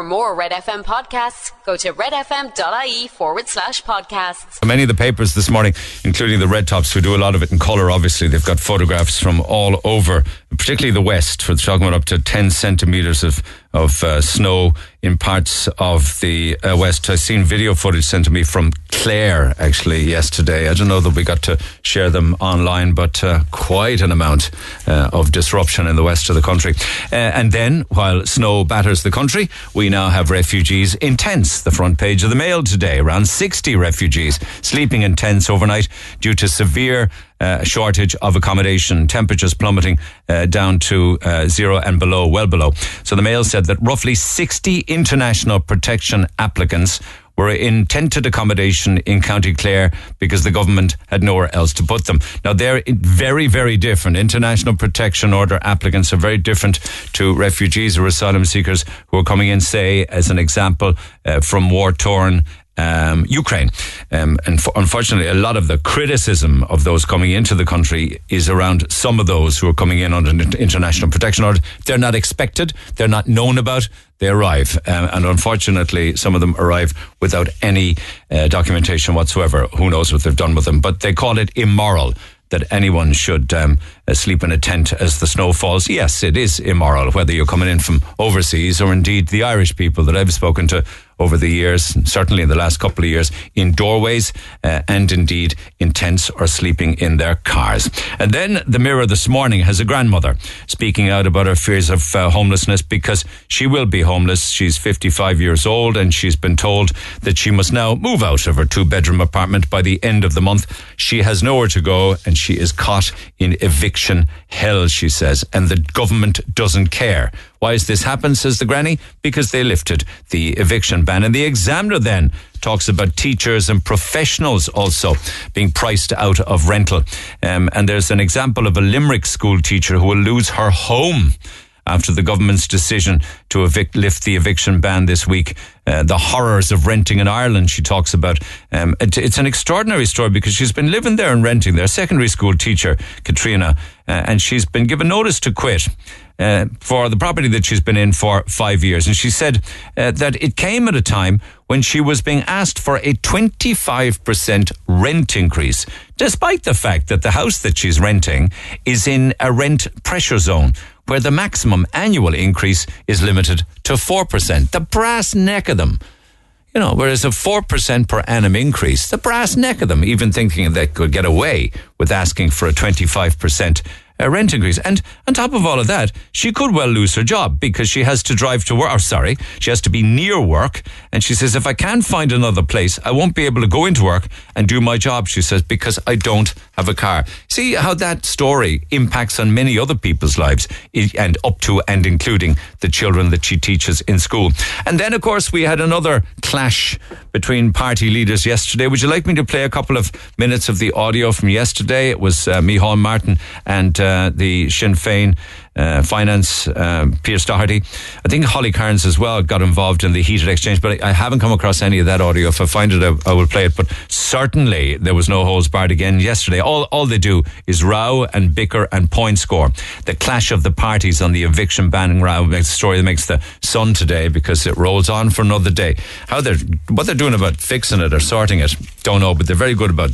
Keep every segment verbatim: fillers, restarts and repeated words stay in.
For more Red F M podcasts, go to redfm.ie forward slash podcasts. Many of the papers this morning, including the Red Tops, who do a lot of it in colour, obviously, they've got photographs from all over, particularly the west, for talking about up to ten centimetres of, of uh, snow in parts of the uh, west. I've seen video footage sent to me from Clare, actually, yesterday. I don't know that we got to share them online, but uh, quite an amount uh, of disruption in the west of the country. Uh, and then, while snow batters the country, we now have refugees in tents. The front page of the Mail today, around sixty refugees sleeping in tents overnight due to severe uh, shortage of accommodation. Temperatures plummeting uh, down to uh, zero and below, well below. So the Mail said that roughly sixty international protection applicants were in tented accommodation in County Clare because the government had nowhere else to put them. Now, they're very, very different. International Protection Order applicants are very different to refugees or asylum seekers who are coming in, say, as an example, uh, from war-torn Um, Ukraine. Um, and for, unfortunately, a lot of the criticism of those coming into the country is around some of those who are coming in under an international protection order. They're not expected. They're not known about. They arrive. Um, and unfortunately, some of them arrive without any uh, documentation whatsoever. Who knows what they've done with them? But they call it immoral that anyone should um, sleep in a tent as the snow falls. Yes, it is immoral, whether you're coming in from overseas or indeed the Irish people that I've spoken to over the years, certainly in the last couple of years, in doorways uh, and indeed in tents or sleeping in their cars. And then the Mirror this morning has a grandmother speaking out about her fears of uh, homelessness because she will be homeless. She's fifty-five years old and she's been told that she must now move out of her two-bedroom apartment by the end of the month. She has nowhere to go and she is caught in eviction hell, she says, and the government doesn't care. Why has this happened, says the granny? Because they lifted the eviction ban. And the Examiner then talks about teachers and professionals also being priced out of rental. Um, and there's an example of a Limerick school teacher who will lose her home after the government's decision to evict, lift the eviction ban this week. Uh, the horrors of renting in Ireland, she talks about. Um, it, it's an extraordinary story because she's been living there and renting there. Secondary school teacher, Katrina, uh, and she's been given notice to quit uh, for the property that she's been in for five years. And she said uh, that it came at a time when she was being asked for a twenty-five percent rent increase, despite the fact that the house that she's renting is in a rent pressure zone, where the maximum annual increase is limited to four percent. The brass neck of them. You know, whereas a four percent per annum increase, the brass neck of them, even thinking they could get away with asking for a twenty-five percent rent increase. And on top of all of that, she could well lose her job because she has to drive to work, or sorry, she has to be near work. And she says, if I can't find another place, I won't be able to go into work and do my job, she says, because I don't have a car. See how that story impacts on many other people's lives, and up to and including the children that she teaches in school. And then, of course, we had another clash between party leaders yesterday. Would you like me to play a couple of minutes of the audio from yesterday? It was uh, Micheál Martin and uh, Uh, the Sinn Féin uh, finance, um, Pearse Doherty. I think Holly Cairns as well got involved in the heated exchange, but I, I haven't come across any of that audio. If I find it, I, I will play it. But certainly there was no holds barred again yesterday. All all they do is row and bicker and point score. The clash of the parties on the eviction ban row makes a story that makes the Sun today because it rolls on for another day. How they're what they're doing about fixing it or sorting it, don't know, but they're very good about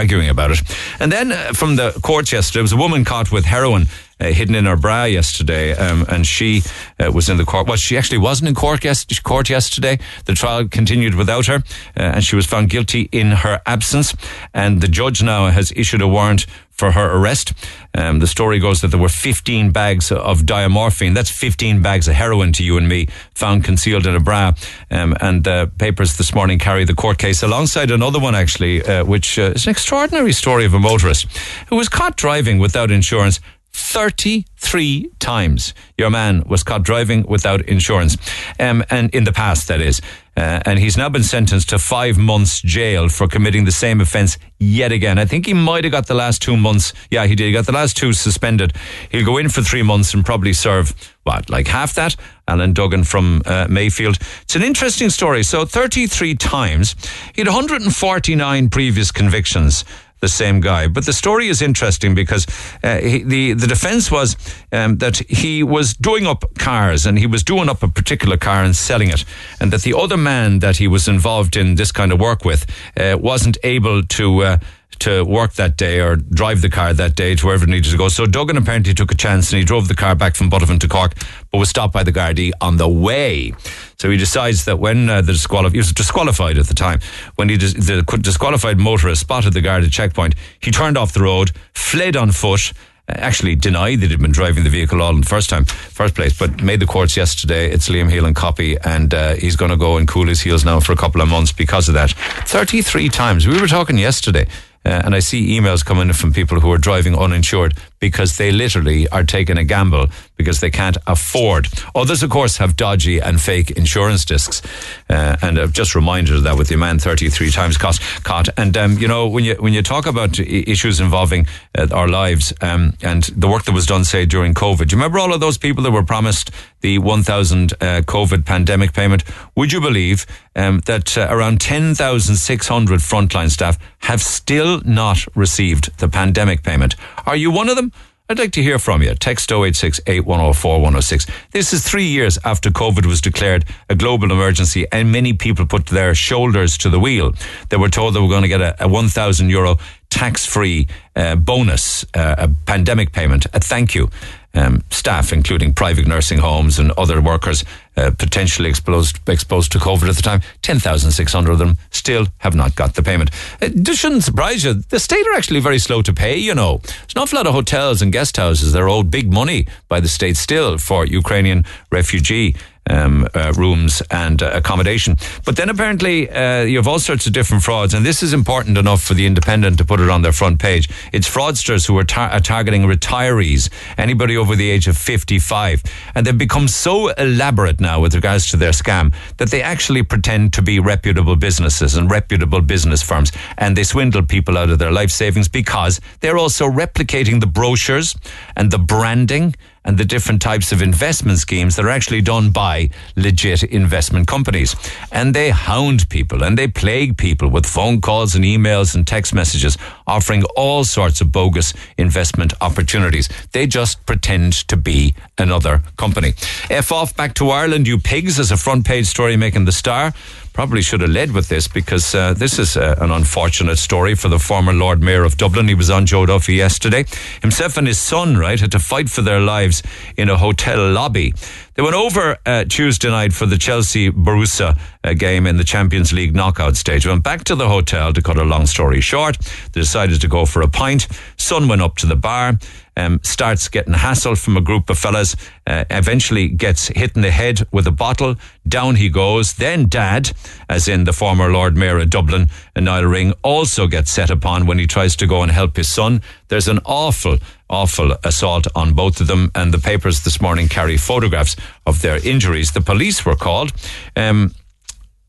arguing about it. And then uh, from the courts yesterday, there was a woman caught with heroin uh, hidden in her bra yesterday, um, and she uh, was in the court. Well, she actually wasn't in court, yes- court yesterday. The trial continued without her, uh, and she was found guilty in her absence. And the judge now has issued a warrant for her arrest. Um, the story goes that there were fifteen bags of diamorphine. That's fifteen bags of heroin to you and me, found concealed in a bra. Um, and the uh, papers this morning carry the court case alongside another one, actually, uh, which uh, is an extraordinary story of a motorist who was caught driving without insurance thirty-three times. Your man was caught driving without insurance. Um, and in the past, that is. Uh, and he's now been sentenced to five months jail for committing the same offence yet again. I think he might have got the last two months. Yeah, he did. He got the last two suspended. He'll go in for three months and probably serve, what, like half that? Alan Duggan from uh, Mayfield. It's an interesting story. So thirty-three times. He had one hundred forty-nine previous convictions the same guy. But the story is interesting because uh, he, the, the defence was um, that he was doing up cars, and he was doing up a particular car and selling it, and that the other man that he was involved in this kind of work with uh, wasn't able to... Uh, to work that day or drive the car that day to wherever it needed to go. So Duggan apparently took a chance and he drove the car back from Buttevant to Cork, but was stopped by the Gardaí on the way. So he decides that when uh, the disqualified, he was disqualified at the time, when he dis- the disqualified motorist spotted the Garda checkpoint, he turned off the road, fled on foot, actually denied that he'd been driving the vehicle all in the first time, first place, but made the courts yesterday. It's Liam Helan copy, and uh, he's going to go and cool his heels now for a couple of months because of that. thirty-three times. We were talking yesterday, uh, and I see emails coming in from people who are driving uninsured because they literally are taking a gamble because they can't afford. Others, of course, have dodgy and fake insurance discs. Uh, and I've just reminded of that with the man thirty-three times caught. caught. And, um, you know, when you when you talk about issues involving uh, our lives um, and the work that was done, say, during COVID, do you remember all of those people that were promised the one thousand uh, COVID pandemic payment? Would you believe um, that uh, around ten thousand six hundred frontline staff have still not received the pandemic payment? Are you one of them? I'd like to hear from you. Text oh eight six eight one oh four one oh six. This is three years after COVID was declared a global emergency and many people put their shoulders to the wheel. They were told they were going to get a, a one thousand euro tax-free uh, bonus, uh, a pandemic payment, a thank you. Um, staff, including private nursing homes and other workers uh, potentially exposed exposed to COVID at the time, ten thousand six hundred of them still have not got the payment. It shouldn't surprise you. The state are actually very slow to pay, you know. There's an awful lot of hotels and guest houses that are owed big money by the state still for Ukrainian refugee Um, uh, rooms and uh, accommodation. But then apparently uh, you have all sorts of different frauds, and this is important enough for the Independent to put it on their front page. It's fraudsters who are, tar- are targeting retirees, anybody over the age of fifty-five, and they've become so elaborate now with regards to their scam that they actually pretend to be reputable businesses and reputable business firms, and they swindle people out of their life savings because they're also replicating the brochures and the branding and the different types of investment schemes that are actually done by legit investment companies. And they hound people and they plague people with phone calls and emails and text messages offering all sorts of bogus investment opportunities. They just pretend to be another company. F off back to Ireland, you pigs, is a front page story making the Star. Probably should have led with this because uh, this is uh, an unfortunate story for the former Lord Mayor of Dublin. He was on Joe Duffy yesterday. Himself and his son, right, had to fight for their lives in a hotel lobby. They went over uh, Tuesday night for the Chelsea Borussia uh, game in the Champions League knockout stage. Went back to the hotel to cut a long story short. They decided to go for a pint. Son went up to the bar. Um, starts getting hassled from a group of fellas, uh, eventually gets hit in the head with a bottle. Down he goes. Then Dad, as in the former Lord Mayor of Dublin, Niall Ring, also gets set upon when he tries to go and help his son. There's an awful, awful assault on both of them, and the papers this morning carry photographs of their injuries. The police were called. Um,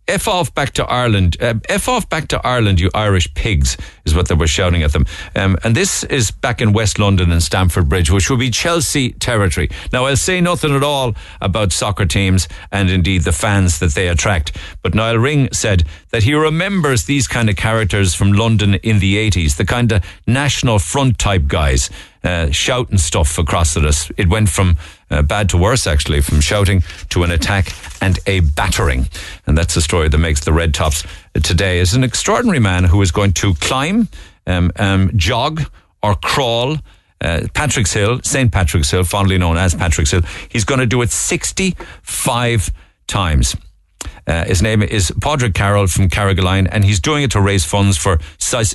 F off back to Ireland. Uh, F off back to Ireland, you Irish pigs, is what they were shouting at them. Um, and this is back in West London and Stamford Bridge, which would be Chelsea territory. Now, I'll say nothing at all about soccer teams and indeed the fans that they attract. But Niall Ring said that he remembers these kind of characters from London in the eighties, the kind of National Front type guys uh, shouting stuff across at us. It went from Uh, bad to worse, actually, from shouting to an attack and a battering. And that's the story that makes the red tops today. Is an extraordinary man who is going to climb, um, um, jog or crawl uh, Patrick's Hill, Saint Patrick's Hill, fondly known as Patrick's Hill. He's going to do it sixty-five times. Uh, his name is Padraig Carroll from Carrigaline, and he's doing it to raise funds for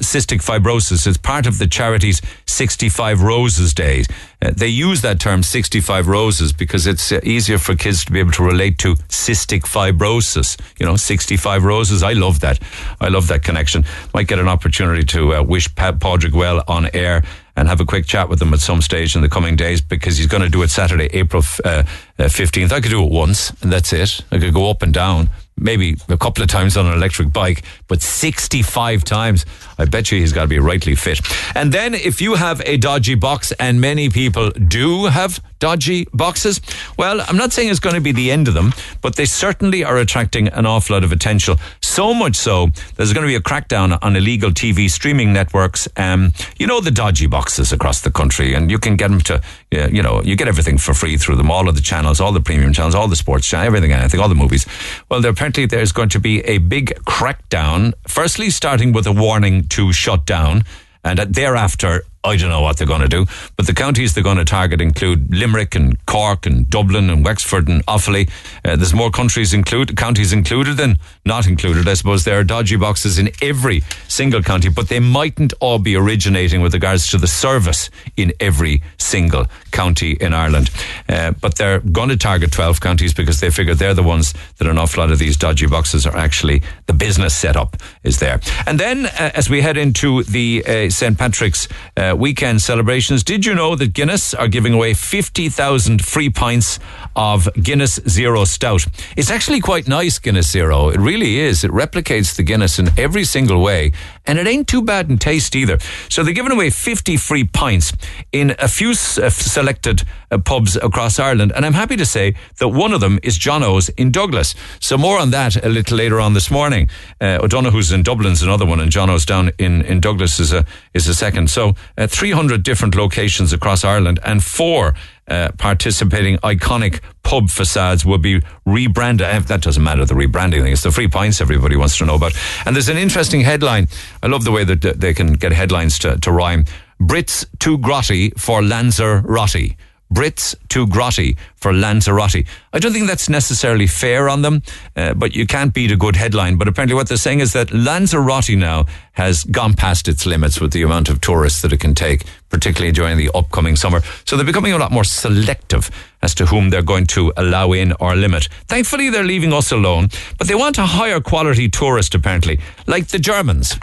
cystic fibrosis. It's part of the charity's sixty-five Roses Day. Uh, they use that term, sixty-five Roses, because it's easier for kids to be able to relate to cystic fibrosis. You know, sixty-five Roses. I love that. I love that connection. Might get an opportunity to uh, wish Padraig well on air and have a quick chat with him at some stage in the coming days, because he's going to do it Saturday, April uh, fifteenth. I could do it once and that's it. I could go up and down, maybe a couple of times on an electric bike, but sixty-five times. I bet you he's got to be rightly fit. And then if you have a dodgy box, and many people do have dodgy boxes, well, I'm not saying it's going to be the end of them, but they certainly are attracting an awful lot of attention. So much so, there's going to be a crackdown on illegal T V streaming networks. Um, you know, the dodgy boxes across the country, and you can get them to, you know, you get everything for free through them, all of the channels, all the premium channels, all the sports channels, everything, and I think all the movies. Well, they're apparently there's going to be a big crackdown, firstly starting with a warning to shut down, and thereafter I don't know what they're going to do, but the counties they're going to target include Limerick and Cork and Dublin and Wexford and Offaly. Uh, there's more countries include, counties included than not included. I suppose there are dodgy boxes in every single county, but they mightn't all be originating with regards to the service in every single county in Ireland. Uh, but they're going to target twelve counties because they figure they're the ones that an awful lot of these dodgy boxes are actually, the business setup is there. And then uh, as we head into the uh, Saint Patrick's uh, weekend celebrations, did you know that Guinness are giving away fifty thousand free pints of Guinness Zero Stout? It's actually quite nice, Guinness Zero. It really is. It replicates the Guinness in every single way, and it ain't too bad in taste either. So they're giving away fifty free pints in a few s- uh, selected uh, pubs across Ireland, and I'm happy to say that one of them is John O's in Douglas. So more on that a little later on this morning. Uh, O'Donoghue's in Dublin's another one, and John O's down in, in Douglas is a is a second. So uh, three hundred different locations across Ireland, and four uh, participating iconic pub facades will be rebranded. That doesn't matter, the rebranding thing. It's the free pints everybody wants to know about. And there's an interesting headline. I love the way that they can get headlines to, to rhyme. Brits too grotty for Lanzarote. Brits too grotty for Lanzarote. I don't think that's necessarily fair on them, uh, but you can't beat a good headline. But apparently what they're saying is that Lanzarote now has gone past its limits with the amount of tourists that it can take, particularly during the upcoming summer. So they're becoming a lot more selective as to whom they're going to allow in or limit. Thankfully, they're leaving us alone, but they want a higher quality tourist, apparently, like the Germans.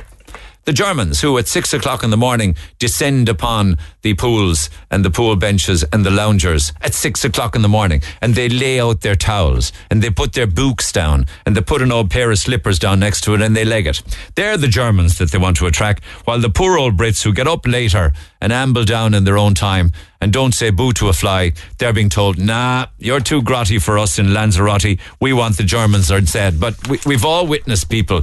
The Germans, who at six o'clock in the morning descend upon the pools and the pool benches and the loungers at six o'clock in the morning, and they lay out their towels and they put their books down and they put an old pair of slippers down next to it and they leg it. They're the Germans that they want to attract, while the poor old Brits who get up later and amble down in their own time and don't say boo to a fly, they're being told, nah, you're too grotty for us in Lanzarote. We want the Germans instead. But we, we've all witnessed people.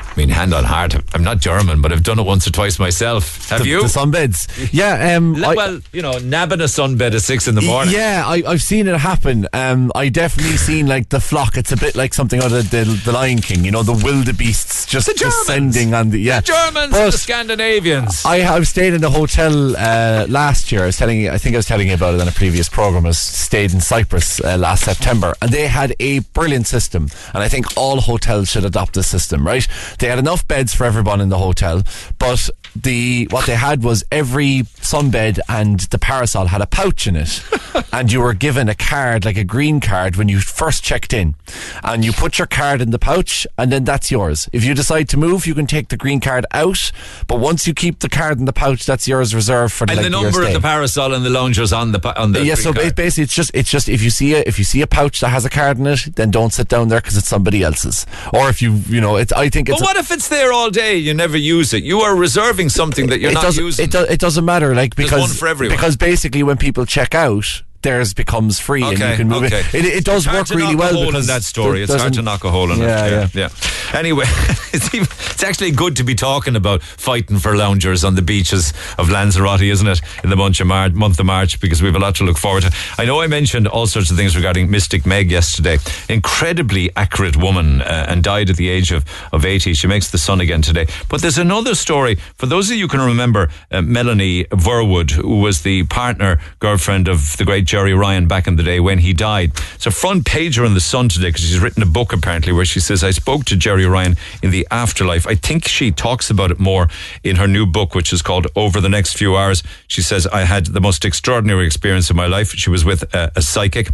I mean, hand on heart, I'm not German, but I've done it once or twice myself. Have the, you? The sunbeds. Yeah. Um, Le- I, well, you know, nabbing a sunbed at six in the morning. Yeah, I, I've seen it happen. Um, I definitely seen, like, the flock. It's a bit like something out of the, the, the Lion King, you know, the wildebeests just the descending on the... Yeah. The Germans but and the Scandinavians. I have stayed in a hotel uh, last year. I was telling you, I think I was telling you about it on a previous programme. I stayed in Cyprus uh, last September, and they had a brilliant system, and I think all hotels should adopt this system, right? They had enough beds for everyone in the hotel, but the what they had was every sunbed and the parasol had a pouch in it, and you were given a card, like a green card, when you first checked in, and you put your card in the pouch, and then that's yours. If you decide to move, you can take the green card out, but once you keep the card in the pouch, that's yours reserved for the and like, the number of the parasol and the loungers on the on the yeah. So card. Basically, it's just it's just if you see a if you see a pouch that has a card in it, then don't sit down there because it's somebody else's. Or if you you know it's I think it's. But what if it's there all day? You never use it. You are reserving something that you're it not using. It, do, it doesn't matter, like because there's one for everyone. Because basically, when people check out, theirs becomes free, okay, and you can move okay. it. It, it does work really well. It's hard to knock a hole in that story. It's hard to knock a hole in it. Yeah, yeah. yeah. yeah. Anyway, it's, even, it's actually good to be talking about fighting for loungers on the beaches of Lanzarote, isn't it? In the month of March, month of March, because we have a lot to look forward to. I know I mentioned all sorts of things regarding Mystic Meg yesterday. Incredibly accurate woman, uh, and died at the age of, of eighty. She makes the sun again today. But there's another story. For those of you who can remember, uh, Melanie Verwood, who was the partner, girlfriend of the great Jerry Ryan back in the day when he died. It's a front pager in the Sun today because she's written a book apparently where she says, I spoke to Jerry Ryan in the afterlife. I think she talks about it more in her new book, which is called Over the Next Few Hours. She says, I had the most extraordinary experience of my life. She was with a, a psychic.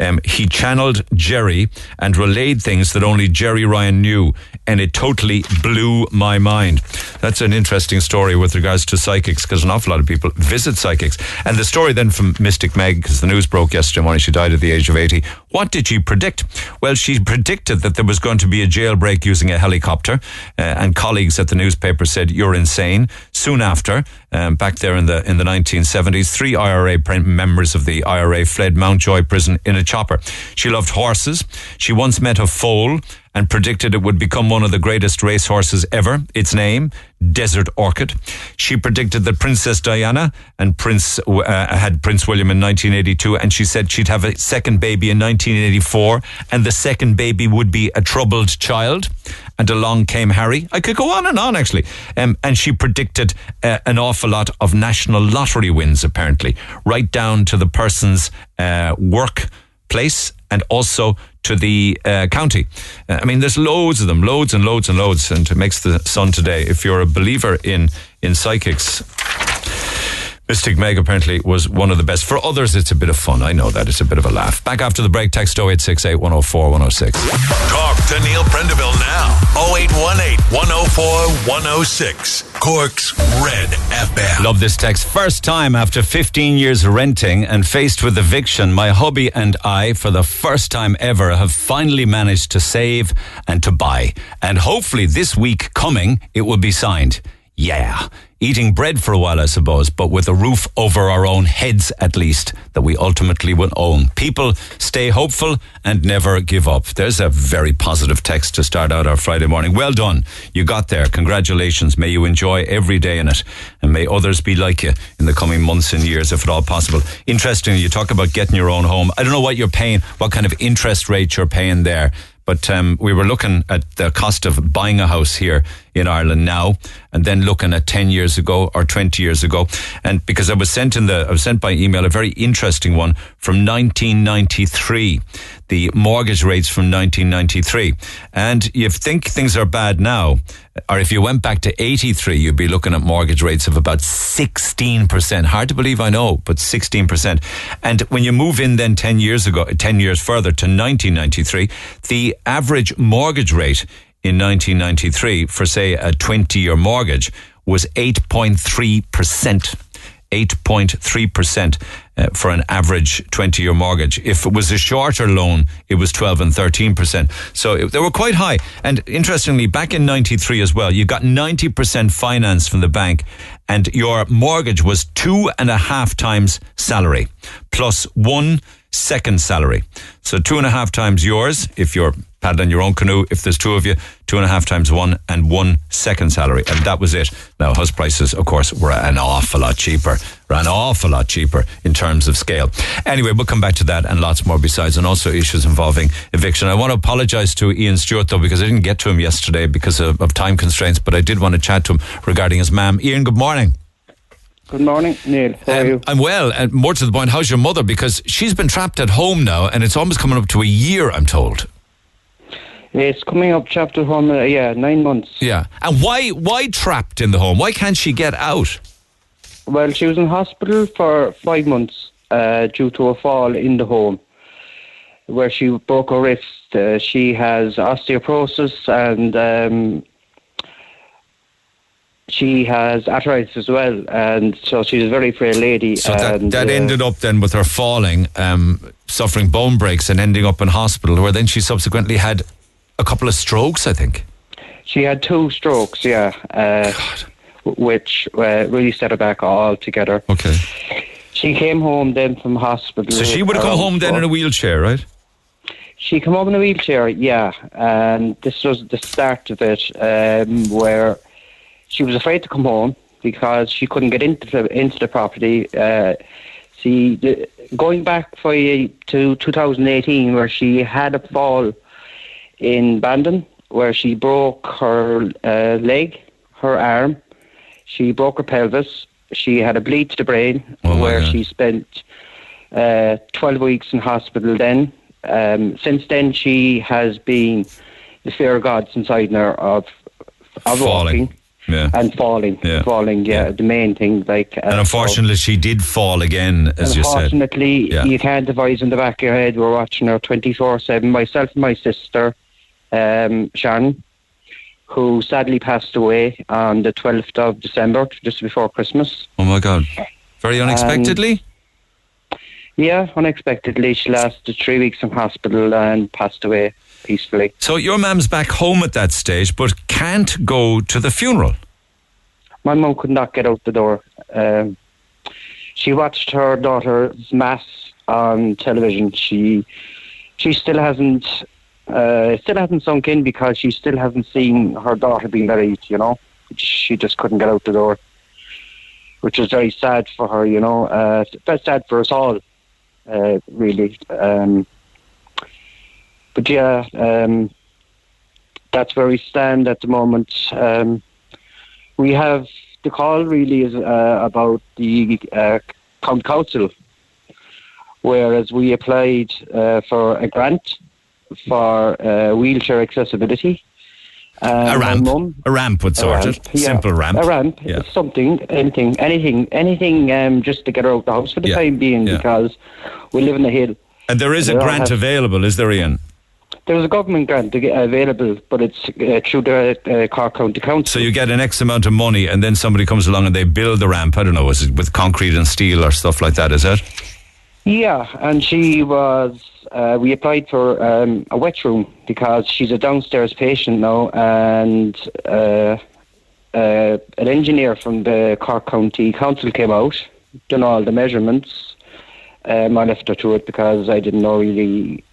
Um, he channeled Jerry and relayed things that only Jerry Ryan knew, and it totally blew my mind. That's an interesting story with regards to psychics because an awful lot of people visit psychics. And the story then from Mystic Meg, the news broke yesterday morning, she died at the age of eighty, What did she predict? Well, she predicted that there was going to be a jailbreak using a helicopter, uh, and colleagues at the newspaper said, "You're insane." Soon after, um, back there in the in the nineteen seventies, three I R A members of the I R A fled Mountjoy prison in a chopper. She loved horses. She once met a foal and predicted it would become one of the greatest racehorses ever. Its name, Desert Orchid. She predicted that Princess Diana and Prince uh, had Prince William in nineteen eighty-two, and she said she'd have a second baby in nineteen eighty-four, and the second baby would be a troubled child. And along came Harry. I could go on and on, actually. Um, and she predicted uh, an awful lot of national lottery wins, apparently, right down to the person's uh, workplace and also to the uh, county. Uh, I mean, there's loads of them, loads and loads and loads, and it makes the sun today. If you're a believer in in psychics, Mystic Meg apparently was one of the best. For others, it's a bit of fun. I know that. It's a bbit of a laugh. Back after the break, text oh eight six eight, one oh four, one oh six. Talk to Neil Prendeville now. oh eight one eight, one oh four, one oh six. Cork's Red F M. Love this text. First time after fifteen years renting and faced with eviction, my hubby and I, for the first time ever, have finally managed to save and to buy. And hopefully this week coming, it will be signed. Yeah. Eating bread for a while, I suppose, but with a roof over our own heads, at least, that we ultimately will own. People, stay hopeful and never give up. There's a very positive text to start out our Friday morning. Well done. You got there. Congratulations. May you enjoy every day in it, and may others be like you in the coming months and years, if at all possible. Interestingly, you talk about getting your own home. I don't know what you're paying, what kind of interest rate you're paying there. But um, we were looking at the cost of buying a house here in Ireland now, and then looking at ten years ago or twenty years ago. And because I was sent in the, I was sent by email a very interesting one from nineteen ninety-three, the mortgage rates from nineteen ninety-three. And you think things are bad now, or if you went back to eighty-three, you'd be looking at mortgage rates of about sixteen percent. Hard to believe, I know, but sixteen percent. And when you move in then ten years ago, ten years further to nineteen ninety-three, the average mortgage rate in nineteen ninety-three for, say, a twenty-year mortgage was eight point three percent. eight point three percent uh, for an average twenty-year mortgage. If it was a shorter loan, it was twelve and thirteen percent. So it, they were quite high. And interestingly, back in ninety-three as well, you got ninety percent finance from the bank, and your mortgage was two and a half times salary, plus one second salary. So two and a half times yours, if you're paddling your own canoe, if there's two of you, two and a half times one, and one second salary. And that was it. Now, house prices, of course, were an awful lot cheaper. Were an awful lot cheaper in terms of scale. Anyway, we'll come back to that and lots more besides, and also issues involving eviction. I want to apologise to Ian Stewart, though, because I didn't get to him yesterday because of, of time constraints, but I did want to chat to him regarding his mum. Ian, good morning. Good morning, Neil. How um, are you? I'm well, and more to the point, how's your mother? Because she's been trapped at home now, and it's almost coming up to a year, I'm told. It's coming up trapped at home, uh, yeah, nine months. Yeah. And why why trapped in the home? Why can't she get out? Well, she was in hospital for five months uh, due to a fall in the home where she broke her wrist. Uh, she has osteoporosis, and um, she has arthritis as well. And so she's a very frail lady. So and, that, that uh, ended up then with her falling, um, suffering bone breaks and ending up in hospital, where then she subsequently had a couple of strokes, I think. She had two strokes, yeah, uh, which uh, really set her back all together. Okay. She came home then from hospital. So she would have come home then in a wheelchair, right? She came home in a wheelchair, yeah. And this was the start of it, um, where she was afraid to come home because she couldn't get into the, into the property. Uh, see, the, going back for, to two thousand eighteen, where she had a fall in Bandon, where she broke her uh, leg, her arm, she broke her pelvis, she had a bleed to the brain, oh where God. She spent uh, twelve weeks in hospital then. Um, since then, she has been the fear of God's inside her of, of falling. Walking. Yeah. And falling, yeah. falling, yeah, yeah, the main thing. Like, uh, and unfortunately, so, she did fall again, as you said. Unfortunately, yeah. You can't devise in the back of your head. We're watching her twenty-four seven, myself and my sister, um, Sharon, who sadly passed away on the twelfth of December, just before Christmas. Oh, my God. Very unexpectedly? Um, Yeah, unexpectedly. She lasted three weeks in hospital and passed away peacefully. So your mum's back home at that stage, but can't go to the funeral? My mum could not get out the door. Um, she watched her daughter's mass on television. She she still hasn't uh, still hasn't sunk in because she still hasn't seen her daughter being buried, you know. She just couldn't get out the door, which was very sad for her, you know. Uh, that's sad for us all. Uh, really, um, but yeah, um, that's where we stand at the moment. Um, we have the call really is uh, about the uh, County Council, whereas we applied uh, for a grant for uh, wheelchair accessibility. Um, a ramp, mum, a ramp would sort it. Yeah. Simple ramp, a ramp, yeah. It's something, anything, anything, anything, um, just to get her out of the house for the yeah. time being, yeah. because we live in a hill. And there is and a grant have, available, is there, Ian? There is a government grant available, but it's uh, through the uh, Cork County Council. So you get an X amount of money, and then somebody comes along and they build the ramp. I don't know, is it with concrete and steel or stuff like that? Is it? Yeah, and she was. Uh, we applied for um, a wet room because she's a downstairs patient now, and uh, uh, an engineer from the Cork County Council came out, done all the measurements. Um, I left her to it because I didn't know really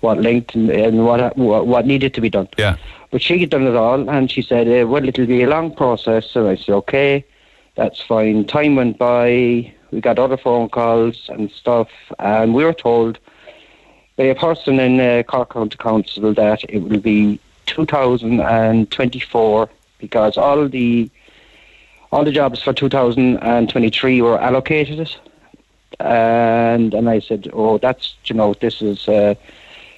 what length and, and what, what what needed to be done. Yeah. But she had done it all, and she said, eh, well, it'll be a long process. And I said, okay, that's fine. Time went by. We got other phone calls and stuff, and we were told by a person in uh, Cork County Council that it will be two thousand twenty-four because all the all the jobs for two thousand twenty-three were allocated, and and I said, oh, that's, you know, this is uh,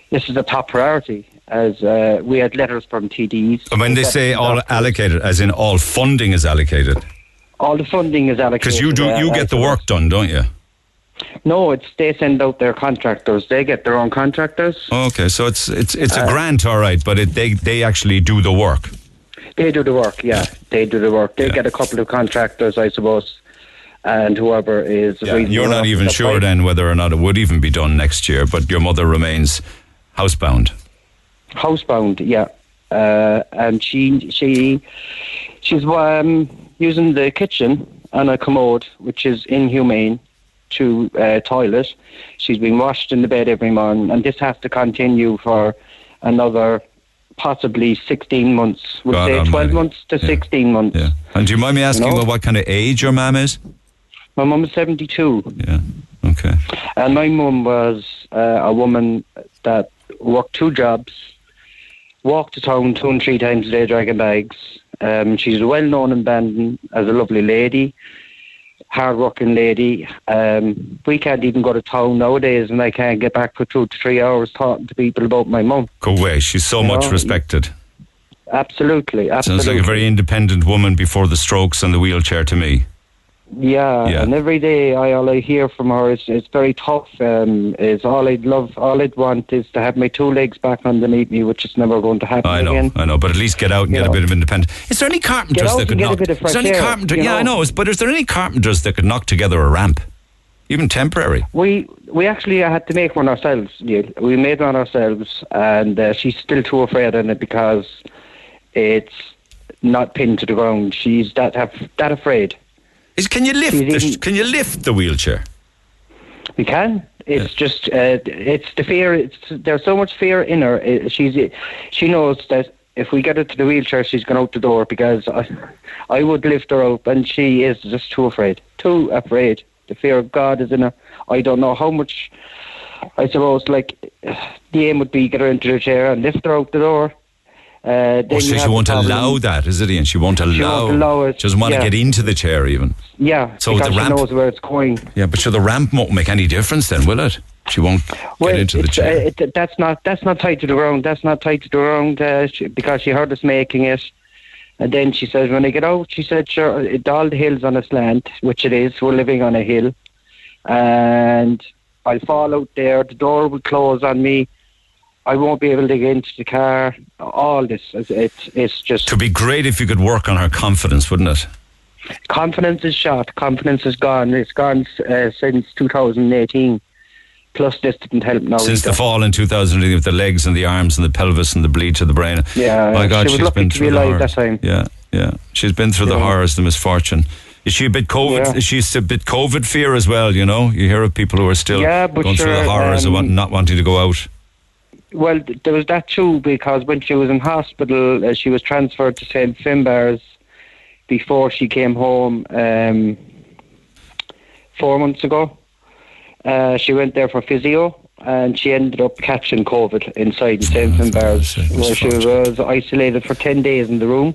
this is a top priority, as uh, we had letters from T Ds. And when they say all doctors, allocated, as in all funding is allocated. All the funding is allocated. Because you do, you uh, get the work done, don't you? No, it's they send out their contractors. They get their own contractors. Okay, so it's it's it's a uh, grant, all right, but it, they they actually do the work. They do the work, yeah. They do the work. They yeah. get a couple of contractors, I suppose, and whoever is. Yeah, you're not even the sure then whether or not it would even be done next year. But your mother remains housebound. Housebound, yeah, uh, and she she she's um. using the kitchen and a commode, which is inhumane, to uh, toilet. She's been washed in the bed every morning, and this has to continue for another possibly sixteen months. We'll God say almighty. twelve months to yeah. sixteen months. Yeah. And do you mind me asking you know? Well, what kind of age your mum is? My mum is seventy-two. Yeah, okay. And my mum was uh, a woman that worked two jobs, walked to town two and three times a day dragging bags. Um, she's well known in Bandon as a lovely lady, hard working lady. Um, we can't even go to town nowadays, and I can't get back for two to three hours talking to people about my mum. Go away, she's so you much know? respected. Absolutely, absolutely. Sounds like a very independent woman before the strokes and the wheelchair to me. Yeah, yeah. And every day I, all I hear from her is it's very tough. Um, is all I'd love, all I'd want is to have my two legs back underneath me, which is never going to happen. I know, again. I know, but at least get out and you get know. a bit of independence. Is there any carpenters that could knock? Is there any carpenter? Yeah, know? I know. But is there any carpenters that could knock together a ramp, even temporary? We we actually had to make one ourselves. Neil. We made one ourselves, and uh, she's still too afraid in it because it's not pinned to the ground. She's that af- that afraid. Is, can you lift? The, can you lift the wheelchair? We can. It's yes. just uh, it's the fear. It's, there's so much fear in her. It, she's she knows that if we get her to the wheelchair, she's going out the door because I, I would lift her up, and she is just too afraid. Too afraid. The fear of God is in her. I don't know how much. I suppose like the aim would be get her into the chair and lift her out the door. Uh, oh, so she won't allow that, is it, Ian? She won't allow, she won't allow it. She doesn't want yeah. to get into the chair even. Yeah, so because the ramp, she knows where it's going. Yeah, but sure, the ramp won't make any difference then, will it? She won't well, get into the chair. Uh, it, that's not that's not tied to the ground. That's not tied to the ground uh, she, because she heard us making it. And then she says, when I get out, she said, sure, it, all the hill's on a slant, which it is. We're living on a hill. And I'll fall out there. The door will close on me. I won't be able to get into the car. All this, it's it's just... It would be great if you could work on her confidence, wouldn't it? Confidence is shot. Confidence is gone. It's gone uh, since two thousand eighteen. Plus, this didn't help now. Since either. the fall in two thousand eighteen, with the legs and the arms and the pelvis and the bleed to the brain. Yeah. My God, she she's been through the horror. That time. Yeah, yeah. She's been through yeah. the horrors, the misfortune. Is she a bit COVID? Yeah. Is she a bit COVID fear as well? You know, you hear of people who are still yeah, going sure, through the horrors um, and not wanting to go out. Well, there was that too, because when she was in hospital, uh, she was transferred to Saint Finbarr's before she came home um, four months ago. Uh, she went there for physio, and she ended up catching COVID inside Saint Finbarr's, where she was isolated for ten days in the room.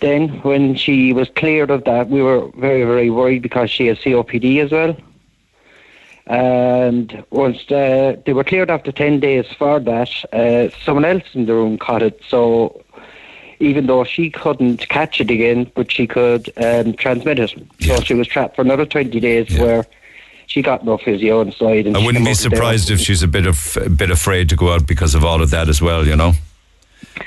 Then, when she was cleared of that, we were very, very worried because she has C O P D as well. And once the, they were cleared after ten days for that, uh, someone else in the room caught it. So, even though she couldn't catch it again, but she could um, transmit it. Yeah. So, she was trapped for another twenty days yeah. where she got no physio inside. And I wouldn't be surprised if she's a bit of a bit afraid to go out because of all of that as well, you know?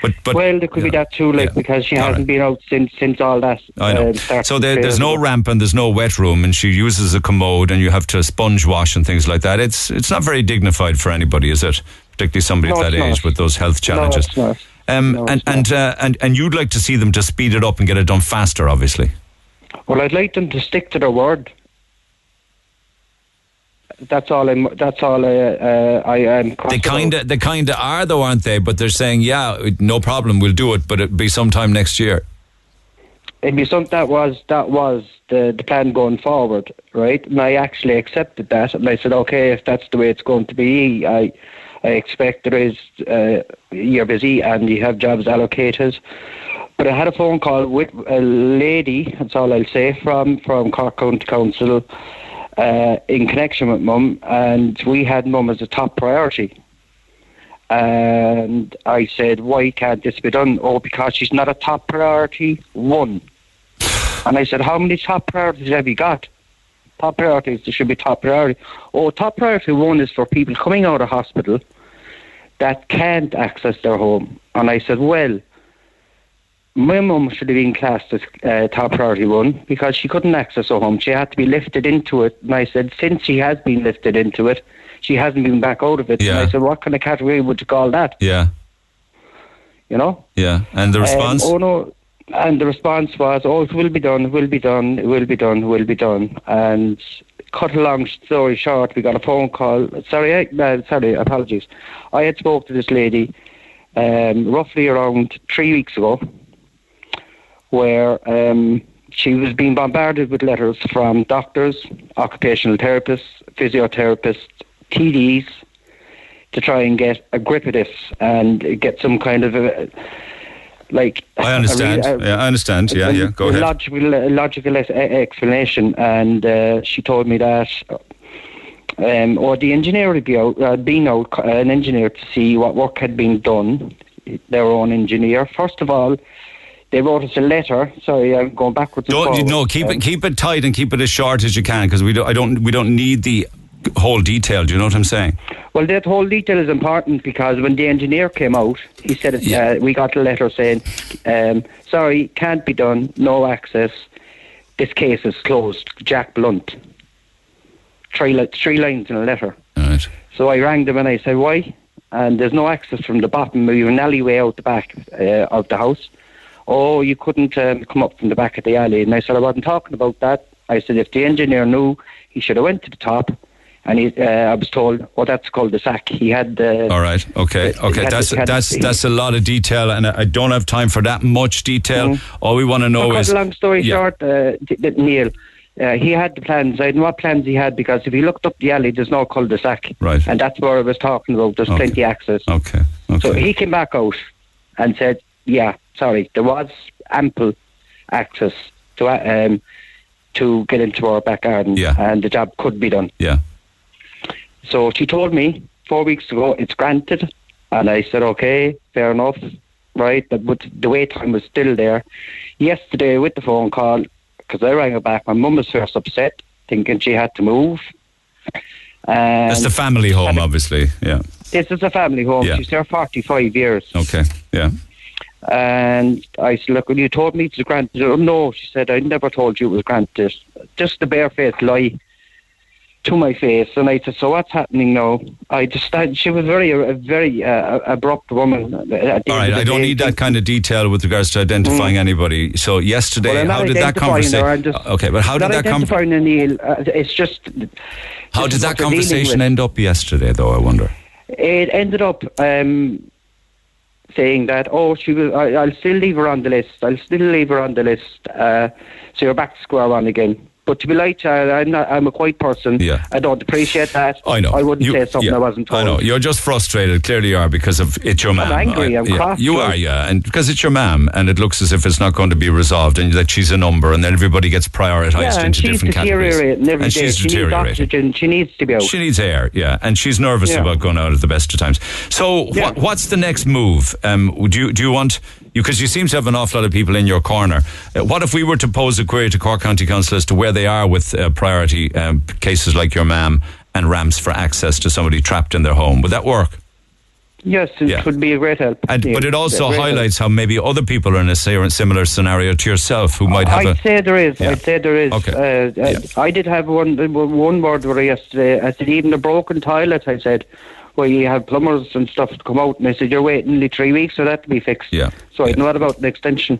But, but, well, there could be know, that too, like yeah, because she hasn't right. been out since since all that. I know. Uh, so there, there's no ramp and there's no wet room, and she uses a commode, and you have to sponge wash and things like that. It's it's not very dignified for anybody, is it? Particularly somebody no, at that age not. with those health challenges. No, it's not. Um, no, and it's and, not. Uh, and and you'd like to see them to speed it up and get it done faster, obviously. Well, I'd like them to stick to their word. That's all. I'm, that's all. I, uh, I am. They kind of, they kind of are, though, aren't they? But they're saying, yeah, no problem, we'll do it, but it'll be sometime next year. It'd be some. That was that was the, the plan going forward, right? And I actually accepted that, and I said, okay, if that's the way it's going to be, I, I expect there is. Uh, you're busy, and you have jobs allocated. But I had a phone call with a lady. That's all I'll say from from Cork County Council. Uh, in connection with Mum, and we had Mum as a top priority. And I said, why can't this be done? Oh, because she's not a top priority one. And I said, how many top priorities have you got? Top priorities, there should be top priority. Oh, top priority one is for people coming out of hospital that can't access their home. And I said, well, my mum should have been classed as uh, top priority one because she couldn't access her home. She had to be lifted into it. And I said, since she has been lifted into it, she hasn't been back out of it. Yeah. And I said, what kind of category would you call that? Yeah. You know? Yeah. And the response? Um, oh, no. And the response was, oh, it will be done, it will be done, it will be done, it will be done. And cut a long story short, we got a phone call. Sorry, uh, sorry, apologies. I had spoke to this lady um, roughly around three weeks ago, where um, she was being bombarded with letters from doctors, occupational therapists, physiotherapists, T Ds, to try and get a grip of this and get some kind of a, like... I understand, a, a, yeah, I understand, yeah, a, yeah, go ahead. Logical, logical explanation, and uh, she told me that, um, or the engineer had be out, uh, been out, an engineer to see what work had been done, their own engineer. First of all, they wrote us a letter. Sorry, I'm going backwards. No, no, keep it, keep it tight and keep it as short as you can, because we don't, I don't, we don't need the whole detail. Do you know what I'm saying? Well, that whole detail is important because when the engineer came out, he said yeah. uh, we got a letter saying, um, "Sorry, can't be done. No access. This case is closed." Jack Blunt. Three, li- three lines in a letter. All right. So I rang them and I said, "Why?" And there's no access from the bottom. We have an alleyway out the back uh, of the house. Oh, you couldn't um, come up from the back of the alley. And I said, I wasn't talking about that. I said, if the engineer knew, he should have went to the top. And he, uh, I was told, oh, that's called the sack. He had the... Uh, All right, okay, the, okay. That's the, that's the, that's a lot of detail, and I don't have time for that much detail. Mm-hmm. All we want to know is... long story yeah. short, uh, th- th- Neil, uh, he had the plans. I didn't know what plans he had, because if he looked up the alley, there's no cul-de-sac. Right. And that's where I was talking about. There's okay. plenty of access. Okay, okay. So he came back out and said, yeah, sorry, there was ample access to um, to get into our back garden, yeah. and the job could be done. Yeah. So she told me four weeks ago it's granted, and I said okay, fair enough, right? But the wait time was still there. Yesterday with the phone call, because I rang her back, my mum was first upset, thinking she had to move. And that's the family home, obviously. Yeah. This is a family home. Yeah. She's there forty-five years. Okay. Yeah. And I said, look, you told me it was granted. Oh, no, she said, I never told you it was granted. Just the barefaced lie to my face. And I said, so what's happening now? I just, I, she was very, a very uh, abrupt woman. All right, I don't day. need that kind of detail with regards to identifying mm. anybody. So yesterday, well, how did that conversation... Just, okay, but how did that conversation... Uh, it's just... How did that conversation end up yesterday, though, I wonder? It ended up... Um, saying that, oh, she will, I, I'll still leave her on the list. I'll still leave her on the list. Uh, so you're back to square one again. But to be like, uh, I'm not. I'm a quiet person. Yeah. I don't appreciate that. I know. I wouldn't you, say something yeah, I wasn't told. I know. You're just frustrated. Clearly you are, because of it's your ma'am. I'm angry. I, I'm yeah, cross. You are, yeah. And because it's your ma'am, and it looks as if it's not going to be resolved, and that she's a number, and then everybody gets prioritised yeah, into different categories. And day. she's she deteriorating. Needs oxygen. She needs to be out. She needs air, yeah. And she's nervous yeah. about going out at the best of times. So yeah. what, what's the next move? Um, do, you, do you want... Because you, you seem to have an awful lot of people in your corner. Uh, what if we were to pose a query to Cork County Council as to where they are with uh, priority um, cases like your ma'am and ramps for access to somebody trapped in their home? Would that work? Yes, it yeah. would be a great help. And, yeah, but it also highlights help. how maybe other people are in a similar scenario to yourself who might have I'd a... I'd say there is. Yeah. I'd say there is. Okay. Uh, yeah. I did have one, one murderer yesterday. I said, even a broken toilet, I said... where you have plumbers and stuff to come out, and I said, you're waiting only three weeks for that to be fixed. Yeah. So I yeah. know about an extension.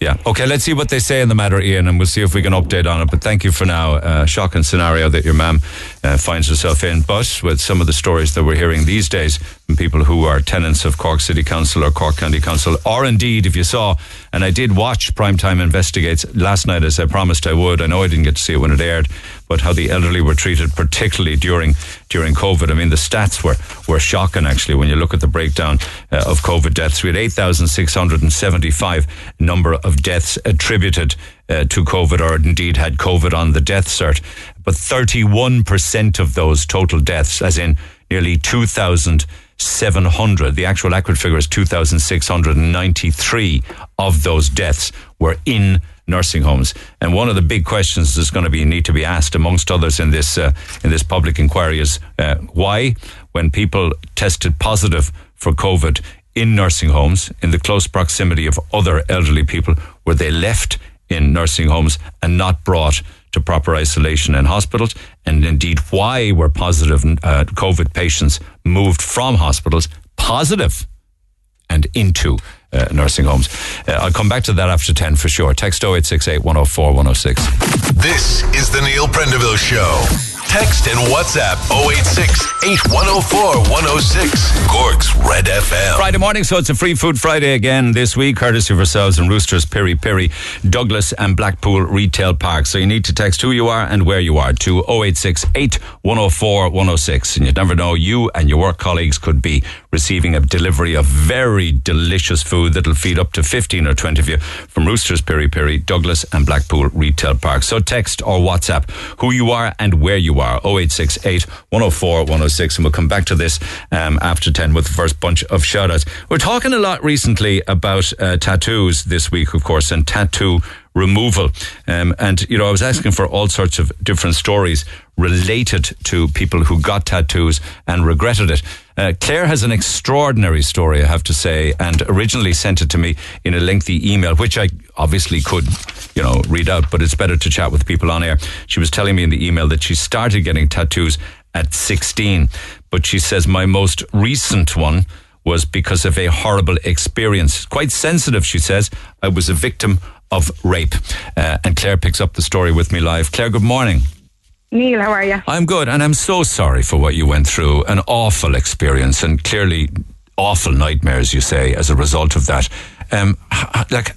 Yeah. Okay, let's see what they say in the matter, Ian, and we'll see if we can update on it. But thank you for now. Uh, shocking scenario that your ma'am uh, finds herself in. But with some of the stories that we're hearing these days from people who are tenants of Cork City Council or Cork County Council, or indeed, if you saw, and I did watch Primetime Investigates last night, as I promised I would. I know I didn't get to see it when it aired, but how the elderly were treated, particularly during during COVID. I mean, the stats were, were shocking, actually, when you look at the breakdown uh, of COVID deaths. We had eight thousand six hundred seventy-five number of deaths attributed uh, to COVID, or indeed had COVID on the death cert. But thirty-one percent of those total deaths, as in nearly two thousand seven hundred, the actual accurate figure is two thousand six hundred ninety-three of those deaths were in nursing homes. And one of the big questions that's going to be need to be asked, amongst others, in this uh, in this public inquiry is uh, why, when people tested positive for COVID in nursing homes, in the close proximity of other elderly people, were they left in nursing homes and not brought to proper isolation in hospitals? And indeed, why were positive uh, COVID patients moved from hospitals positive and into Uh, nursing homes? Uh, I'll come back to that after ten for sure. Text oh eight six eight, one oh four, one oh six. This is the Neil Prendeville Show. Text and WhatsApp oh eight six, eight one oh four, one oh six. Cork's Red F M. Friday morning, so it's a Free Food Friday again this week, courtesy of ourselves and Roosters Piri Piri, Douglas and Blackpool Retail Park. So you need to text who you are and where you are to oh eight six, eight one oh four, one oh six. And you never know, you and your work colleagues could be receiving a delivery of very delicious food that'll feed up to fifteen or twenty of you from Roosters Piri Piri, Douglas and Blackpool Retail Park. So text or WhatsApp who you are and where you are, oh eight six eight, one oh four, one oh six, and we'll come back to this um, after ten with the first bunch of shout outs. We're talking a lot recently about uh, tattoos this week, of course, and tattoo removal. Um, and, you know, I was asking for all sorts of different stories related to people who got tattoos and regretted it. Uh, Claire has an extraordinary story, I have to say, and originally sent it to me in a lengthy email, which I obviously could, you know, read out, but it's better to chat with people on air. She was telling me in the email that she started getting tattoos at sixteen, but she says, my most recent one was because of a horrible experience. Quite sensitive, she says. I was a victim of rape. Uh, and Claire picks up the story with me live. Claire, good morning. Neil, how are you? I'm good, and I'm so sorry for what you went through. An awful experience, and clearly awful nightmares, you say, as a result of that. Um, like,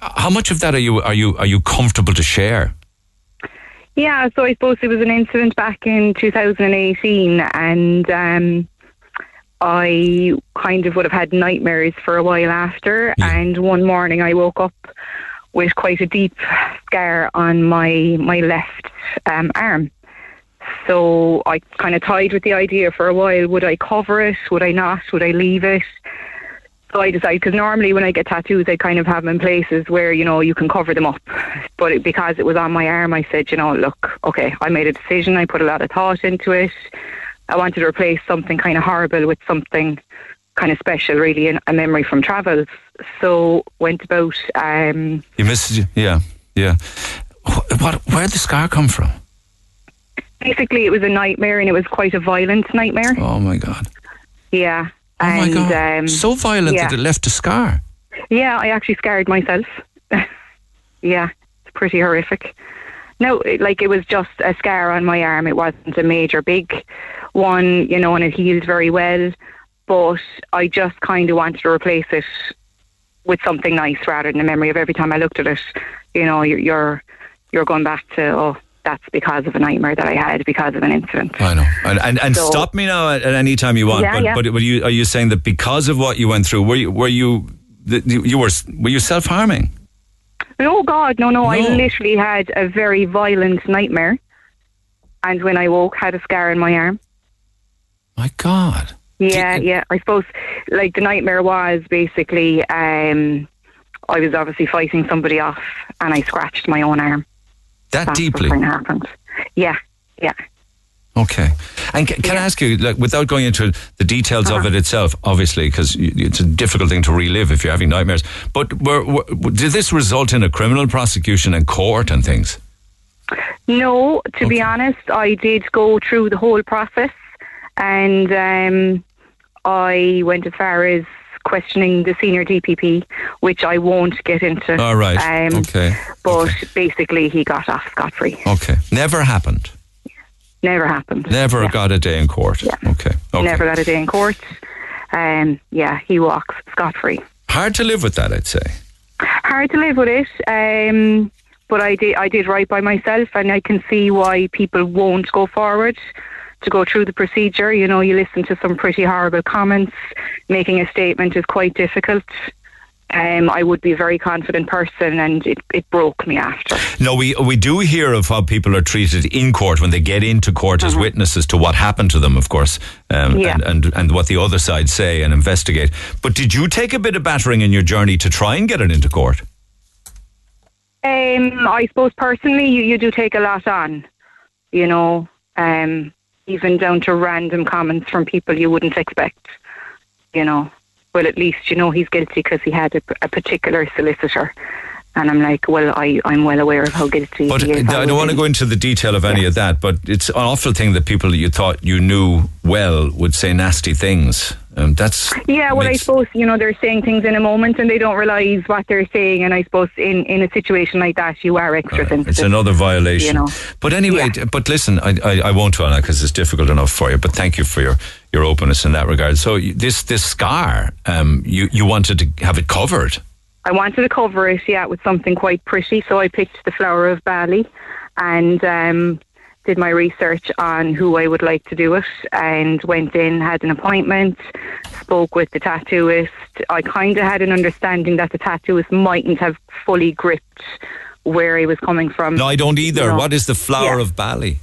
how much of that are you are you are you comfortable to share? Yeah, so I suppose it was an incident back in two thousand eighteen, and um, I kind of would have had nightmares for a while after. Yeah. And one morning I woke up with quite a deep scar on my my left um, arm. So I kind of toyed with the idea for a while. Would I cover it? Would I not? Would I leave it? So I decided, because normally when I get tattoos, I kind of have them in places where, you know, you can cover them up. But it, because it was on my arm, I said, you know, look, okay, I made a decision. I put a lot of thought into it. I wanted to replace something kind of horrible with something kind of special, really, and a memory from travel. So went about. Um, you missed it, yeah, yeah. What? Where did the scar come from? Basically, it was a nightmare, and it was quite a violent nightmare. Oh my god! Yeah. Oh and, my god! Um, so violent yeah. that it left a scar. Yeah, I actually scarred myself. Yeah, it's pretty horrific. No, like it was just a scar on my arm. It wasn't a major big one, you know, and it healed very well. But I just kind of wanted to replace it with something nice rather than a memory of every time I looked at it. You know, you're you're going back to, oh, that's because of a nightmare that I had because of an incident. I know. And and, and so, stop me now at any time you want. Yeah, but, yeah. but but you, are you saying that because of what you went through, were you were you you were were you self-harming? Oh God, no, no, no! I literally had a very violent nightmare, and when I woke, had a scar in my arm. My God. Yeah, Did, yeah. I suppose like the nightmare was basically um, I was obviously fighting somebody off, and I scratched my own arm. That That's deeply happened. Yeah, yeah. Okay, and can, can yeah. I ask you, like, without going into the details uh-huh. of it itself, obviously, because it's a difficult thing to relive if you're having nightmares. But were, were, did this result in a criminal prosecution and court and things? No, to okay. be honest, I did go through the whole process, and um, I went as far as questioning the senior D P P, which I won't get into. All right. Um, okay. But okay. basically, he got off scot-free. Okay, never happened. Never happened. Never yeah. got a day in court. Yeah. Okay. okay. Never got a day in court. Um, yeah, he walks scot-free. Hard to live with that, I'd say. Hard to live with it. Um, but I did, I did right by myself, and I can see why people won't go forward to go through the procedure. You know, you listen to some pretty horrible comments. Making a statement is quite difficult. Um, I would be a very confident person, and it, it broke me after. No, we we do hear of how people are treated in court when they get into court mm-hmm. as witnesses to what happened to them, of course, um, yeah. and, and, and what the other side say and investigate. But did you take a bit of battering in your journey to try and get it into court? Um, I suppose personally you, you do take a lot on, you know, um, even down to random comments from people you wouldn't expect, you know. Well, at least, you know, he's guilty because he had a, a particular solicitor. And I'm like, well, I, I'm well aware of how guilty but he is. I don't want to go into the detail of any yeah. of that, but it's an awful thing that people that you thought you knew well would say nasty things. Um, that's Yeah, well, makes... I suppose, you know, they're saying things in a moment and they don't realise what they're saying. And I suppose in, in a situation like that, you are extra sensitive. It's another violation. You know? But anyway, yeah. but listen, I, I, I won't, Anna, because it's difficult enough for you, but thank you for your... your openness in that regard. So this this scar, um, you, you wanted to have it covered. I wanted to cover it, yeah, with something quite pretty. So I picked the Flower of Bali and um, did my research on who I would like to do it, and went in, had an appointment, spoke with the tattooist. I kind of had an understanding that the tattooist mightn't have fully gripped where he was coming from. No, I don't either. You know? What is the Flower yeah. of Bali?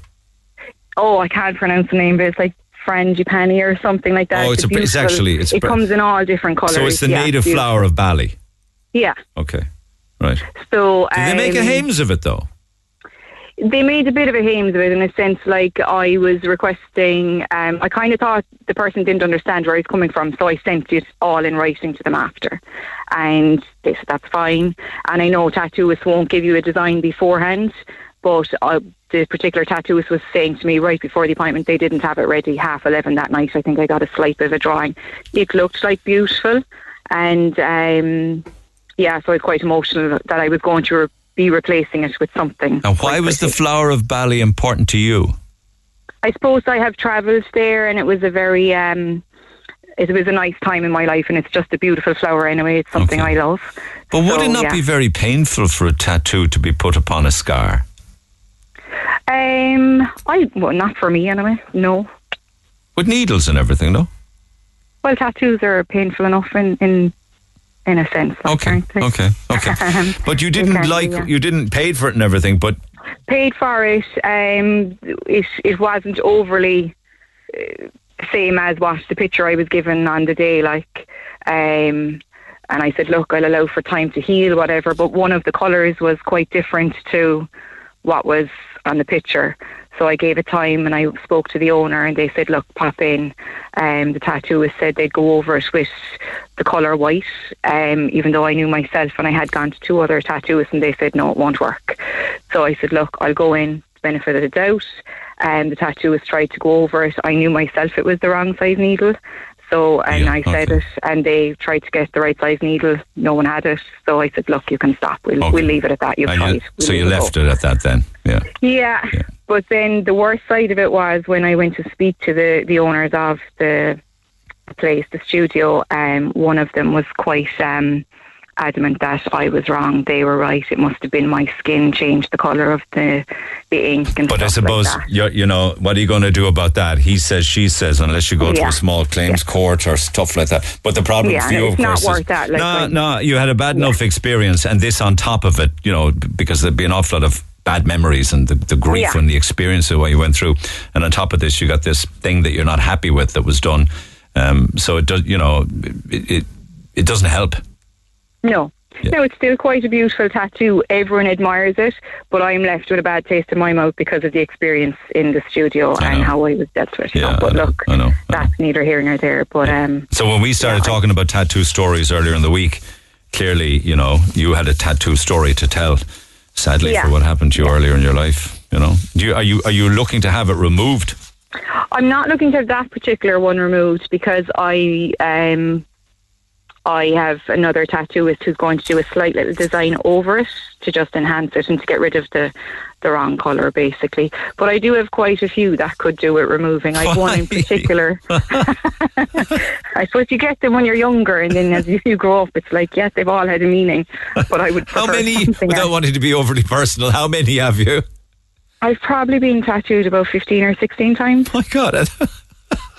Oh, I can't pronounce the name, but it's like frangipani or something like that. Oh, it's, it's, a, it's actually it's it br- comes in all different colours. So it's the yeah, native beautiful. Flower of Bali. Yeah. Okay. Right. So did um, they make a hames of it though? They made a bit of a hames of it in a sense. Like I was requesting, um, I kind of thought the person didn't understand where he's coming from, so I sent it all in writing to them after, and they said that's fine. And I know tattooists won't give you a design beforehand, but I. The particular tattooist was saying to me right before the appointment they didn't have it ready half eleven that night. I think I got a slight bit of a drawing. It looked like beautiful, and um, yeah, so I was quite emotional that I was going to re- be replacing it with something. Now, why was the Flower of Bali important to you? I suppose I have travelled there, and it was a very um, it was a nice time in my life, and it's just a beautiful flower anyway. It's something okay. I love. But so, would it not yeah. be very painful for a tattoo to be put upon a scar? Um, I well, not for me anyway. No. With needles and everything, no. Well, tattoos are painful enough in in, in a sense. Okay, okay, okay. um, but you didn't exactly, like yeah. you didn't paid for it and everything, but paid for it. Um, it it wasn't overly uh, same as what the picture I was given on the day, like. Um, and I said, look, I'll allow for time to heal, whatever. But one of the colours was quite different to what was on the picture. So I gave a time and I spoke to the owner and they said, look, pop in. Um, the tattooist said they'd go over it with the colour white, um, even though I knew myself and I had gone to two other tattooists and they said, no, it won't work. So I said, look, I'll go in, benefit of the doubt. And um, the tattooist tried to go over it. I knew myself it was the wrong size needle. So, and yeah, I okay. said it, and they tried to get the right size needle. No one had it. So I said, look, you can stop. We'll, okay. we'll leave it at that. You've tried. We'll so you left it, it at that then? Yeah. yeah. Yeah. But then the worst side of it was when I went to speak to the, the owners of the place, the studio, um, one of them was quite um, adamant that I was wrong. They were right. It must have been my skin changed the colour of the, the ink and but stuff. But I suppose, like you're, you know, what are you going to do about that? He says, she says, unless you go yeah. to a small claims yeah. court or stuff like that. But the problem yeah, for you, of course, is that, like, no, when, no, you had a bad yeah. enough experience, and this on top of it, you know, because there'd be an awful lot of bad memories and the, the grief yeah. and the experience of what you went through, and on top of this you got this thing that you're not happy with that was done, um, so it does, you know, it, it it doesn't help. No yeah. no it's still quite a beautiful tattoo, everyone admires it, but I'm left with a bad taste in my mouth because of the experience in the studio and how I was dealt with. Yeah, but I know, look I know, I know. That's neither here nor there, but yeah. um, so when we started yeah, talking I, about tattoo stories earlier in the week, clearly, you know, you had a tattoo story to tell, sadly, yeah. for what happened to you yeah. earlier in your life, you know. Do you, are you are you looking to have it removed? I'm not looking to have that particular one removed because I um, I have another tattooist who's going to do a slight little design over it to just enhance it and to get rid of the, the wrong colour, basically. But I do have quite a few that could do it removing. I have one in particular. I suppose you get them when you're younger, and then as you grow up, it's like, yes, they've all had a meaning, but I would prefer how many, something without else. Wanting to be overly personal, how many have you? I've probably been tattooed about fifteen or sixteen times. Oh my God.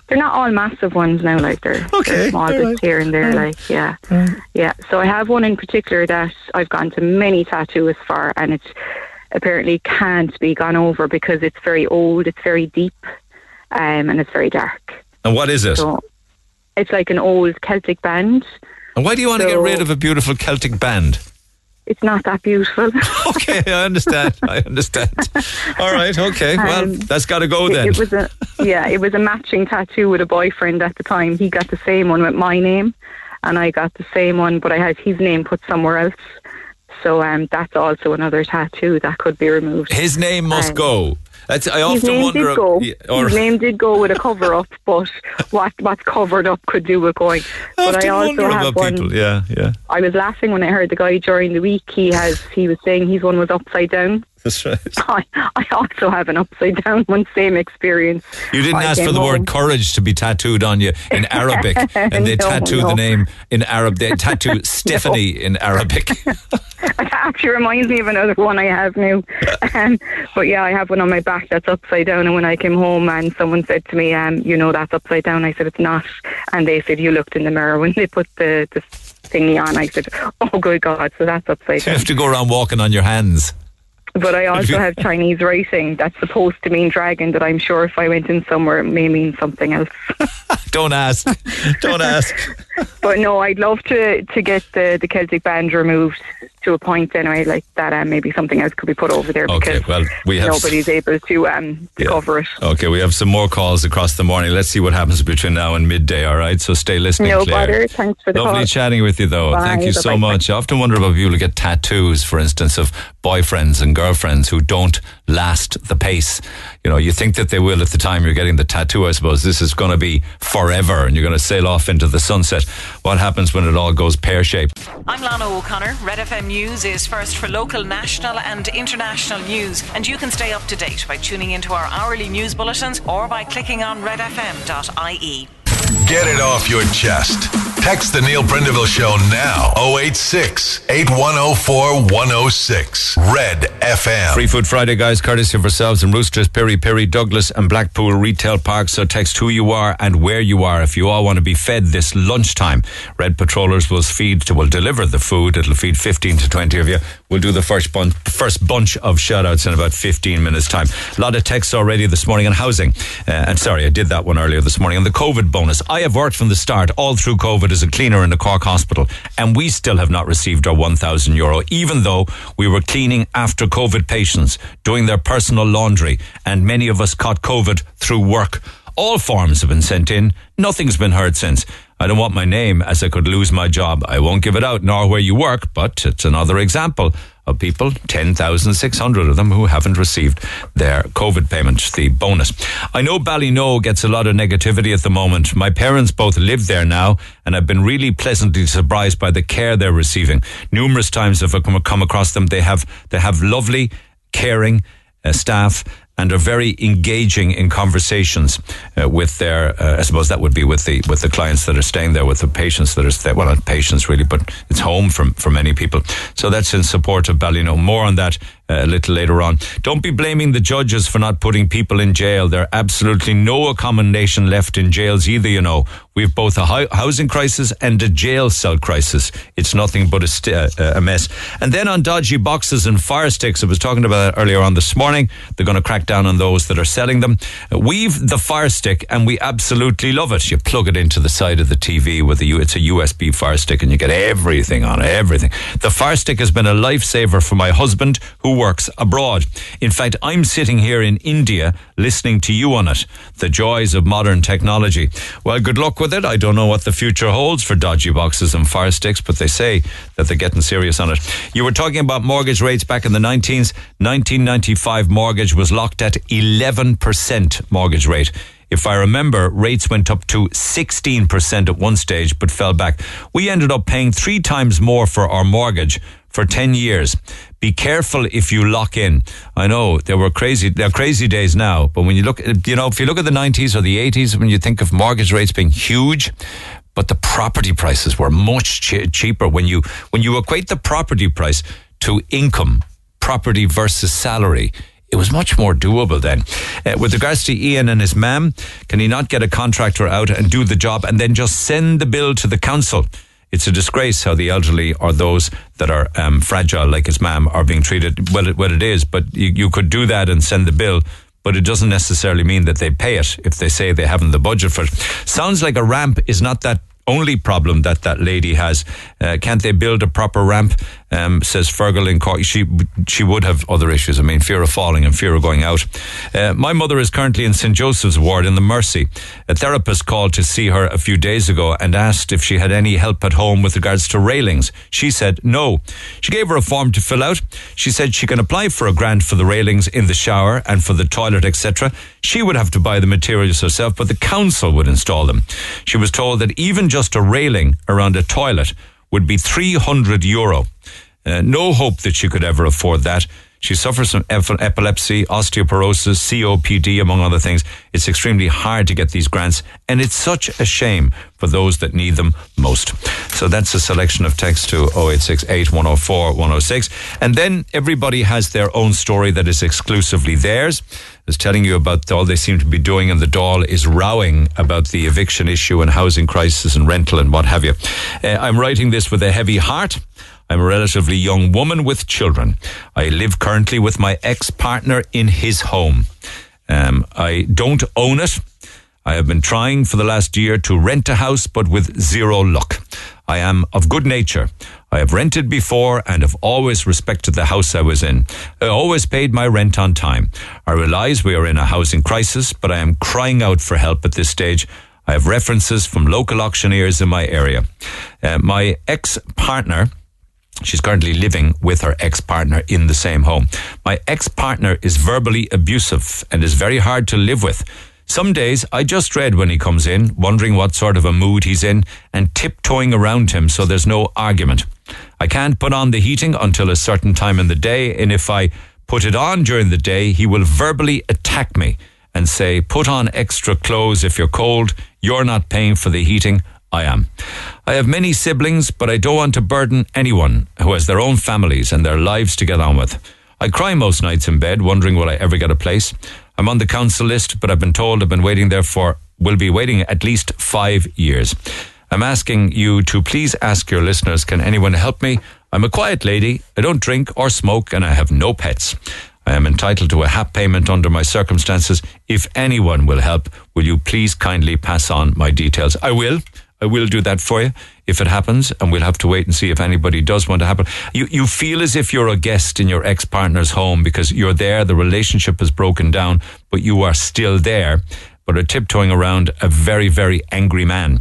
They're not all massive ones now, like they're, okay, they're small bits right. here and there, right. like, yeah. Right. Yeah, so I have one in particular that I've gone to many tattooists for, and it apparently can't be gone over because it's very old, it's very deep, um, and it's very dark. And what is it? So it's like an old Celtic band. And why do you want so, to get rid of a beautiful Celtic band? It's not that beautiful. Okay, I understand. I understand. All right, okay. Well, um, that's got to go then. It, it was a, yeah, it was a matching tattoo with a boyfriend at the time. He got the same one with my name, and I got the same one, but I had his name put somewhere else. So um, that's also another tattoo that could be removed. His name must um, go. That's, I often his name wonder. Did go. Or, his name did go with a cover up, but what what's covered up could do with going. I but I also have one. People. Yeah, yeah. I was laughing when I heard the guy during the week. He has. He was saying his one was upside down. That's right. I, I also have an upside down one. Same experience. You didn't I ask for the home. Word courage to be tattooed on you in Arabic, and they no, tattoo no. the name in Arab. They tattoo Stephanie in Arabic. That actually reminds me of another one I have now. Um, but yeah, I have one on my back that's upside down. And when I came home and someone said to me, um, you know, that's upside down. I said, it's not. And they said, you looked in the mirror when they put the, the thingy on. I said, oh, good God. So that's upside down. You have to go around walking on your hands. But I also have Chinese writing that's supposed to mean dragon that I'm sure if I went in somewhere it may mean something else. Don't ask. Don't ask. But no, I'd love to, to get the, the Celtic band removed to a point anyway, like that, and um, maybe something else could be put over there okay, because well, we have nobody's s- able to um, yeah. cover it. Okay, we have some more calls across the morning. Let's see what happens between now and midday, all right? So stay listening, no Claire. Bother. Thanks for the Lovely call. Chatting with you, though. Bye. Thank you so bye, much. Bye. I often wonder about people who get tattoos, for instance, of boyfriends and girlfriends who don't last the pace. You know, you think that they will at the time you're getting the tattoo, I suppose. This is going to be forever, and you're going to sail off into the sunset. What happens when it all goes pear-shaped? I'm Lana O'Connor. Red F M News is first for local, national and international news, and you can stay up to date by tuning into our hourly news bulletins or by clicking on red f m dot i e. Get it off your chest. Text the Neil Prendeville Show now. oh eight six, eight one oh four, one oh six. Red F M. Free Food Friday, guys. Courtesy of ourselves and Roosters Piri Piri, Douglas and Blackpool Retail Park. So text who you are and where you are if you all want to be fed this lunchtime. Red Patrollers will feed, to, will deliver the food. It'll feed fifteen to twenty of you. We'll do the first bunch, first bunch of shout-outs in about fifteen minutes' time. A lot of texts already this morning on housing. Uh, and sorry, I did that one earlier this morning. On the COVID bonus, I have worked from the start all through COVID as a cleaner in a Cork hospital, and we still have not received our one thousand euro, even though we were cleaning after COVID patients, doing their personal laundry, and many of us caught COVID through work. All forms have been sent in. Nothing's been heard since. I don't want my name as I could lose my job. I won't give it out nor where you work, but it's another example of people, ten thousand six hundred of them, who haven't received their COVID payment, the bonus. I know Ballynoe gets a lot of negativity at the moment. My parents both live there now, and I've been really pleasantly surprised by the care they're receiving. Numerous times I've come across them. They have, they have lovely, caring uh, staff, and are very engaging in conversations uh, with their, uh, I suppose that would be with the with the clients that are staying there, with the patients that are staying, well, not patients really, but it's home for, for many people. So that's in support of Ballynoe. More on that uh, a little later on. Don't be blaming the judges for not putting people in jail. There are absolutely no accommodation left in jails either, you know. We have both a ho- housing crisis and a jail cell crisis. It's nothing but a, st- uh, a mess. And then on dodgy boxes and fire sticks, I was talking about that earlier on this morning, they're going to crack down on those that are selling them. We've the fire stick and we absolutely love it. You plug it into the side of the T V with a U, it's a U S B fire stick, and you get everything on it, everything. The fire stick has been a lifesaver for my husband who works abroad. In fact, I'm sitting here in India listening to you on it. The joys of modern technology. Well, good luck with it. I don't know what the future holds for dodgy boxes and fire sticks, but they say that they're getting serious on it. You were talking about mortgage rates back in the nineteens. nineteen ninety-five mortgage was locked at eleven percent mortgage rate. If I remember, rates went up to sixteen percent at one stage, but fell back. We ended up paying three times more for our mortgage for ten years. Be careful if you lock in. I know there were crazy, there are crazy days now, but when you look, you know, if you look at the nineties or the eighties, when you think of mortgage rates being huge, but the property prices were much ch- cheaper. When you, when you equate the property price to income, property versus salary, it was much more doable then. Uh, with regards to Ian and his mam, can he not get a contractor out and do the job and then just send the bill to the council? It's a disgrace how the elderly or those that are um, fragile, like his mam, are being treated. Well, it, well, it is, but you, you could do that and send the bill, but it doesn't necessarily mean that they pay it if they say they haven't the budget for it. Sounds like a ramp is not that only problem that that lady has. Uh, can't they build a proper ramp? Um, says Fergal in Cork. She, she would have other issues. I mean, fear of falling and fear of going out. Uh, my mother is currently in Saint Joseph's ward in the Mersey. A therapist called to see her a few days ago and asked if she had any help at home with regards to railings. She said no. She gave her a form to fill out. She said she can apply for a grant for the railings in the shower and for the toilet, et cetera. She would have to buy the materials herself, but the council would install them. She was told that even just a railing around a toilet would be three hundred euro. Uh, no hope that she could ever afford that. She suffers from epilepsy, osteoporosis, C O P D, among other things. It's extremely hard to get these grants, and it's such a shame for those that need them most. So that's a selection of text to oh eight six eight, one oh four, one oh six. And then everybody has their own story that is exclusively theirs. I was telling you about all they seem to be doing, and the Dáil is rowing about the eviction issue and housing crisis and rental and what have you. Uh, I'm writing this with a heavy heart. I'm a relatively young woman with children. I live currently with my ex-partner in his home. Um, I don't own it. I have been trying for the last year to rent a house, but with zero luck. I am of good nature. I have rented before and have always respected the house I was in. I always paid my rent on time. I realize we are in a housing crisis, but I am crying out for help at this stage. I have references from local auctioneers in my area. Uh, my ex-partner, she's currently living with her ex-partner in the same home. My ex-partner is verbally abusive and is very hard to live with. Some days I just dread when he comes in, wondering what sort of a mood he's in and tiptoeing around him so there's no argument. I can't put on the heating until a certain time in the day, and if I put it on during the day, he will verbally attack me and say, "Put on extra clothes if you're cold. You're not paying for the heating. I am." I have many siblings, but I don't want to burden anyone who has their own families and their lives to get on with. I cry most nights in bed, wondering will I ever get a place. I'm on the council list, but I've been told I've been waiting there for, will be waiting at least five years. I'm asking you to please ask your listeners, can anyone help me? I'm a quiet lady, I don't drink or smoke, and I have no pets. I am entitled to a H A P payment under my circumstances. If anyone will help, will you please kindly pass on my details? I will. I will do that for you if it happens, and we'll have to wait and see if anybody does want to happen. You you feel as if you're a guest in your ex-partner's home because you're there, the relationship has broken down, but you are still there, but are tiptoeing around a very, very angry man.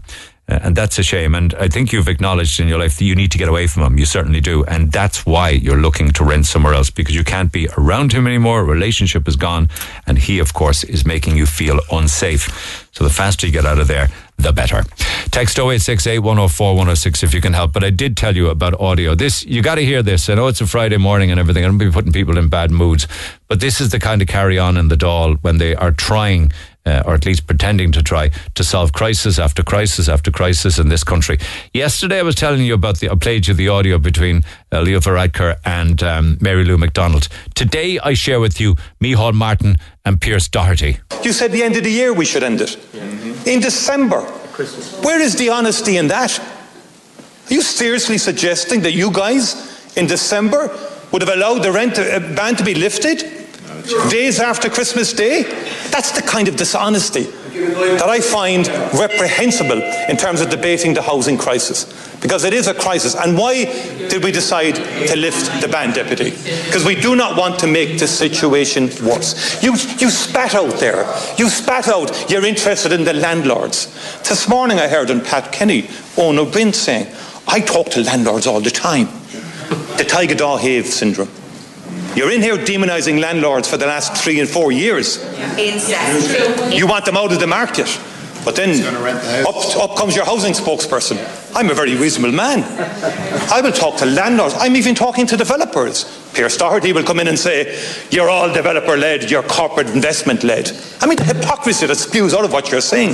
Uh, and that's a shame. And I think you've acknowledged in your life that you need to get away from him. You certainly do. And that's why you're looking to rent somewhere else, because you can't be around him anymore. Relationship is gone. And he, of course, is making you feel unsafe. So the faster you get out of there, the better. Text oh eight six eight, one oh four, one oh six if you can help. But I did tell you about audio. This, you got to hear this. I know it's a Friday morning and everything. I'm going to be putting people in bad moods. But this is the kind of carry on in the doll when they are trying, Uh, or at least pretending to try, to solve crisis after crisis after crisis in this country. Yesterday I was telling you about the, I played you the audio between uh, Leo Varadkar and um, Mary Lou McDonald. Today I share with you Micheál Martin and Pearse Doherty. You said the end of the year we should end it. Yeah. Mm-hmm. In December. Christmas. Where is the honesty in that? Are you seriously suggesting that you guys in December would have allowed the rent to, uh, ban to be lifted? Days after Christmas Day? That's the kind of dishonesty that I find reprehensible in terms of debating the housing crisis. Because it is a crisis. And why did we decide to lift the ban, Deputy? Because we do not want to make the situation worse. You, you spat out there. You spat out you're interested in the landlords. This morning I heard on Pat Kenny, owner of Brin, saying, I talk to landlords all the time. The Tiger Daw Have syndrome. You're in here demonising landlords for the last three and four years. Exactly. You want them out of the market. But then the up, up comes your housing spokesperson. I'm a very reasonable man. I will talk to landlords. I'm even talking to developers. Pearse Doherty will come in and say, you're all developer-led, you're corporate investment-led. I mean, the hypocrisy that spews out of what you're saying.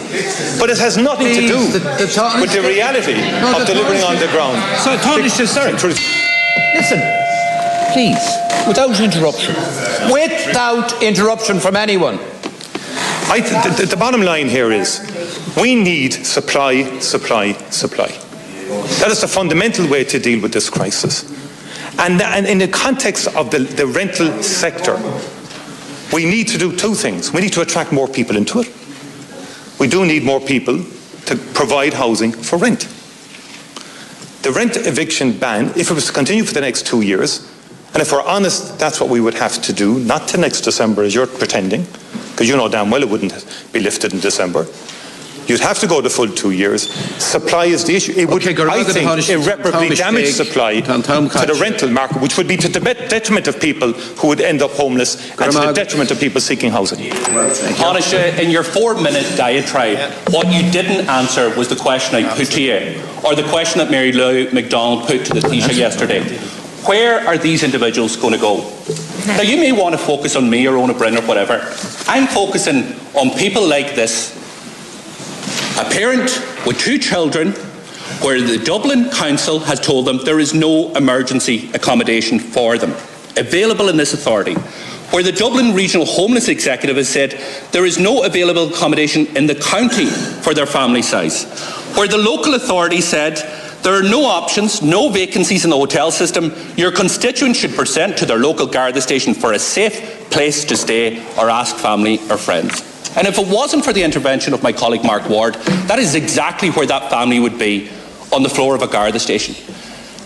But it has nothing Please, to do the, the with the reality no, of the delivering on the ground. So, tarnish the truth. Listen. Please, without interruption. Without interruption from anyone. I th- the, the bottom line here is we need supply, supply, supply. That is the fundamental way to deal with this crisis. And, and in the context of the, the rental sector, we need to do two things. We need to attract more people into it. We do need more people to provide housing for rent. The rent eviction ban, if it was to continue for the next two years, and if we're honest, that's what we would have to do, not to next December as you're pretending, because you know damn well it wouldn't be lifted in December. You'd have to go the full two years. Supply is the issue. It would, okay, I think, irreparably damage supply to the rental market, which would be to the detriment of people who would end up homeless and to the detriment of people seeking housing. Taoiseach, in your four-minute diatribe, what you didn't answer was the question I put to you, or the question that Mary Lou McDonald put to the Taoiseach yesterday. Where are these individuals going to go? Now, you may want to focus on me or Ona Brennan or whatever. I'm focusing on people like this. A parent with two children where the Dublin Council has told them there is no emergency accommodation for them available in this authority. Where the Dublin Regional Homeless Executive has said there is no available accommodation in the county for their family size. Where the local authority said there are no options, no vacancies in the hotel system. Your constituents should present to their local Garda station for a safe place to stay or ask family or friends. And if it wasn't for the intervention of my colleague Mark Ward, that is exactly where that family would be, on the floor of a Garda station.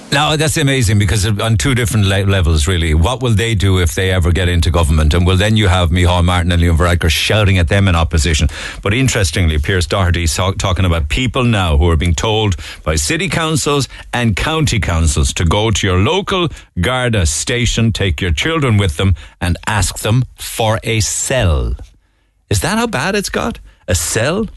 Now, that's amazing because on two different le- levels, really. What will they do if they ever get into government? And well, then you have Micheál Martin and Leo Varadkar shouting at them in opposition. But interestingly, Pearse Doherty is talk- talking about people now who are being told by city councils and county councils to go to your local Garda station, take your children with them and ask them for a cell. Is that how bad it's got? A cell?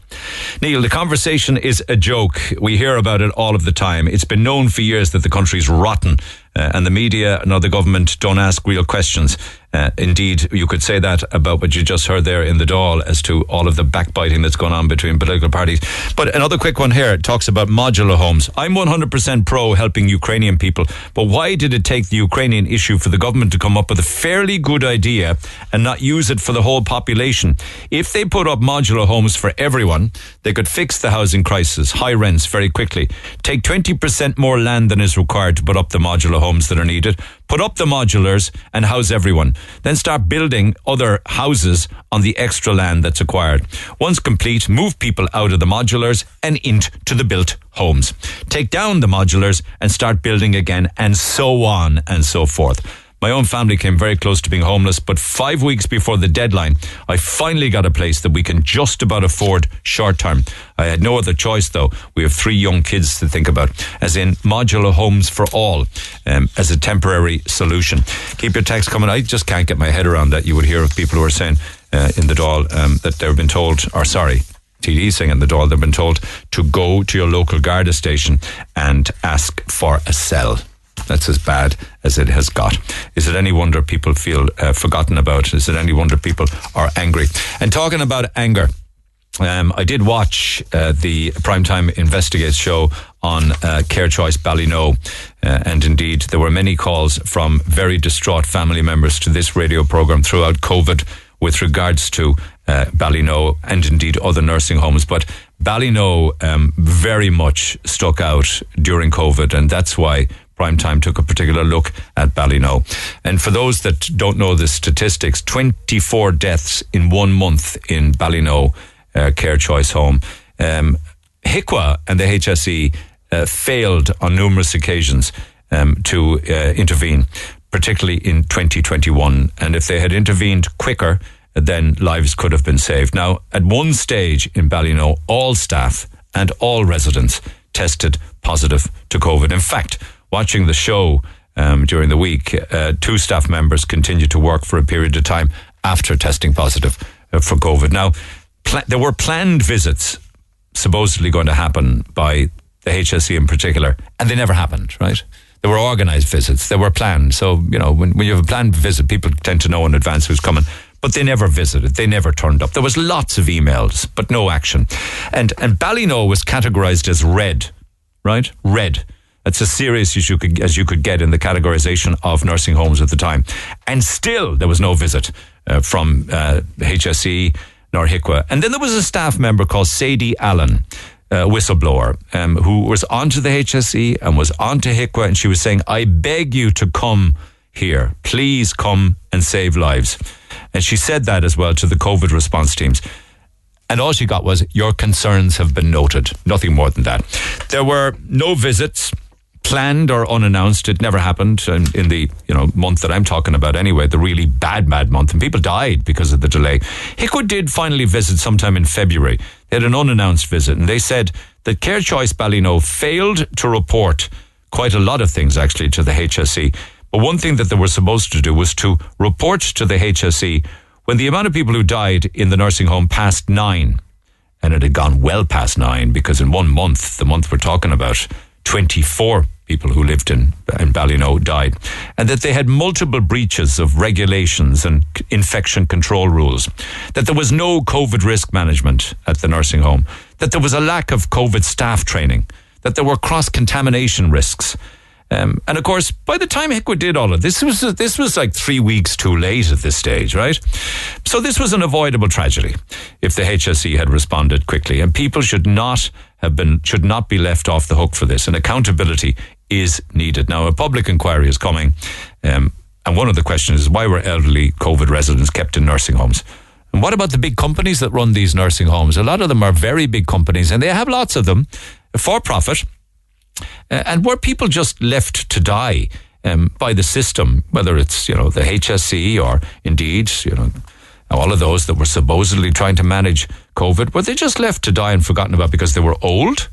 Neil, the conversation is a joke. We hear about it all of the time. It's been known for years that the country's rotten uh, and the media and other government don't ask real questions. Uh, indeed, you could say that about what you just heard there in the Dáil as to all of the backbiting that's going on between political parties. But another quick one here talks about modular homes. I'm one hundred percent pro helping Ukrainian people, but why did it take the Ukrainian issue for the government to come up with a fairly good idea and not use it for the whole population? If they put up modular homes for everyone, they could fix the housing crisis, high rents very quickly, take twenty percent more land than is required to put up the modular homes that are needed, put up the modulars and house everyone. Then start building other houses on the extra land that's acquired. Once complete, move people out of the modulars and into the built homes. Take down the modulars and start building again, and so on and so forth. My own family came very close to being homeless, but five weeks before the deadline, I finally got a place that we can just about afford short term. I had no other choice, though. We have three young kids to think about, as in modular homes for all, um, as a temporary solution. Keep your text coming. I just can't get my head around that. You would hear of people who are saying uh, in the Dáil um, that they've been told, or sorry, T D saying in the Dáil, they've been told to go to your local Garda station and ask for a cell. That's as bad as it has got. Is it any wonder people feel uh, forgotten about? Is it any wonder people are angry? And talking about anger, um, I did watch uh, the Primetime Investigates show on uh, Care Choice Ballynoe, uh, and indeed there were many calls from very distraught family members to this radio programme throughout COVID with regards to uh, Ballynoe and indeed other nursing homes. But Ballynoe um, very much stuck out during COVID, and that's why Primetime took a particular look at Ballynoe. And for those that don't know the statistics, twenty-four deaths in one month in Ballynoe uh, Care Choice Home. Um, HIQA and the H S E uh, failed on numerous occasions um, to uh, intervene, particularly in twenty twenty-one. And if they had intervened quicker, then lives could have been saved. Now, at one stage in Ballynoe, all staff and all residents tested positive to COVID. In fact, watching the show um, during the week, uh, two staff members continued to work for a period of time after testing positive uh, for COVID. Now, pl- there were planned visits supposedly going to happen by the H S E in particular, and they never happened, right? There were organised visits, they were planned. So, you know, when, when you have a planned visit, people tend to know in advance who's coming. But they never visited, they never turned up. There was lots of emails, but no action. And, and Ballynoe was categorised as red, right? Red. That's as serious as you could, as you could get in the categorization of nursing homes at the time. And still, there was no visit uh, from uh, H S E nor HIQA. And then there was a staff member called Sadie Allen, a whistleblower, um, who was onto the H S E and was onto HIQA, and she was saying, I beg you to come here. Please come and save lives. And she said that as well to the COVID response teams. And all she got was, your concerns have been noted. Nothing more than that. There were no visits, planned or unannounced. It never happened in, in the you know month that I'm talking about anyway, the really bad, bad month. And people died because of the delay. HIQA did finally visit sometime in February. They had an unannounced visit, and they said that Care Choice Ballynoe failed to report quite a lot of things, actually, to the H S E. But one thing that they were supposed to do was to report to the H S E when the amount of people who died in the nursing home passed nine. And it had gone well past nine, because in one month, the month we're talking about, twenty-four people who lived in, in Ballynoe died, and that they had multiple breaches of regulations and infection control rules, that there was no COVID risk management at the nursing home, that there was a lack of COVID staff training, that there were cross-contamination risks. Um, and of course, by the time HIQA did all of this, was, this was like three weeks too late at this stage, right? So this was an avoidable tragedy if the H S E had responded quickly, and people should not have been, should not be left off the hook for this, and accountability is needed. Now, a public inquiry is coming, um, and one of the questions is, why were elderly COVID residents kept in nursing homes? And what about the big companies that run these nursing homes? A lot of them are very big companies, and they have lots of them, for profit. And were people just left to die um, by the system, whether it's, you know, the H S E or indeed, you know, all of those that were supposedly trying to manage COVID, were they just left to die and forgotten about because they were old?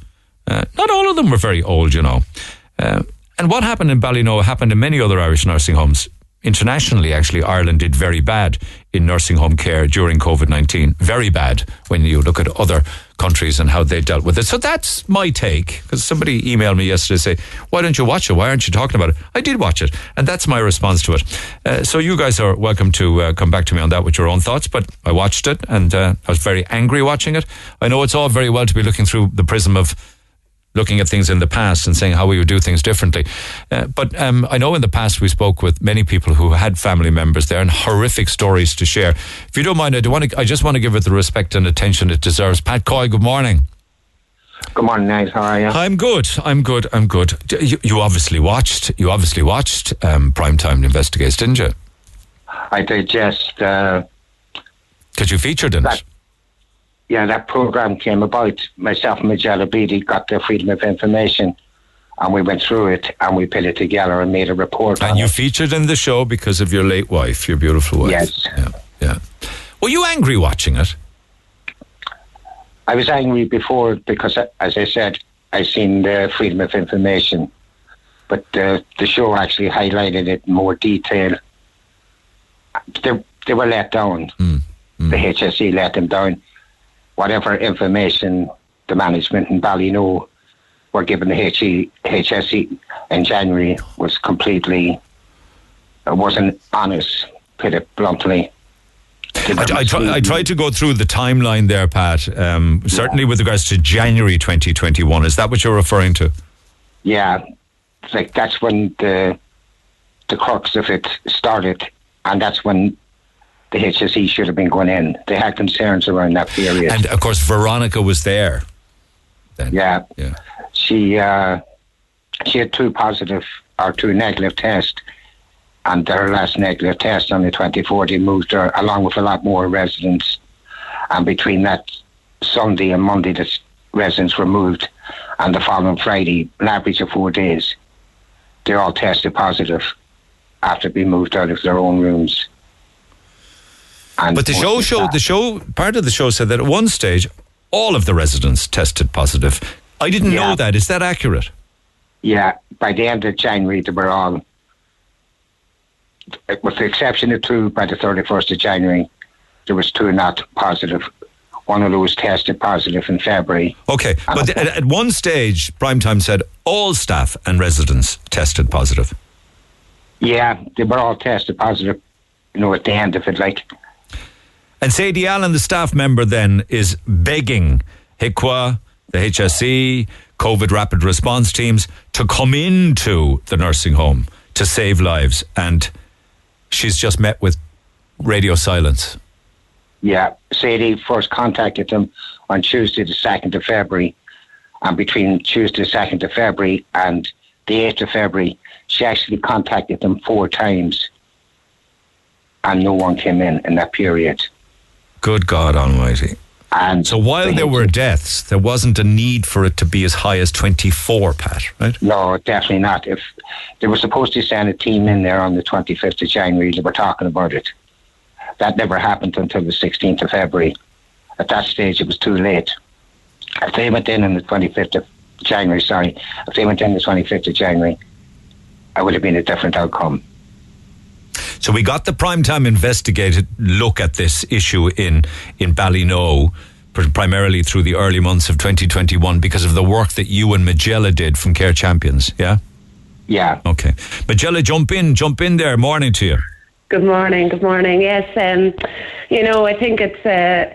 Uh, not all of them were very old, you know. Uh, and what happened in Ballynoe happened in many other Irish nursing homes. Internationally, actually, Ireland did very bad in nursing home care during COVID nineteen. Very bad when you look at other countries and how they dealt with it. So that's my take, because somebody emailed me yesterday saying, why don't you watch it? Why aren't you talking about it? I did watch it, and that's my response to it. Uh, so you guys are welcome to uh, come back to me on that with your own thoughts, but I watched it, and uh, I was very angry watching it. I know it's all very well to be looking through the prism of looking at things in the past and saying how we would do things differently. Uh, but um, I know in the past we spoke with many people who had family members there and horrific stories to share. If you don't mind, I do want to, I just want to give it the respect and attention it deserves. Pat Coy, good morning. Good morning, guys. How are you? I'm good. I'm good. I'm good. You, you obviously watched. You obviously watched um, Primetime Investigates, didn't you? I did. Yes. Because uh, you featured in that, it. Yeah, that program came about. Myself and Majella Beatty got the Freedom of Information, and we went through it and we put it together and made a report. And on you it. Featured in the show because of your late wife, your beautiful wife. Yes. Yeah. Yeah. Were you angry watching it? I was angry before because, as I said, I seen the Freedom of Information, but uh, the show actually highlighted it in more detail. They, they were let down. Mm, mm. The H S E let them down. Whatever information the management in Ballynoe were given the H S E in January was completely, uh, wasn't honest, put it bluntly. I, I, try, I tried to go through the timeline there, Pat, um, certainly yeah. with regards to January twenty twenty-one. Is that what you're referring to? Yeah. It's like that's when the the crux of it started, and that's when the H S E should have been going in. They had concerns around that period. And, of course, Veronica was there then. Yeah. yeah. She uh, she had two positive or two negative tests, and her last negative test on the twenty-fourth, they moved her along with a lot more residents. And between that Sunday and Monday, the residents were moved. And the following Friday, an average of four days, they all tested positive after being moved out of their own rooms. And but the show showed, the show, part of the show said that at one stage, all of the residents tested positive. I didn't yeah. know that. Is that accurate? Yeah. By the end of January, they were all... with the exception of two, by the thirty-first of January, there was two not positive. One of those tested positive in February. Okay, and but at, at one stage, Primetime said all staff and residents tested positive. Yeah, they were all tested positive, you know, at the end of it, like. And Sadie Allen, the staff member then, is begging HIQA, the H S E, COVID rapid response teams to come into the nursing home to save lives, and she's just met with radio silence. Yeah, Sadie first contacted them on Tuesday the second of February, and between Tuesday the second of February and the eighth of February, she actually contacted them four times, and no one came in in that period. Good God Almighty! And so while there were deaths, there wasn't a need for it to be as high as twenty-four, Pat, right? No, definitely not. If they were supposed to send a team in there on the twenty-fifth of January, they were talking about it. That never happened until the sixteenth of February. At that stage, it was too late. If they went in on the twenty-fifth of January, sorry, if they went in the twenty-fifth of January, it would have been a different outcome. So we got the Primetime Investigated look at this issue in, in Ballynoe, primarily through the early months of twenty twenty-one, because of the work that you and Majella did from Care Champions, yeah? Yeah. Okay. Majella, jump in, jump in there. Morning to you. Good morning, good morning. Yes, um, you know, I think it's a,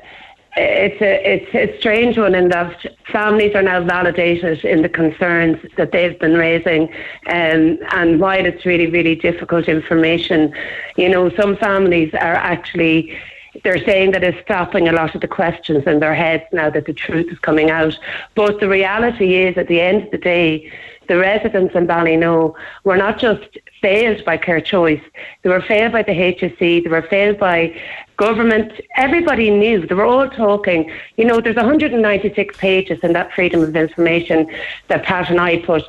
it's a, it's a strange one in that families are now validated in the concerns that they've been raising, um, and while it's really, really difficult information, you know, some families are actually... they're saying that it's stopping a lot of the questions in their heads now that the truth is coming out. But the reality is, at the end of the day, the residents in Ballynoe were not just failed by Care Choice, they were failed by the H S E, they were failed by government. Everybody knew, they were all talking. You know, there's one hundred ninety-six pages in that Freedom of Information that Pat and I put.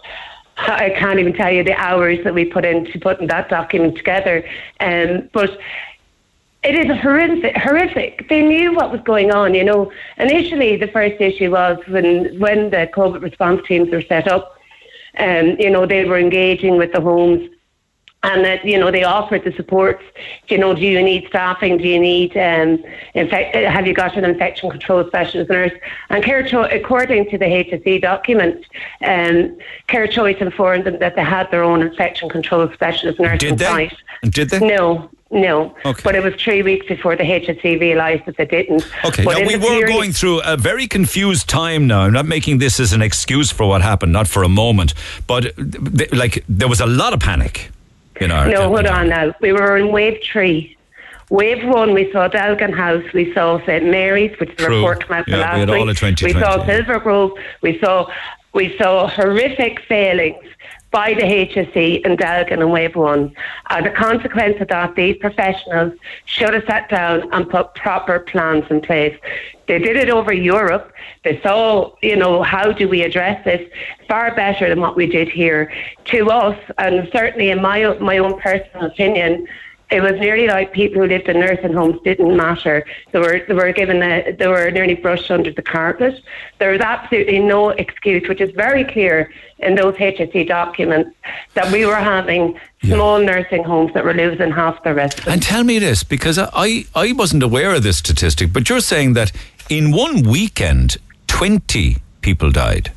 I can't even tell you the hours that we put into putting that document together. Um, but... It is horrific, horrific. They knew what was going on, you know. Initially, the first issue was when, when the COVID response teams were set up, um, you know, they were engaging with the homes and, that you know, they offered the supports. You know, do you need staffing? Do you need, um, infect- have you got an infection control specialist nurse? And Care Cho- according to the H S E document, um, Care Choice informed them that they had their own infection control specialist nurse. Did they? Site. Did they? No. No, okay. But it was three weeks before the H S E realised that they didn't. Okay, now, we were going through a very confused time now. I'm not making this as an excuse for what happened, not for a moment. But, th- like, there was a lot of panic in our... No, hold on now. We were in wave three. Wave one, we saw Dalgan House, we saw Saint Mary's, which the True. report came out yeah, last we had week. All of twenty twenty, we saw yeah. Silver Grove. We saw we saw horrific failings by the H S E in Dalgan and Wave one. As a consequence of that, these professionals should have sat down and put proper plans in place. They did it over Europe. They saw, you know, how do we address this far better than what we did here. To us, and certainly in my my own personal opinion, it was nearly like people who lived in nursing homes didn't matter. They were they were given a, they were nearly brushed under the carpet. There was absolutely no excuse, which is very clear in those H S E documents, that we were having yeah. small nursing homes that were losing half their residents. And tell me this, because I, I wasn't aware of this statistic, but you're saying that in one weekend, twenty people died.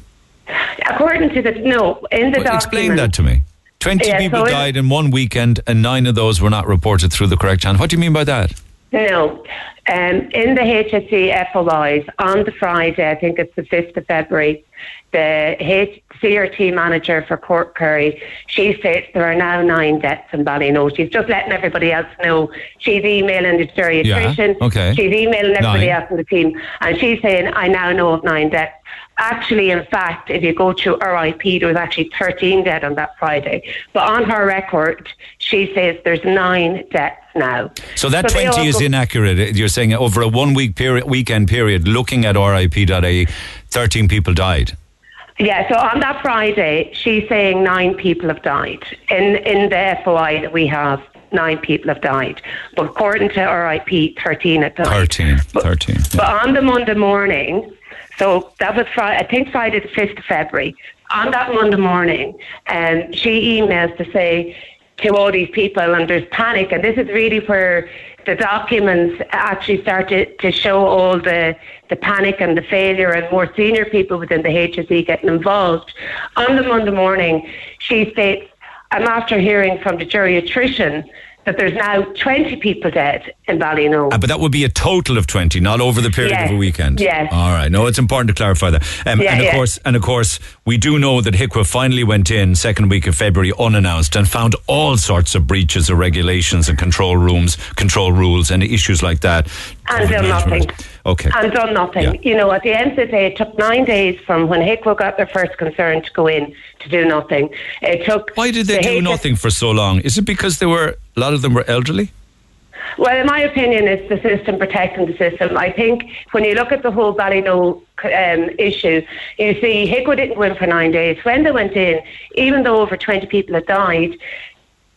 According to the no in the well, document. Explain that to me. twenty yeah, people so died in one weekend and nine of those were not reported through the correct channel. What do you mean by that? No. Um, in the H S E F O Is, on the Friday, I think it's the fifth of February, the H- C R T manager for Cork Curry, she states there are now nine deaths in Ballynoe. She's just letting everybody else know. She's emailing the geriatrician. Yeah, okay. She's emailing everybody nine. else in the team. And she's saying, I now know of nine deaths. Actually, in fact, if you go to R I P, there was actually thirteen dead on that Friday. But on her record, she says there's nine deaths now. So that so twenty is inaccurate. You're saying over a one-week period, weekend period, looking at R I P dot I E, thirteen people died. Yeah, so on that Friday, she's saying nine people have died. In in the F O I that we have, nine people have died. But according to R I P, thirteen have died. thirteen, but, thirteen. Yeah. But on the Monday morning... So that was Friday, I think Friday the fifth of February. On that Monday morning, um, she emails to say to all these people, and there's panic. And this is really where the documents actually started to show all the, the panic and the failure, and more senior people within the H S E getting involved. On the Monday morning, she states, I'm after hearing from the geriatrician that there's now twenty people dead in Ballynoe. Ah, but that would be a total of twenty, not over the period yes. of a weekend. Yes. All right. No, it's important to clarify that. Um, yeah, and, of yeah. course, and of course, we do know that H I Q A finally went in second week of February unannounced and found all sorts of breaches of regulations and control rooms, control rules and issues like that. And done nothing. Okay. And done nothing. Yeah. You know, at the end of the day, it took nine days from when H I Q A got their first concern to go in to do nothing. It took. Why did they the do H- nothing for so long? Is it because they were... A lot of them were elderly? Well, in my opinion, it's the system protecting the system. I think when you look at the whole Ballynoe um, issue, you see H I Q A didn't go in for nine days. When they went in, even though over twenty people had died,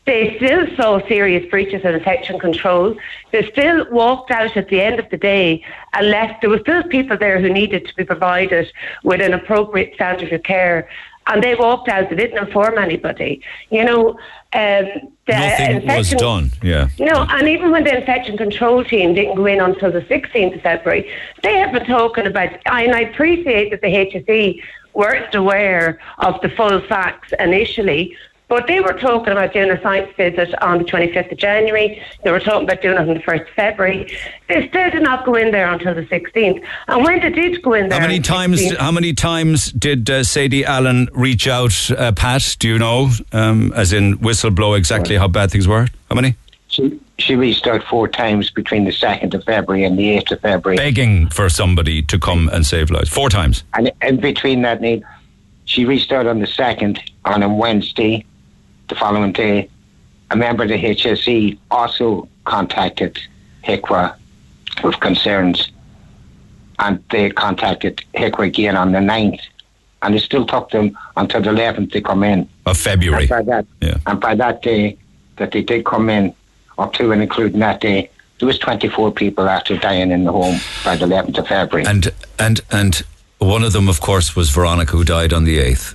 they still saw serious breaches in infection control. They still walked out at the end of the day and left. There were still people there who needed to be provided with an appropriate standard of care. And they walked out. They didn't inform anybody. You know, um, the nothing was done. Yeah. No, and even when the infection control team didn't go in until the sixteenth of February, they have been talking about. And I appreciate that the H S E weren't aware of the full facts initially, but they were talking about doing a science visit on the twenty-fifth of January. They were talking about doing it on the first of February. They still did not go in there until the sixteenth. And when they did go in there... How many times sixteenth, How many times did uh, Sadie Allen reach out, uh, Pat, do you know, um, as in whistleblow exactly how bad things were? How many? She, she reached out four times between the second of February and the eighth of February. Begging for somebody to come and save lives. Four times. And in between that, Neil, she reached out on the second, on a Wednesday... The following day, a member of the H S E also contacted H I Q A with concerns, and they contacted H I Q A again on the ninth, and it still took them until the eleventh to come in. Of February. And by that, yeah. and by that day that they did come in, up to and including that day, there was twenty-four people after dying in the home by the eleventh of February. And, and, and one of them, of course, was Veronica, who died on the eighth.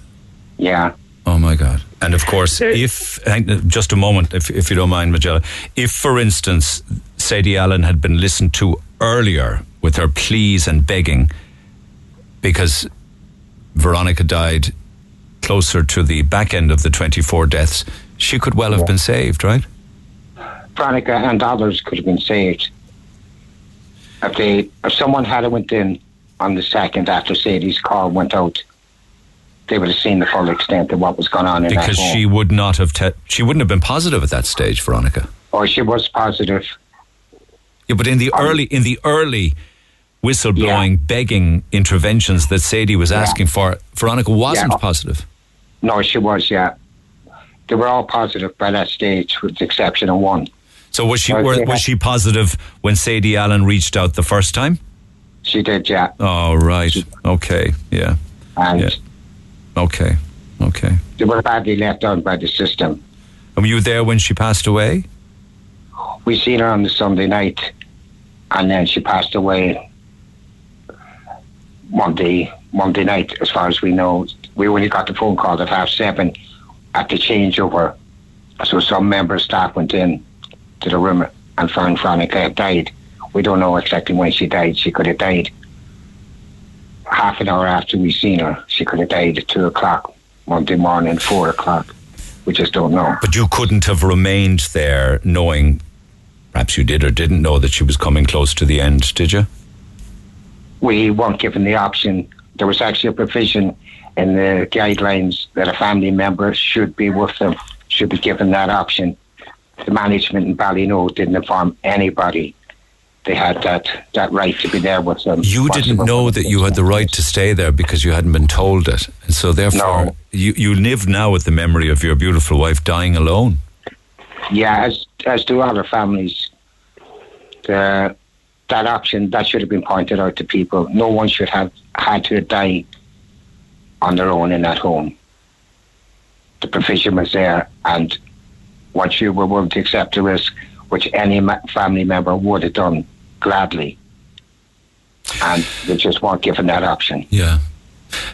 Yeah. Oh, my God. And, of course, if... Just a moment, if if you don't mind, Majella. If, for instance, Sadie Allen had been listened to earlier with her pleas and begging, because Veronica died closer to the back end of the twenty-four deaths, she could well have been saved, right? Veronica and others could have been saved. If, they, if someone had went in on the second after Sadie's call went out, they would have seen the full extent of what was going on in that home. Because she would not have, te- she wouldn't have been positive at that stage, Veronica. Oh, she was positive. Yeah, but in the um, early in the early whistleblowing, yeah. begging interventions that Sadie was asking yeah. for, Veronica wasn't yeah. positive. No, she was. Yeah, they were all positive by that stage, with the exception of one. So was she so were, was she positive when Sadie Allen reached out the first time? She did, yeah. Oh, right. She, okay, yeah. And yeah. okay, okay. They were badly left out by the system. And were you there when she passed away? We seen her on the Sunday night, and then she passed away Monday Monday night, as far as we know. We only got the phone call at half seven at the changeover. So some member of staff went in to the room and found Veronica had died. We don't know exactly when she died. She could have died half an hour after we seen her. She could have died at two o'clock Monday morning, four o'clock. We just don't know. But you couldn't have remained there knowing, perhaps you did or didn't know, that she was coming close to the end, did you? We weren't given the option. There was actually a provision in the guidelines that a family member should be with them, should be given that option. The management in Ballynoe didn't inform anybody they had that, that right to be there with them. You didn't know that you had the right to stay there because you hadn't been told it. And so therefore, no. you, you live now with the memory of your beautiful wife dying alone. Yeah, as as do other families. The, that option, that should have been pointed out to people. No one should have had to die on their own in that home. The provision was there, and once you were willing to accept the risk, which any ma- family member would have done gladly, and they just weren't given that option. Yeah.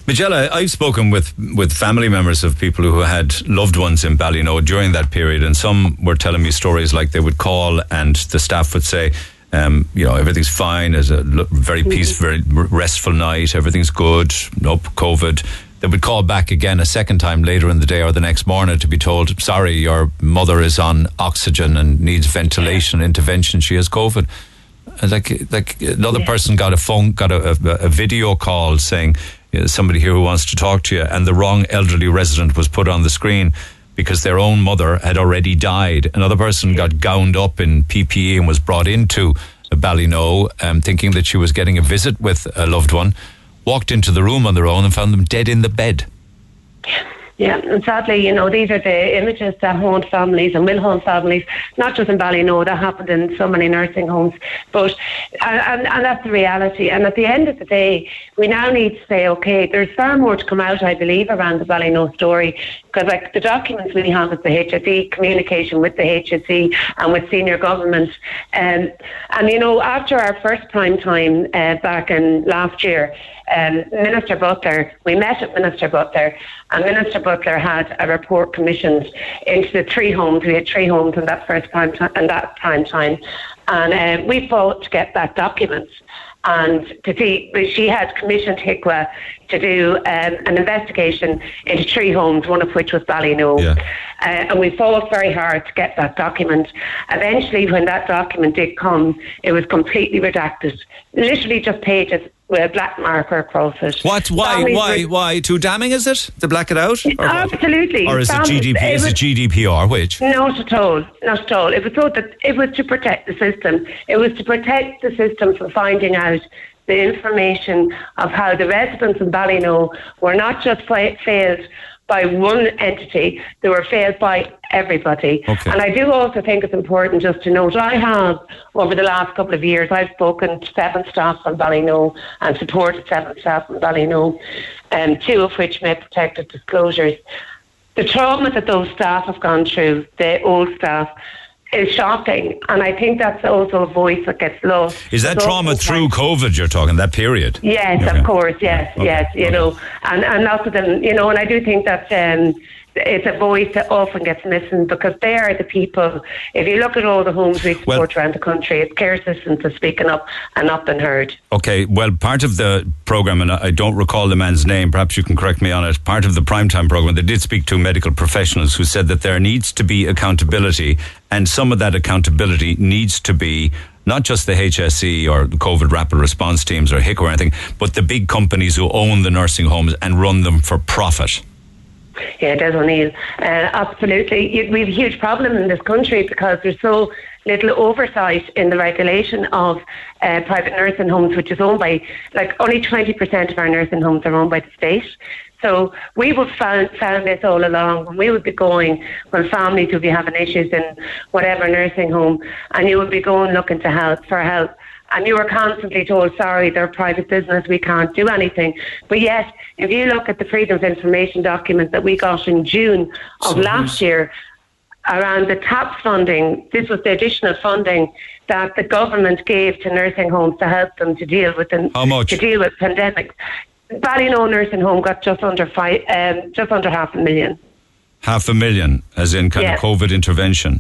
Majella, I've spoken with, with family members of people who had loved ones in Ballynoe during that period, and some were telling me stories like they would call and the staff would say, um, you know, everything's fine, it's a very peaceful, very restful night, everything's good, nope, COVID. They would call back again a second time later in the day or the next morning to be told, sorry, your mother is on oxygen and needs ventilation intervention, she has COVID. And like, like another yeah. person got a phone, got a, a, a video call saying, somebody here who wants to talk to you, and the wrong elderly resident was put on the screen because their own mother had already died. Another person got gowned up in P P E and was brought into Ballynoe, um, thinking that she was getting a visit with a loved one, walked into the room on their own and found them dead in the bed. Yeah, and sadly, you know, these are the images that haunt families and will haunt families, not just in Ballynoe, that happened in so many nursing homes, but, and, and that's the reality. And at the end of the day, we now need to say, okay, there's far more to come out, I believe, around the Ballynoe story, because like the documents we have at the H S E, communication with the H S E and with senior government. Um, and, you know, after our first prime time uh, back in last year, Um, Minister Butler, we met at Minister Butler, and Minister Butler had a report commissioned into the three homes. We had three homes in that first prime time, and that prime time, and uh, we fought to get that document. And to see, she had commissioned H I Q A to do um, an investigation into three homes, one of which was Ballynoe. Yeah. Uh, and we fought very hard to get that document. Eventually, when that document did come, it was completely redacted, literally just pages with a black marker across it. What? Why? Families why? Were, why? Too damning, is it? To black it out? Or absolutely. What? Or is families, it G D P? It was, is it G D P R? Which? Not at all. Not at all. It was so that it was to protect the system. It was to protect the system from finding out the information of how the residents in Ballynoe were not just failed by one entity, they were failed by everybody. Okay. And I do also think it's important just to note, I have, over the last couple of years, I've spoken to seven staff from Ballynoe and supported seven staff from Ballynoe, um, two of which made protected disclosures. The trauma that those staff have gone through, the old staff, is shocking. And I think that's also a voice that gets lost. Is that so, trauma through COVID you're talking, that period? Yes, okay. Of course, yes, okay. yes, you okay. know. And, and lots of them, you know, and I do think that um, it's a voice that often gets missing because they are the people, if you look at all the homes we support well, around the country, it's care systems are speaking up and not been heard. Okay, well, part of the programme, and I don't recall the man's name, perhaps you can correct me on it, part of the primetime programme, they did speak to medical professionals who said that there needs to be accountability, and some of that accountability needs to be not just the H S E or the COVID rapid response teams or H I C A or anything, but the big companies who own the nursing homes and run them for profit. Yeah, Des O'Neill. Uh, absolutely. We have a huge problem in this country because there's so little oversight in the regulation of uh, private nursing homes, which is owned by, like, only twenty percent of our nursing homes are owned by the state. So we would found, found this all along when we would be going, when families would be having issues in whatever nursing home, and you would be going looking to help for help. And you were constantly told, sorry, they're a private business, we can't do anything. But yet, if you look at the Freedom of Information document that we got in June of mm-hmm. last year, around the T A P S funding, this was the additional funding that the government gave to nursing homes to help them to deal with the, How much? to deal with pandemics. Ballynoe Nursing Home got just under five, um, just under half a million. Half a million, as in kind yeah. of COVID intervention.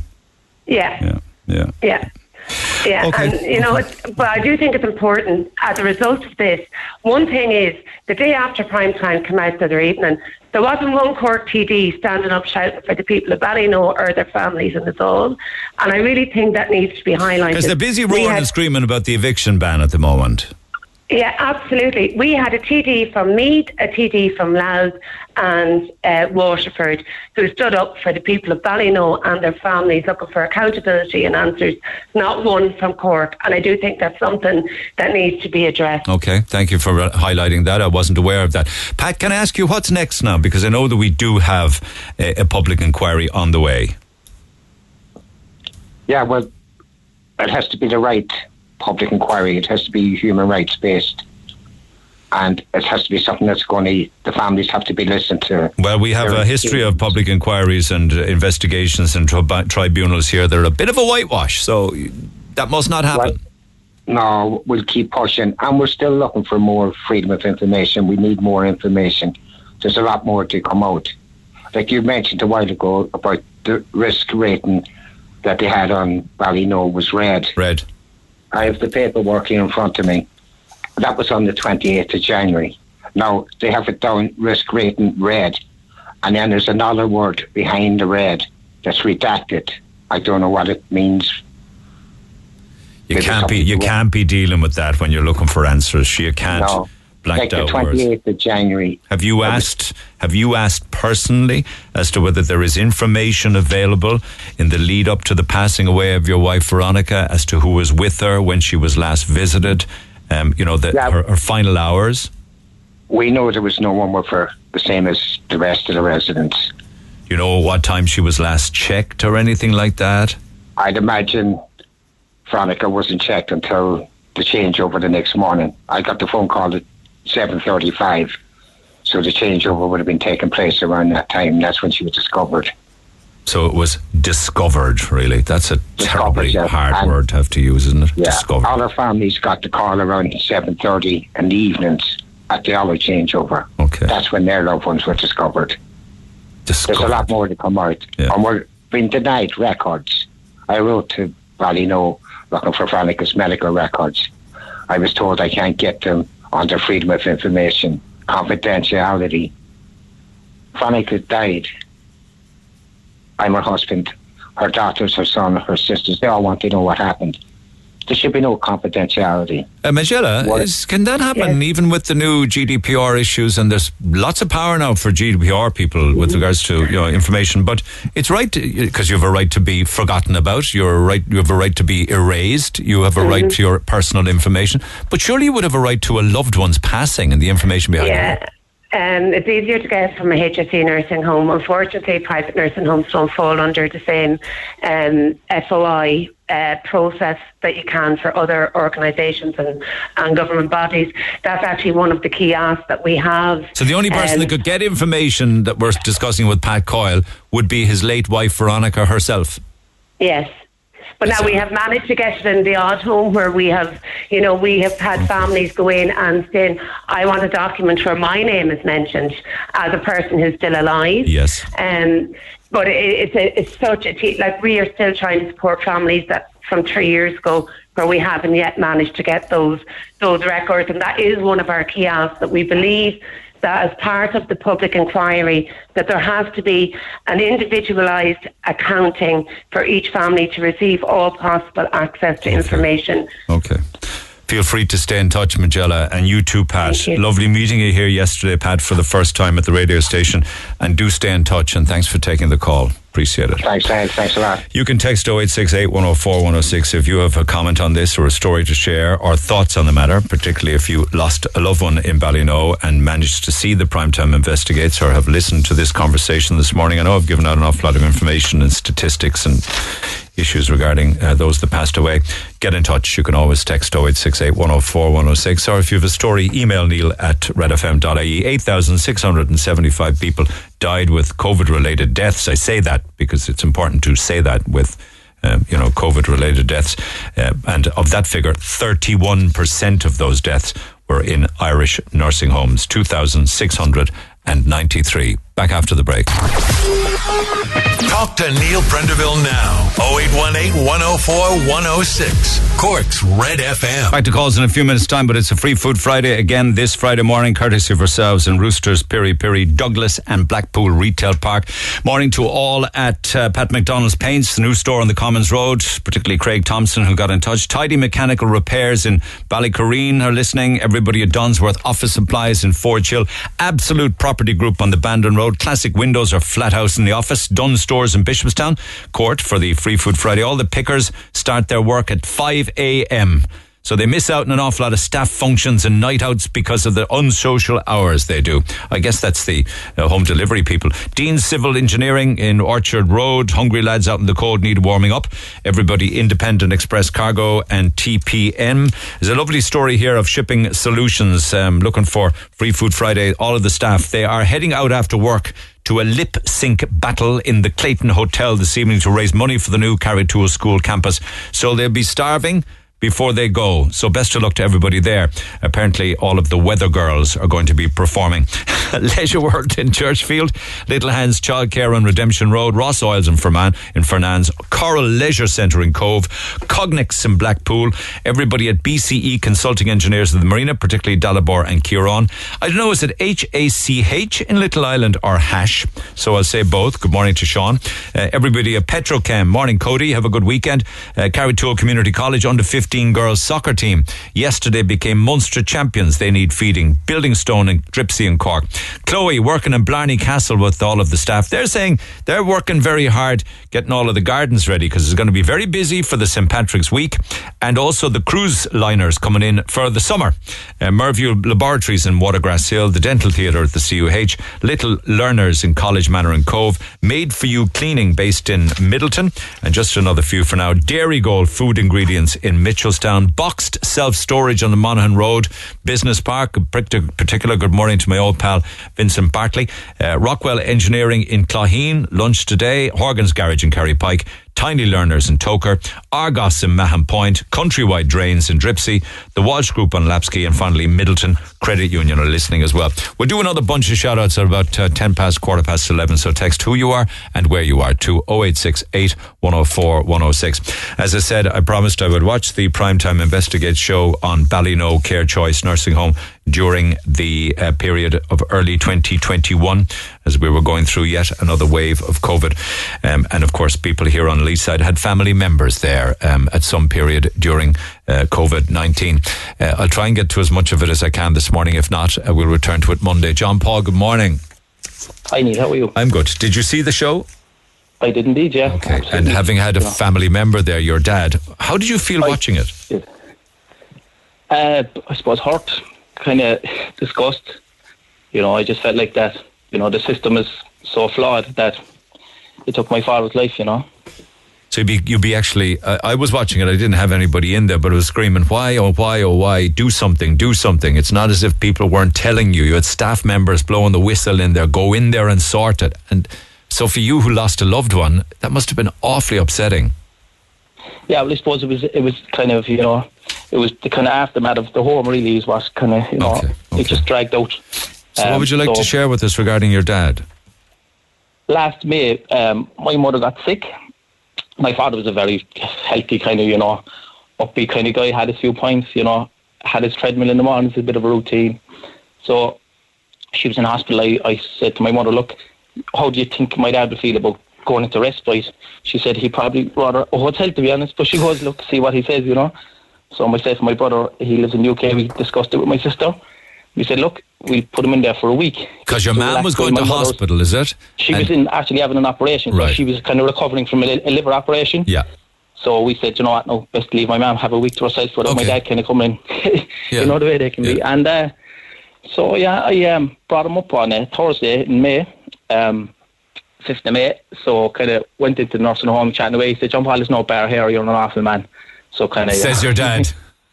Yeah. Yeah. Yeah. yeah. Yeah, okay. and you know, it's, but I do think it's important as a result of this. One thing is, the day after Primetime came out the other evening, there wasn't one Cork P D standing up shouting for the people of Ballynoe or their families in the zone. And I really think that needs to be highlighted. Because they're busy roaring had, and screaming about the eviction ban at the moment. Yeah, absolutely. We had a T D from Meath, a T D from Louth and uh, Waterford, who stood up for the people of Ballynoe and their families, looking for accountability and answers, not one from Cork. And I do think that's something that needs to be addressed. Okay, thank you for highlighting that. I wasn't aware of that. Pat, can I ask you what's next now? Because I know that we do have a, a public inquiry on the way. Yeah, well, it has to be the right public inquiry. It has to be human rights based, and it has to be something that's going to, the families have to be listened to. Well, we have a history of public inquiries and investigations and tri- tribunals here. They're a bit of a whitewash, so that must not happen. Well, no, we'll keep pushing, and we're still looking for more freedom of information. We need more information. There's a lot more to come out. Like you mentioned a while ago about the risk rating that they had on Ballynoe was red. Red. I have the paperwork here in front of me. That was on the twenty-eighth of January. Now, they have it down, risk rating red. And then there's another word behind the red that's redacted. I don't know what it means. You Maybe can't be you can't be dealing with that when you're looking for answers. You can't no, blacked out words. Like the twenty-eighth of January. Have you asked, have you asked personally as to whether there is information available in the lead up to the passing away of your wife, Veronica, as to who was with her when she was last visited? Um, you know, the, yeah. her, her final hours? We know there was no one with her, the same as the rest of the residents. You know what time she was last checked or anything like that? I'd imagine Veronica wasn't checked until the changeover the next morning. I got the phone call at seven thirty-five, so the changeover would have been taking place around that time. That's when she was discovered. So it was discovered, really. That's a terribly yeah. hard and word to have to use, isn't it? Yeah. Discovered. All our families got the call around seven thirty in the evenings at the hour changeover. Okay. That's when their loved ones were discovered. discovered. There's a lot more to come out. Yeah. And we've been denied records. I wrote to Ballynoe looking for Veronica's medical records. I was told I can't get them under freedom of information, confidentiality. Veronica died. I'm her husband, her daughters, her son, her sisters. They all want to know what happened. There should be no confidentiality. Uh, Majella, is, can that happen yes. even with the new G D P R issues? And there's lots of power now for G D P R people with regards to, you know, information. But it's right, because you have a right to be forgotten about. You're right. You have a right to be erased. You have a mm-hmm. right to your personal information. But surely you would have a right to a loved one's passing and the information behind yeah. it. Um, it's easier to get from a H S E nursing home. Unfortunately, private nursing homes don't fall under the same um, F O I uh, process that you can for other organisations and, and government bodies. That's actually one of the key asks that we have. So the only person um, that could get information that we're discussing with Pat Coyle would be his late wife, Veronica, herself? Yes. But now we have managed to get it in the odd home where we have, you know, we have had families go in and saying, I want a document where my name is mentioned as a person who's still alive. Yes. Um, but it, it's, a, it's such a, te- like we are still trying to support families that from three years ago where we haven't yet managed to get those, those records. And that is one of our key asks, that we believe that as part of the public inquiry, that there has to be an individualised accounting for each family to receive all possible access to okay. information. Okay. feel free to stay in touch, Majella, and you too, Pat. You. Lovely meeting you here yesterday, Pat, for the first time at the radio station, and do stay in touch, and thanks for taking the call. Appreciate it. Thanks, thanks, thanks a lot. You can text oh eight six eight, one oh four, one oh six if you have a comment on this or a story to share or thoughts on the matter, particularly if you lost a loved one in Ballynoe and managed to see the Primetime Investigates or have listened to this conversation this morning. I know I've given out an awful lot of information and statistics and issues regarding uh, those that passed away. Get in touch. You can always text oh eight six eight, one oh four, one oh six, or if you have a story, email Neil at redfm.ie. eight thousand six hundred seventy-five people died with COVID-related deaths. I say that because it's important to say that with, um, you know, COVID-related deaths. Uh, and of that figure, thirty-one percent of those deaths were in Irish nursing homes. two thousand six hundred ninety-three. Back after the break. Talk to Neil Prenderville now. oh eight one eight, one oh four, one oh six. Cork's Red F M. Back to calls in a few minutes' time, but it's a Free Food Friday again this Friday morning, courtesy of yourselves and Roosters Piri Piri, Douglas and Blackpool Retail Park. Morning to all at uh, Pat McDonald's Paints, the new store on the Commons Road, particularly Craig Thompson who got in touch. Tidy Mechanical Repairs in Ballycoreen are listening. Everybody at Donsworth Office Supplies in Forchill. Absolute Property Group on the Bandon Road. Classic Windows or Flat House in the office. Dunn Stores in Bishopstown Court for the Free Food Friday. All the pickers start their work at five a.m. so they miss out on an awful lot of staff functions and night outs because of the unsocial hours they do. I guess that's the uh, home delivery people. Dean's Civil Engineering in Orchard Road. Hungry lads out in the cold need warming up. Everybody Independent Express Cargo and T P M. There's a lovely story here of Shipping Solutions um, looking for Free Food Friday. All of the staff, they are heading out after work to a lip sync battle in the Clayton Hotel this evening to raise money for the new Carrightwohill School campus. So they'll be starving before they go. So best of luck to everybody there. Apparently all of the weather girls are going to be performing. Leisure World in Churchfield, Little Hands Childcare on Redemption Road, Ross Oils in Fermanagh, in Fernands, Coral Leisure Centre in Cove, Cognex in Blackpool, everybody at B C E Consulting Engineers of the Marina, particularly Dalibor and Kieran. I don't know, is it H A C H in Little Island or Hash? So I'll say both. Good morning to Sean. Uh, everybody at Petrochem, morning Cody, have a good weekend. Uh, Carrightwohill Community College, under fifteen girls soccer team yesterday became Munster champions. They need feeding. Buildingstone and Dripsy and Cork. Chloe working in Blarney Castle with all of the staff. They're saying they're working very hard getting all of the gardens ready because it's going to be very busy for the Saint Patrick's Week and also the cruise liners coming in for the summer. Uh, Merview Laboratories in Watergrass Hill, the Dental Theatre at the C U H, Little Learners in College Manor and Cove, Made For You Cleaning based in Middleton, and just another few for now. Dairy Gold Food Ingredients in Mitchell. Down. Boxed Self-Storage on the Monaghan Road, Business Park, particular good morning to my old pal Vincent Bartley. Uh, Rockwell Engineering in Claheen, lunch today. Horgan's Garage in Kerrypike, Tiny Learners in Toker, Argos in Mahon Point, Countrywide Drains in Dripsy, the Walsh Group on Lapsky, and finally Middleton Credit Union are listening as well. We'll do another bunch of shout outs at about uh, ten past, quarter past eleven, so text who you are and where you are to oh eight six eight, one oh four, one oh six. As I said, I promised I would watch the Primetime Investigate show on Ballynoe Care Choice Nursing Home during the uh, period of early twenty twenty-one as we were going through yet another wave of COVID. Um, and of course, people here on the Leaside side had family members there um, at some period during uh, COVID nineteen. Uh, I'll try and get to as much of it as I can this morning. If not, uh, we'll return to it Monday. John Paul, good morning. Hi Neil, how are you? I'm good. Did you see the show? I did indeed, yeah. Okay, absolutely. And having had a family member there, your dad, how did you feel I, watching it? Yeah. Uh, I suppose hurt. Kind of disgust, you know. I just felt like that, you know, the system is so flawed that it took my father's life, you know. So you'd be, you'd be actually, uh, I was watching it, I didn't have anybody in there, but I was screaming, why, oh, why, oh, why, do something, do something. It's not as if people weren't telling you. You had staff members blowing the whistle in there, go in there and sort it. And so for you who lost a loved one, that must have been awfully upsetting. Yeah, well, I suppose it was, it was kind of, you know, it was the kind of aftermath of the home, really, is what kind of, you know, okay, okay. It just dragged out. So um, what would you like so to share with us regarding your dad? Last May, um, my mother got sick. My father was a very healthy kind of, you know, upbeat kind of guy, had a few pints, you know, had his treadmill in the morning, it's a bit of a routine. So she was in hospital. I, I said to my mother, look, how do you think my dad would feel about going into respite? She said, he probably rather a hotel, to be honest, but she goes, look, see what he says, you know. So myself and my brother, he lives in the U K, we discussed it with my sister. We said, look, we'll put him in there for a week. Because your mum was going to hospital, is it? She was in actually having an operation. Right. So she was kind of recovering from a, a liver operation. Yeah. So we said, you know what, no, best leave my mum, have a week to herself without okay. my dad kind of coming in. Yeah. You know the way they can yeah. be. And uh, so, yeah, I um, brought him up on a Thursday in May, um, fifth of May. So kind of went into the nursing home, chatting away. He said, John Paul, there's no bar here, you're an awful man. So kind of... Says yeah. your dad.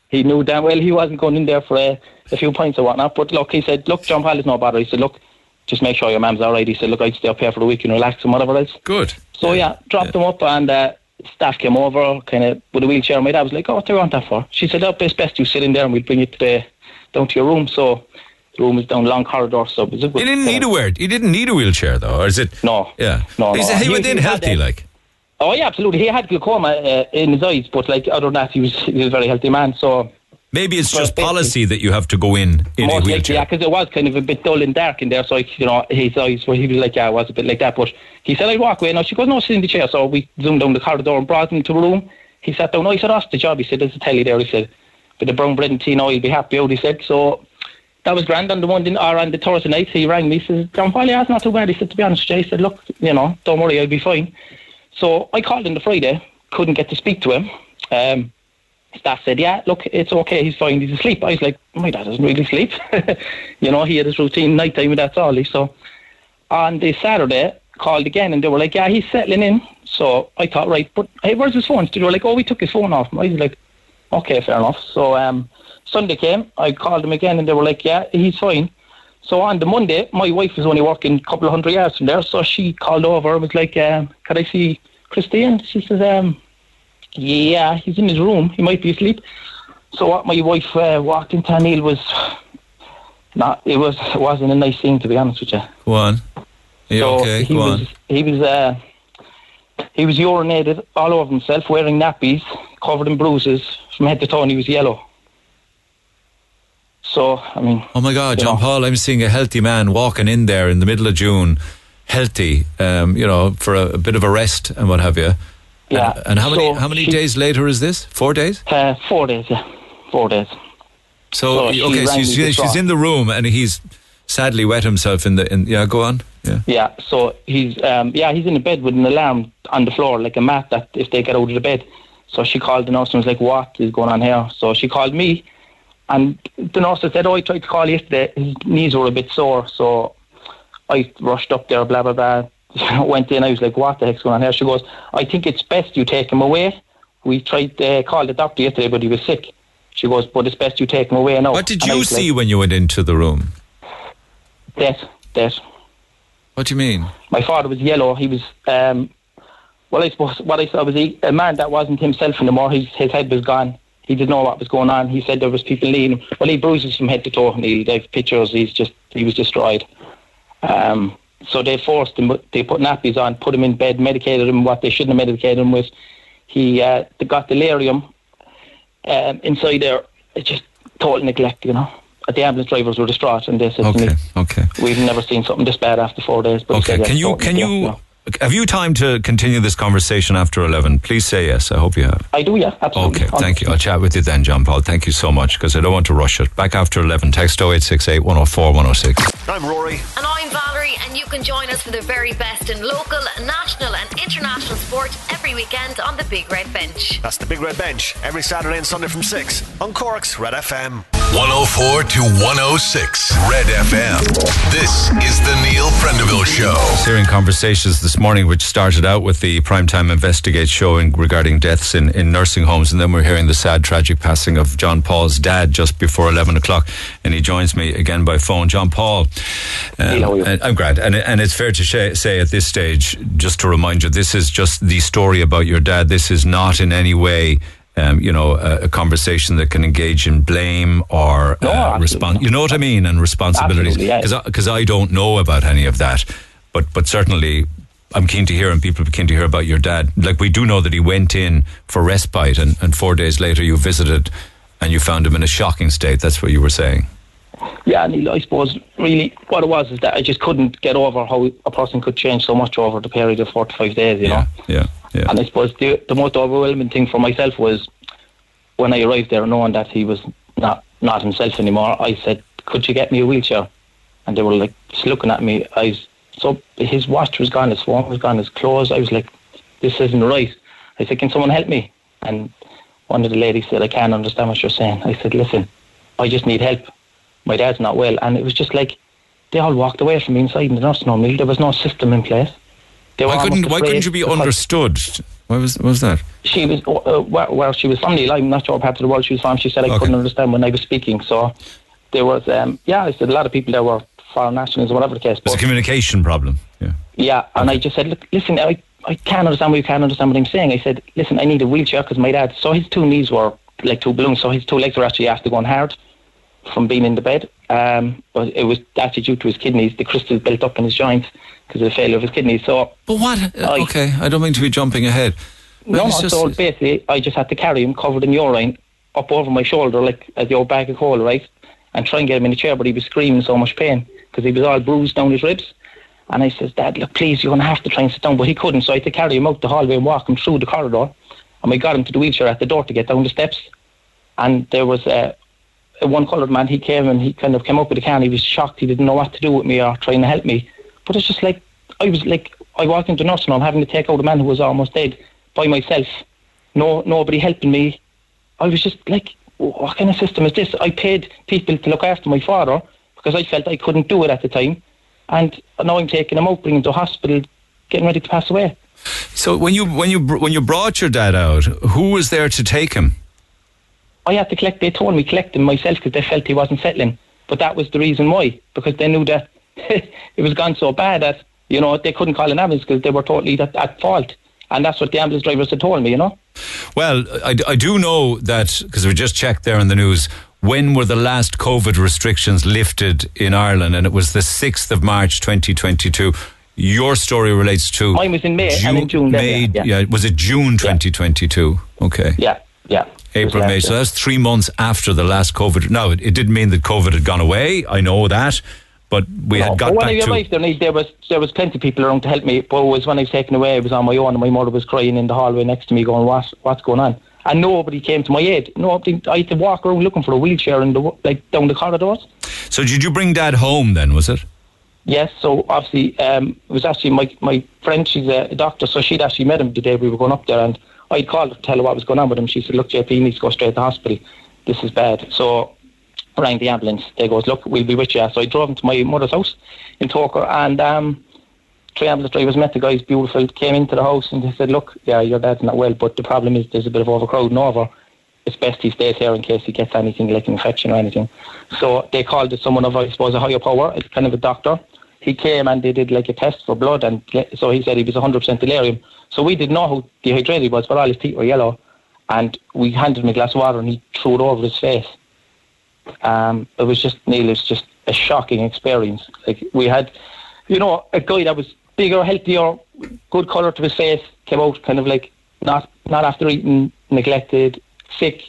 He knew damn well he wasn't going in there for a, a few pints or whatnot. But look, he said, look, John Paul is no bother. He said, look, just make sure your mum's all right. He said, look, I'd stay up here for the week and relax and whatever else. Good. So yeah, yeah dropped yeah. him up and... Uh, staff came over kind of with a wheelchair. My dad was like, oh, what do you want that for? She said, oh, it's best you sit in there and we'll bring it uh, down to your room. So the room is down long corridor. So it was a good, he didn't need of, a word. He didn't need a wheelchair though, or is it? No. Yeah. No, no. He, he was in healthy had, like. Oh yeah, absolutely. He had glaucoma uh, in his eyes, but like other than that, he was, he was a very healthy man. So maybe it's just policy that you have to go in in a wheelchair. Yeah, because it was kind of a bit dull and dark in there. So, you know, his eyes where he was like, yeah, it was a bit like that. But he said, I'd walk away. Now, she goes, no, sit in the chair. So we zoomed down the corridor and brought him to the room. He sat down. No, he said, that's the job. He said, there's a telly there. He said, with the brown bread and tea, no, he'll be happy out. He said, so that was grand. On the Monday or on the Thursday night, he rang me. He said, John Paul, yeah, it's not too bad. He said, to be honest with you, he said, look, you know, don't worry, I'll be fine. So I called him the Friday, couldn't get to speak to him. Um, Staff said, yeah, look, it's okay, he's fine, he's asleep. I was like, my dad doesn't really sleep. You know, he had his routine nighttime and that's all. So on the Saturday, called again and they were like, yeah, he's settling in. So I thought, right, but hey, where's his phone? So they were like, oh, we took his phone off him. I was like, okay, fair enough. So um, Sunday came, I called him again and they were like, yeah, he's fine. So on the Monday, my wife was only working a couple of hundred yards from there. So she called over and was like, um, can I see Christine? She says, um... yeah, he's in his room, he might be asleep. So what my wife uh, walked into Neil was not it was it wasn't a nice thing, to be honest with you. Go on. Yeah, so okay, he go was on. he was uh, he was urinated all over himself, wearing nappies, covered in bruises from head to toe, and he was yellow. So I mean, oh my God, John know. Paul, I'm seeing a healthy man walking in there in the middle of June, healthy, um, you know, for a, a bit of a rest and what have you. Yeah. And, and how so many how many she, days later is this? Four days? Uh, four days, yeah. Four days. So, so okay, so she's, she's in the room and he's sadly wet himself in the... In, yeah, go on. Yeah, yeah so he's um, yeah he's in the bed with an alarm on the floor, like a mat that if they get out of the bed. So she called the nurse and was like, what is going on here? So she called me and the nurse said, oh, I tried to call yesterday. His knees were a bit sore. So I rushed up there, blah, blah, blah. Went in, I was like, what the heck's going on here? She goes, I think it's best you take him away. We tried to uh, call the doctor yesterday, but he was sick. She goes, but it's best you take him away now. What did and you see like, when you went into the room? Death, death. What do you mean? My father was yellow. He was, um, well, I suppose what I saw was he, a man that wasn't himself anymore. His, his head was gone. He didn't know what was going on. He said there was people leaning. Well, he bruises from head to toe. He, they have pictures. He's just, he was destroyed. Um... So they forced him, they put nappies on, put him in bed, medicated him what they shouldn't have medicated him with. He uh, they got delirium um, inside there. It's just total neglect, you know. The ambulance drivers were distraught and they said okay, to me, okay. we've never seen something this bad after four days. But okay, said, can you, can you, no. have you time to continue this conversation after eleven? Please say yes, I hope you have. I do, yeah, absolutely. Okay, thank you. I'll chat with you then, John Paul. Thank you so much, because I don't want to rush it. Back after eleven, text oh eight six eight, one oh four, one oh six. I'm Rory. And I'm Valerie, and you can join us for the very best in local, national and international sport every weekend on the Big Red Bench. That's the Big Red Bench, every Saturday and Sunday from six on Cork's Red F M. one oh four to one oh six, Red F M. This is the Neil Prendeville Show. Hearing conversations this morning, which started out with the Primetime Investigates show in, regarding deaths in, in nursing homes, and then we're hearing the sad, tragic passing of John Paul's dad just before eleven o'clock, and he joins me again by phone. John Paul, um, Hello. I'm glad, and, and it's fair to sh- say at this stage, just to remind you, this is just the story about your dad. This is not in any way... Um, you know, a, a conversation that can engage in blame or no, uh, response. You know what I mean, and responsibilities. Because yeah. because I, I don't know about any of that, but but certainly I'm keen to hear, and people are keen to hear about your dad. Like, we do know that he went in for respite, and, and four days later you visited, and you found him in a shocking state. That's what you were saying. Yeah, Neil, I suppose really what it was is that I just couldn't get over how a person could change so much over the period of four to five days. You yeah, know. Yeah. Yeah. And I suppose the, the most overwhelming thing for myself was when I arrived there, knowing that he was not, not himself anymore, I said, could you get me a wheelchair? And they were like just looking at me. I was, so his watch was gone, his phone was gone, his clothes. I was like, this isn't right. I said, can someone help me? And one of the ladies said, I can't understand what you're saying. I said, listen, I just need help. My dad's not well. And it was just like, they all walked away from me inside the nursing home. There was no system in place. They why couldn't Why couldn't you be understood? Why was was that? She was uh, well, well. She was from the I'm not sure perhaps the world she was from. She said I okay. couldn't understand when I was speaking. So there was um, yeah. I said a lot of people there were foreign nationals or whatever the case. It was a communication problem. Yeah. Yeah, okay. And I just said, look, listen, I I can't understand what you can't understand what I'm saying. I said, listen, I need a wheelchair because my dad. So his two knees were like two balloons. So his two legs were actually after going hard from being in the bed. Um, but it was actually due to his kidneys. The crystals built up in his joints because of the failure of his kidneys. So, but what? I, okay, I don't mean to be jumping ahead. No, no just, so basically, I just had to carry him covered in urine up over my shoulder, like as the old bag of coal, right? And try and get him in the chair, but he was screaming so much pain because he was all bruised down his ribs. And I says, Dad, look, please, you're going to have to try and sit down. But he couldn't, so I had to carry him out the hallway and walk him through the corridor. And we got him to the wheelchair at the door to get down the steps. And there was a... Uh, one coloured man, he came and he kind of came up with a can. He was shocked. He didn't know what to do with me or trying to help me. But it's just like, I was like, I walked into nursing home having to take out a man who was almost dead by myself. No, nobody helping me. I was just like, what kind of system is this? I paid people to look after my father because I felt I couldn't do it at the time. And now I'm taking him out, bringing him to hospital, getting ready to pass away. So when you, when you, when you brought your dad out, who was there to take him? I had to collect, they told me collect him myself because they felt he wasn't settling. But that was the reason why, because they knew that it was gone so bad that, you know, they couldn't call an ambulance because they were totally at, at fault. And that's what the ambulance drivers had told me, you know. Well, I, I do know that, because we just checked there in the news, when were the last COVID restrictions lifted in Ireland? And it was the sixth of March twenty twenty-two. Your story relates to... Mine was in May June, and in June. May, then, yeah, yeah. yeah, was it June twenty twenty-two? Yeah. Okay. Yeah, yeah. April, May. So that's three months after the last COVID. Now, it, it didn't mean that COVID had gone away. I know that. But we no, had got back to... Wife, there was there was plenty of people around to help me. But it was when I was taken away, I was on my own. And my mother was crying in the hallway next to me going, what's, what's going on? And nobody came to my aid. Nobody. I had to walk around looking for a wheelchair in the, like down the corridors. So did you bring Dad home then, was it? Yes. So obviously, um, it was actually my, my friend, she's a doctor. So she'd actually met him the day we were going up there. And I called her to tell her what was going on with him. She said, look, J P, you need to go straight to the hospital. This is bad. So I rang the ambulance. They goes, look, we'll be with you. So I drove him to my mother's house in Torker, and um, three ambulance drivers met the guys, beautiful, came into the house, and they said, look, yeah, your dad's not well, but the problem is there's a bit of overcrowding over. It's best he stays here in case he gets anything like an infection or anything. So they called it someone of, I suppose, a higher power. It's kind of a doctor. He came and they did like a test for blood, and so he said he was one hundred percent delirium. So we didn't know how dehydrated he was, but all his teeth were yellow. And we handed him a glass of water and he threw it over his face. Um, it was just, Neil, it was just a shocking experience. Like we had, you know, a guy that was bigger, healthier, good colour to his face, came out kind of like not, not after eating, neglected, sick,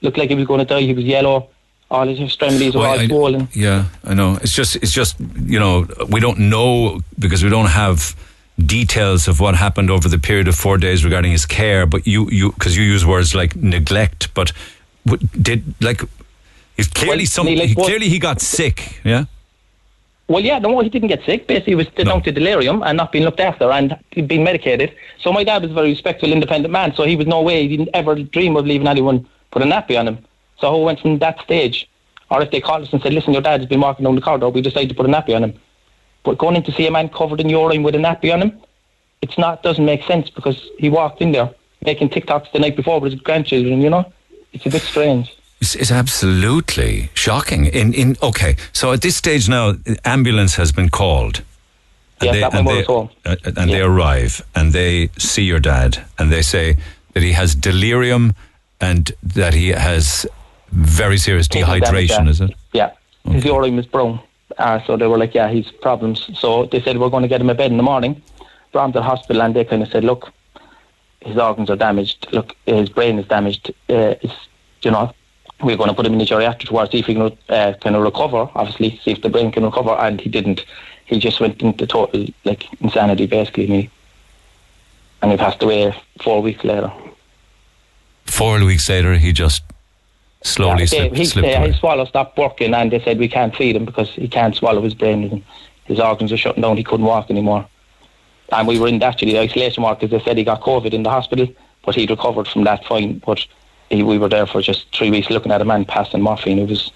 looked like he was going to die, he was yellow. All his extremities are well, all I, swollen. Yeah, I know. It's just, it's just, you know, we don't know because we don't have details of what happened over the period of four days regarding his care. But you, you, because you use words like neglect. But did like he's clearly well, some like, he, well, clearly he got sick. Yeah. Well, yeah, no, he didn't get sick. Basically, he was no. down to delirium and not being looked after and being medicated. So my dad was a very respectful, independent man. So he was no way he didn't ever dream of leaving anyone put a nappy on him. So we went from that stage, or if they called us and said, listen, your dad's been walking down the corridor, we decided to put a nappy on him. But going in to see a man covered in urine with a nappy on him, it's not, doesn't make sense because he walked in there making TikToks the night before with his grandchildren, you know? It's a bit strange. It's, it's absolutely shocking. In in Okay, so at this stage now, ambulance has been called. And yes, they, that and they, home. Uh, and yeah. they arrive and they see your dad and they say that he has delirium and that he has... Very serious dehydration, is it? Yeah. Okay. His urine was brown. Uh, so they were like, yeah, he's problems. So they said, we're going to get him a bed in the morning. Brought him to the hospital and they kind of said, look, his organs are damaged. Look, his brain is damaged. Uh, it's, you know, we're going to put him in the geriatric ward, see if he can, uh, can recover, obviously, see if the brain can recover. And he didn't. He just went into total, like, insanity, basically. And he passed away four weeks later. four weeks later he just slowly yeah, slipped, he, slipped away. His swallow stopped working and they said we can't feed him because he can't swallow his brain and his organs are shutting down, he couldn't walk anymore. And we were in actually isolation ward because they said he got COVID in the hospital, but he'd recovered from that fine. But he, we were there for just three weeks looking at a man passing morphine. It was,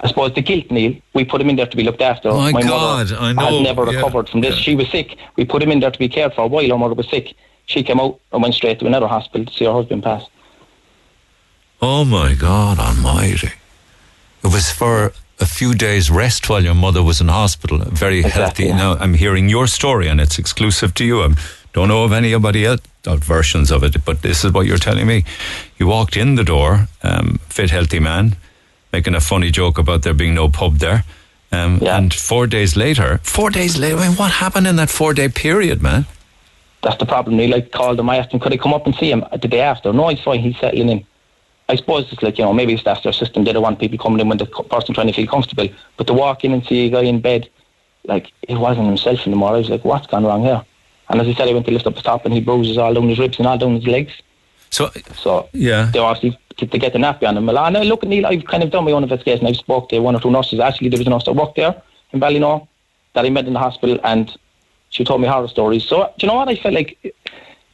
I suppose, the guilt, Neil. We put him in there to be looked after. Oh my, my God, mother I know. Had never yeah. recovered from this. Yeah. She was sick. We put him in there to be cared for a while. Her mother was sick. She came out and went straight to another hospital to see her husband pass. Oh my God almighty. It was for a few days rest while your mother was in hospital. Very exactly, healthy. Yeah. Now, I'm hearing your story and it's exclusive to you. I don't know of anybody else, or versions of it, but this is what you're telling me. You walked in the door, um, fit, healthy man, making a funny joke about there being no pub there. Um, yeah. And four days later, four days later, I mean, what happened in that four-day period, man? That's the problem. He like called him. I asked him, could I come up and see him the day after? No, he's fine. He's settling in. I suppose it's like, you know, maybe it's that's their system. They don't want people coming in when the person trying to feel comfortable. But to walk in and see a guy in bed, like, he wasn't himself anymore. I was like, what's gone wrong here? And as I said, I went to lift up his top and he bruises all down his ribs and all down his legs. So, so yeah. They obviously get to get the nappy on him. And I look, Neil, I've kind of done my own investigation. I've spoke to one or two nurses. Actually, there was a nurse that worked there in Ballynoe that I met in the hospital, and she told me horror stories. So, do you know what? I felt like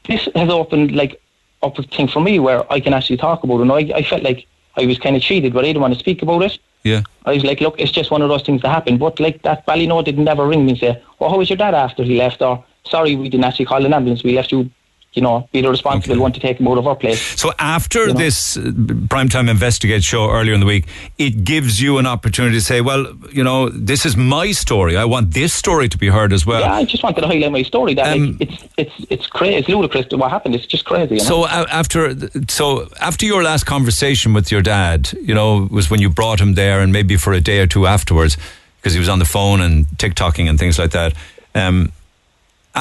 this has opened, like, up a thing for me where I can actually talk about it. And I, I felt like I was kind of cheated, but I didn't want to speak about it. Yeah. I was like, look, it's just one of those things that happen. But, like, that Ballynoe didn't ever ring me and say, oh, how was your dad after he left? Or, sorry, we didn't actually call an ambulance. We left you, you know, be the responsible okay. one to take him out of our place. So after you know? this uh, Primetime Investigate show earlier in the week, it gives you an opportunity to say, well, you know, this is my story. I want this story to be heard as well. Yeah, I just wanted to highlight my story. That um, like, it's it's it's crazy. It's ludicrous what happened. It's just crazy. You know? So uh, after so after your last conversation with your dad, you know, was when you brought him there and maybe for a day or two afterwards, because he was on the phone and TikToking and things like that. Um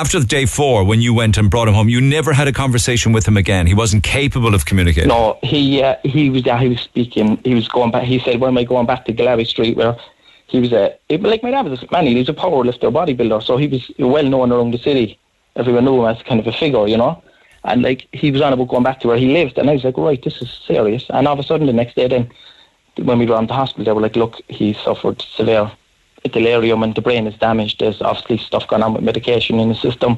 After the day four, when you went and brought him home, you never had a conversation with him again. He wasn't capable of communicating. No, he uh, he was uh, he was speaking. He was going back. He said, "When am I going back to Glary Street?" Where he was a uh, like my dad was a man. He was a power lifter, bodybuilder, so he was well known around the city. Everyone knew him as kind of a figure, you know. And like he was on about going back to where he lived, and I was like, "Right, this is serious." And all of a sudden, the next day, then when we were on the hospital, they were like, "Look, he suffered severe." Delirium and the brain is damaged. There's obviously stuff going on with medication in the system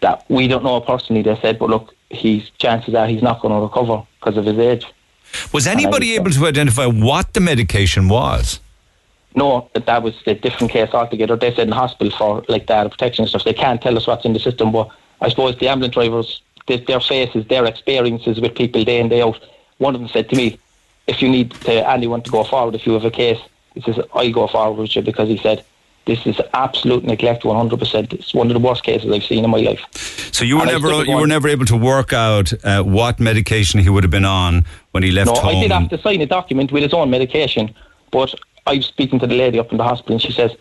that we don't know personally, they said, but look, he's chances are he's not going to recover because of his age. Was anybody able to identify what the medication was? No, that was a different case altogether. They said in the hospital for like data protection and stuff, they can't tell us what's in the system, but I suppose the ambulance drivers, their faces, their experiences with people day in, day out. One of them said to me, if you need to, anyone to go forward, if you have a case, he says, I go forward with you, because he said, this is absolute neglect, one hundred percent. It's one of the worst cases I've seen in my life. So you were and never you going, were never able to work out uh, what medication he would have been on when he left no, home? No, I did have to sign a document with his own medication, but I was speaking to the lady up in the hospital and she says,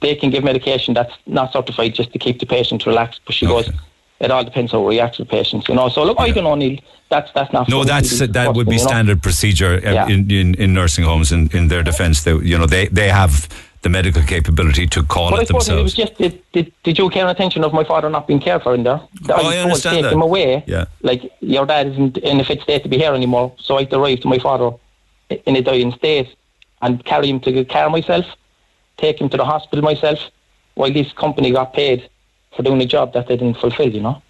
they can give medication that's not certified just to keep the patient relaxed, but she okay. goes... It all depends how we react to patients, you know. So, look, yeah. I don't know, Neil. That's, that's not... No, that's, that would be you know? standard procedure yeah. in, in, in nursing homes, in, in their defence. They, you know, they, they have the medical capability to call but it themselves. But I suppose it was just the, the, the due care and attention of my father not being cared for in there. Oh, I, I understand that. Him away. Yeah. Like, your dad isn't in a fit state to be here anymore, so I had to arrive to my father in a dying state and carry him to the car myself, take him to the hospital myself, while this company got paid for doing a job that they didn't fulfil, you know.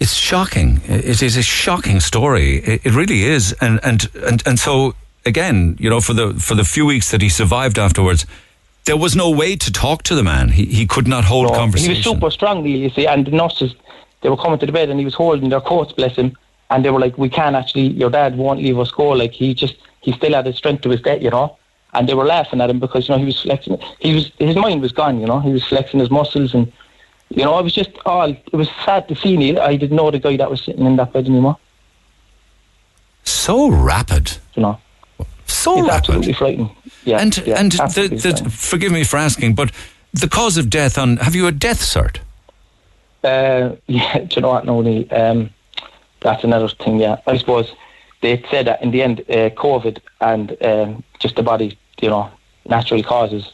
It's shocking. It is a shocking story. It, it really is. And, and and and so again, you know, for the for the few weeks that he survived afterwards, there was no way to talk to the man. He he could not hold no, conversation. He was super strong, you see. And the nurses, they were coming to the bed, and he was holding their coats, bless him. And they were like, "We can't actually. Your dad won't leave us go. Like he just he still had his strength to his death, you know." And they were laughing at him because you know he was flexing. He was his mind was gone, you know. He was flexing his muscles and. You know, I was just, oh, it was sad to see, Neil. I didn't know the guy that was sitting in that bed anymore. So rapid. You know. So it's rapid. Absolutely frightening. Yeah, and yeah, and the, the, forgive me for asking, but the cause of death on, have you a death cert? Uh, yeah, do you know what, no, Neil? Um, that's another thing, yeah. I suppose they said that in the end, uh, COVID and um, just the body, you know, natural causes.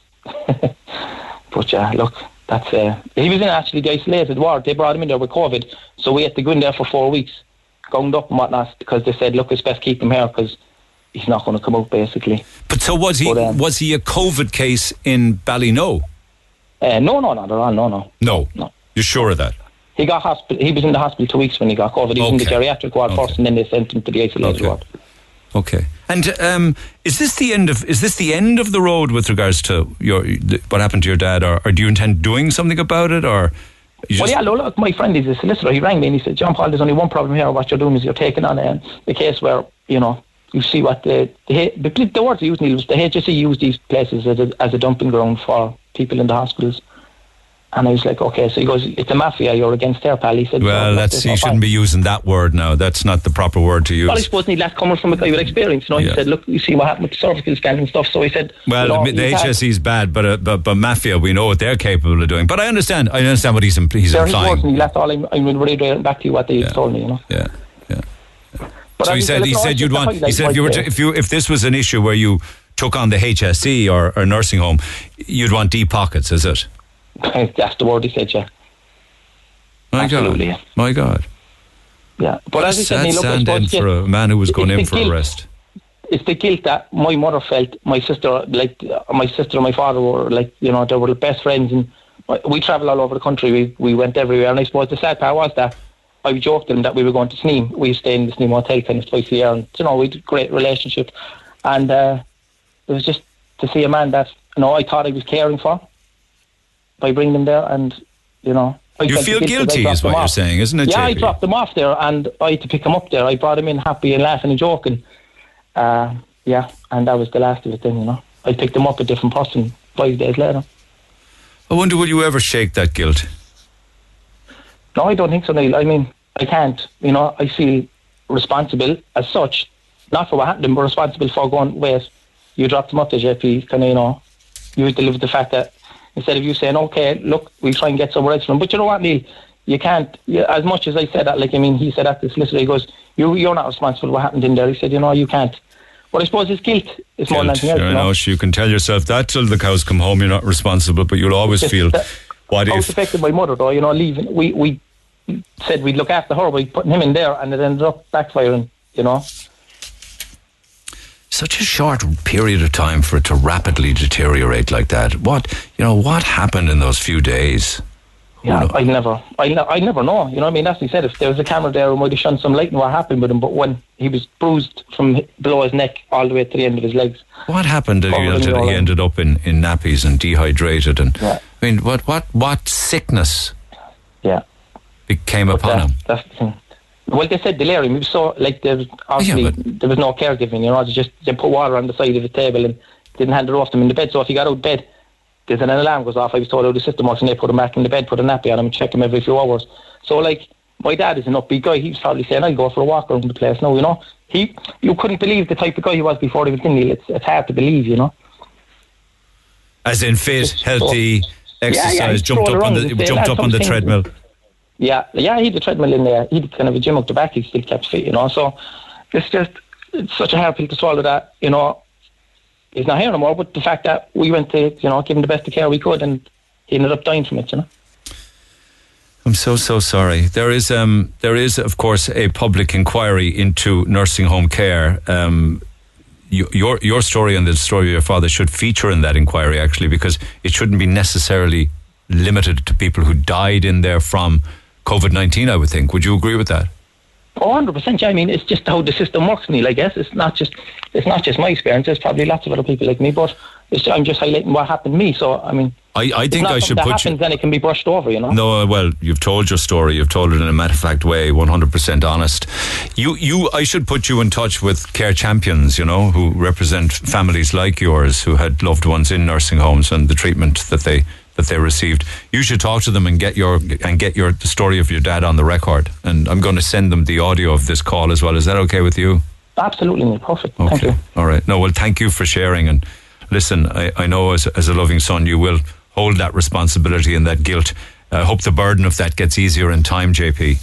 But yeah, look. That's uh, he was in actually the isolated ward. They brought him in there with COVID, so we had to go in there for four weeks gowned up and whatnot, because they said, look, it's best keep him here because he's not going to come out, basically. But so was he but, um, was he a COVID case in Ballynoe? Uh, no, no, not at all, no, no. No? No. You're sure of that? He got hospital. He was in the hospital two weeks when he got COVID. He was okay. in the geriatric ward okay. first, and then they sent him to the isolated okay. ward. Okay. And um, is this the end of is this the end of the road with regards to your what happened to your dad, or, or do you intend doing something about it, or? You well, yeah, look, my friend is a solicitor. He rang me and he said, John Paul, there's only one problem here. What you're doing is you're taking on um, the case where, you know, you see what the the, the, the words he used, Neil, was the H S E use these places as a, as a dumping ground for people in the hospitals. And I was like, okay, so he goes, it's a mafia, you're against there, pal. He said, well, that's, you shouldn't be using that word now. That's not the proper word to use. Well, I suppose Neil, that's coming from a guy with experience. You know? He yeah. said, look, you see what happened with the cervical scan and stuff. So he said, well, you know, the, the H S E is bad, but, uh, but but mafia, we know what they're capable of doing. But I understand, I understand what he's, impl- he's implying. He that's all I'm, I'm reiterating back to you what they yeah. told me, you know. Yeah, yeah. yeah. But so I he said, said he said you'd want, he said if you were, to, if you if this was an issue where you took on the H S E or, or nursing home, you'd want deep pockets, is it? That's the word he said, yeah. My Absolutely, God. Yeah. My God. Yeah. But as I said, look, stand in for a man who was going in for guilt, arrest. It's the guilt that my mother felt. My sister, like, my sister and my father were, like, you know, they were the best friends. And we travelled all over the country. We we went everywhere. And I suppose the sad part was that I joked to them that we were going to Sneem. We stayed in the Sneem Hotel kind of twice a year. And, you know, we had a great relationship. And uh, it was just to see a man that, you know, I thought I was caring for. I bring them there, and you know, I you feel guilty, is what you're saying, isn't it? Yeah, J P? I dropped them off there, and I had to pick them up there. I brought them in happy and laughing and joking, uh, yeah, and that was the last of it. Then you know, I picked them up a different person five days later. I wonder, will you ever shake that guilt? No, I don't think so, Neil. I mean, I can't. You know, I feel responsible as such, not for what happened, but responsible for going. Wait, you dropped them up there, J P. Can I, you know, you delivered the fact that. Instead of you saying, okay, look, we'll try and get somewhere else from. But you know what, Neil? You can't, you, as much as I said that, like, I mean, he said that to the solicitor, he goes, you, you're not responsible for what happened in there. He said, you know, you can't. But I suppose it's guilt. It's guilt. More than anything else. You know? Know, so you can tell yourself that till the cows come home, you're not responsible, but you'll always feel, what if? I was affected my mother, though, you know, leaving. We, we said we'd look after her by putting him in there, and it ended up backfiring, you know. Such a short period of time for it to rapidly deteriorate like that. What, you know, what happened in those few days? Yeah, I never, I, ne- I never know. You know what I mean? As he said, if there was a camera there, we might have shone some light on what happened with him. But when he was bruised from below his neck all the way to the end of his legs. What happened? He ended, he ended up in, in nappies and dehydrated. And yeah. I mean, what, what, what sickness yeah. became but upon that, him? That's the thing. Well, they said delirium. It was so, like, there was obviously yeah, there was no caregiving. You know, they just they put water on the side of the table and didn't hand it off to him in the bed. So if he got out of bed, there's an alarm goes off. I was told how the system works, and they put him back in the bed, put a nappy on him, and check him every few hours. So, like, my dad is an upbeat guy. He was probably saying, "I'll go for a walk around the place." No, you know, he you couldn't believe the type of guy he was before he was in. It's it's hard to believe, you know. As in fit, just healthy, so, exercise, yeah, yeah, jumped up on the jumped saying, up on the treadmill. Yeah, yeah, he had a treadmill in there. He had kind of a gym up the back. He still kept fit, you know. So it's just it's such a hard pill to swallow that, you know, he's not here anymore. But the fact that we went to, you know, give him the best of care we could, and he ended up dying from it, you know. I'm so so sorry. There is um there is of course a public inquiry into nursing home care. Um, you, your your story and the story of your father should feature in that inquiry actually, because it shouldn't be necessarily limited to people who died in there from covid nineteen, I would think. Would you agree with that? Oh, one hundred percent, yeah. I mean, it's just how the system works, Neil, I guess. It's not just it's not just my experience. There's probably lots of other people like me, but it's, I'm just highlighting what happened to me. So, I mean, I, I think I should put happens, you... then it can be brushed over, you know? No, well, you've told your story. You've told it in a matter-of-fact way, one hundred percent honest. You, you, I should put you in touch with care champions, you know, who represent families like yours who had loved ones in nursing homes and the treatment that they... that they received. You should talk to them and get your and get your the story of your dad on the record. And I'm going to send them the audio of this call as well. Is that okay with you? Absolutely, perfect. Okay. Thank you. All right. No, well, thank you for sharing. And listen, I, I know as as a loving son, you will hold that responsibility and that guilt. I uh, hope the burden of that gets easier in time, J P.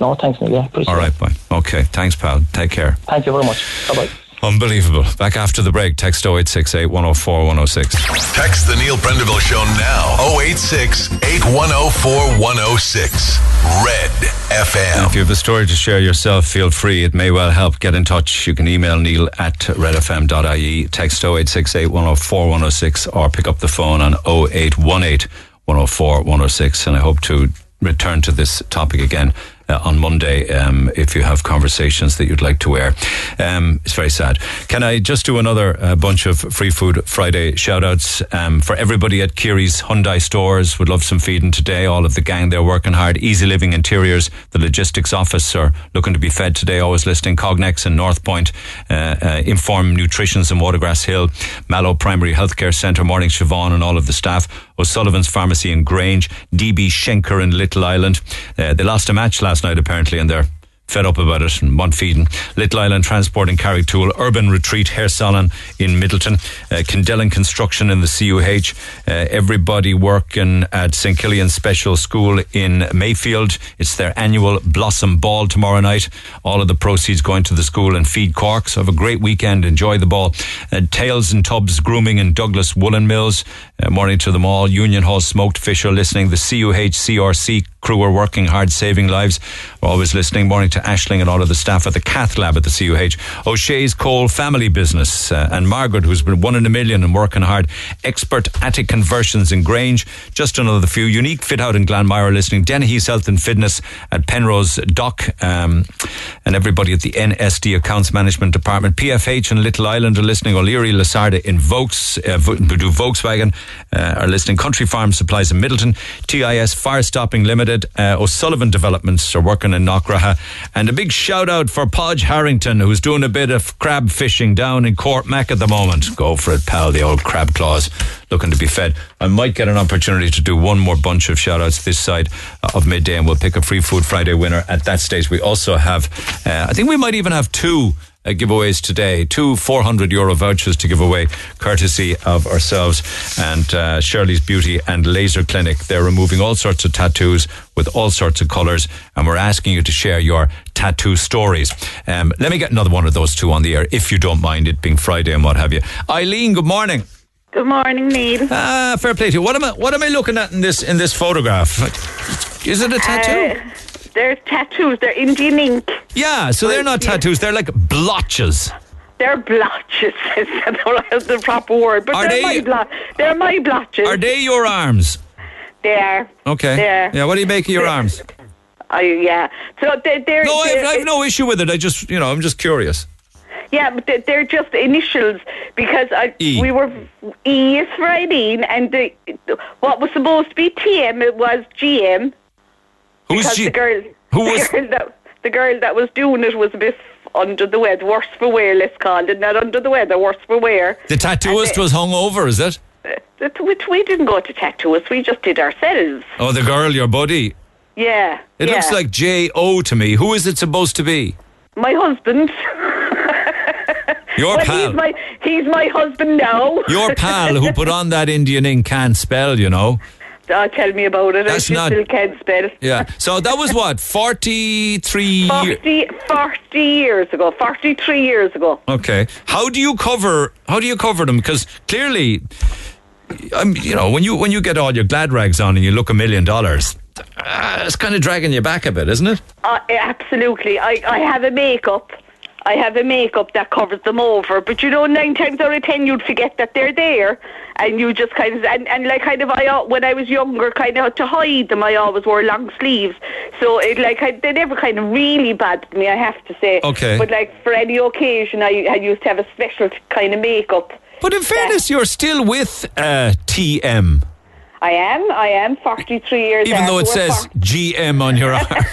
No, thanks, Neil. Yeah, all right, bye. Okay, thanks, pal. Take care. Thank you very much. Bye bye. Unbelievable. Back after the break. Text oh eight six eight, one oh four, one oh six. Text the Neil Prendeville Show now. oh eight six eight, one oh four, one oh six. Red F M. And if you have a story to share yourself, feel free. It may well help. Get in touch. You can email Neil at redfm.ie. Text oh eight six eight, one oh four, one oh six or pick up the phone on oh eight one eight, one oh four, one oh six. And I hope to return to this topic again Uh, on Monday, um, if you have conversations that you'd like to air. Um, it's very sad. Can I just do another uh, bunch of Free Food Friday shout-outs um, for everybody at Kiri's Hyundai stores? Would love some feeding today. All of the gang, they're working hard. Easy Living Interiors, the logistics office are looking to be fed today. Always listening. Cognex and North Point, uh, uh, Inform Nutrition's in Watergrass Hill, Mallow Primary Healthcare Centre, Morning Siobhan and all of the staff, O'Sullivan's Pharmacy in Grange, D B Schenker in Little Island. Uh, they lost a match last night apparently and they're fed up about it and want feeding. Little Island Transport in Carrigtool, Urban Retreat Hair Salon in Middleton, uh, Kindellan Construction in the C U H, uh, everybody working at Saint Killian Special School in Mayfield. It's their annual Blossom Ball tomorrow night. All of the proceeds going to the school and Feed Cork. So have a great weekend. Enjoy the ball. Uh, Tails and Tubbs Grooming in Douglas Woolen Mills. Uh, morning to them all. Union Hall Smoked Fish are listening. The C U H C R C crew are working hard, saving lives. We're always listening. Morning to Ashling and all of the staff at the Cath Lab at the C U H. O'Shea's Coal Family Business uh, and Margaret, who's been one in a million and working hard. Expert Attic Conversions in Grange, just another few. Unique Fit Out in Glanmire listening. Dennehy's Health and Fitness at Penrose Dock, um, and everybody at the N S D Accounts Management Department. P F H in Little Island are listening. O'Leary Lasarda in Vokes, uh, do Volkswagen uh, are listening. Country Farm Supplies in Middleton, T I S Fire Stopping Limited, uh, O'Sullivan Developments are working in Knockraha. And a big shout out for Podge Harrington, who's doing a bit of crab fishing down in Cormac at the moment. Go for it, pal, the old crab claws looking to be fed. I might get an opportunity to do one more bunch of shout outs this side of midday and we'll pick a Free Food Friday winner at that stage. We also have, uh, I think we might even have two Uh, giveaways today. Two four hundred euro vouchers to give away, courtesy of ourselves and uh, Shirley's Beauty and Laser Clinic. They're removing all sorts of tattoos with all sorts of colours and we're asking you to share your tattoo stories. Um, let me get another one of those two on the air, if you don't mind, it being Friday and what have you. Eileen, good morning. Good morning, Neil. Ah, fair play to you. What am I, what am I looking at in this, in this photograph? Is it a tattoo? Uh... They're tattoos. They're Indian ink. Yeah, so they're not tattoos. They're like blotches. They're blotches. I don't know the proper word, but are they're, they, my blo- they're my blotches. Are they your arms? They are. Okay. They are. Yeah, what do you make of your they're, arms? Oh, yeah. So they're... they're no, they're, I, have, I have no issue with it. I just, you know, I'm just curious. Yeah, but they're just initials because I, e. we were... E is for Eileen and the, what was supposed to be T M, it was G M. Who's because G- the girl, who the, was girl that, the girl that was doing it was a bit under the weather, worse for wear, let's call it, not under the weather, worse for wear. The tattooist they, was hungover, is it? Which we didn't go to tattooist, we just did ourselves. Oh, the girl, your buddy. Yeah. It yeah. looks like J O to me. Who is it supposed to be? My husband. Your well, pal. He's my, he's my husband now. Your pal who put on that Indian ink can't spell, you know. Oh, tell me about it. That's I not, still can't spell. Yeah. So that was what? forty-three forty, forty years ago. forty-three years ago. Okay. How do you cover how do you cover them? Because clearly I'm you know, when you when you get all your glad rags on and you look a million dollars, uh, it's kind of dragging you back a bit, isn't it? Uh, absolutely. I, I have a makeup. I have a makeup that covers them over, but you know, nine times out of ten, you'd forget that they're there, and you just kind of and, and like kind of I when I was younger, kind of to hide them, I always wore long sleeves, so it like I, they never kind of really bothered me, I have to say. Okay. But like for any occasion, I, I used to have a special kind of makeup. But in fairness, that, you're still with uh, T M. I am. I am forty-three years. Even though it says forty G M on your arm.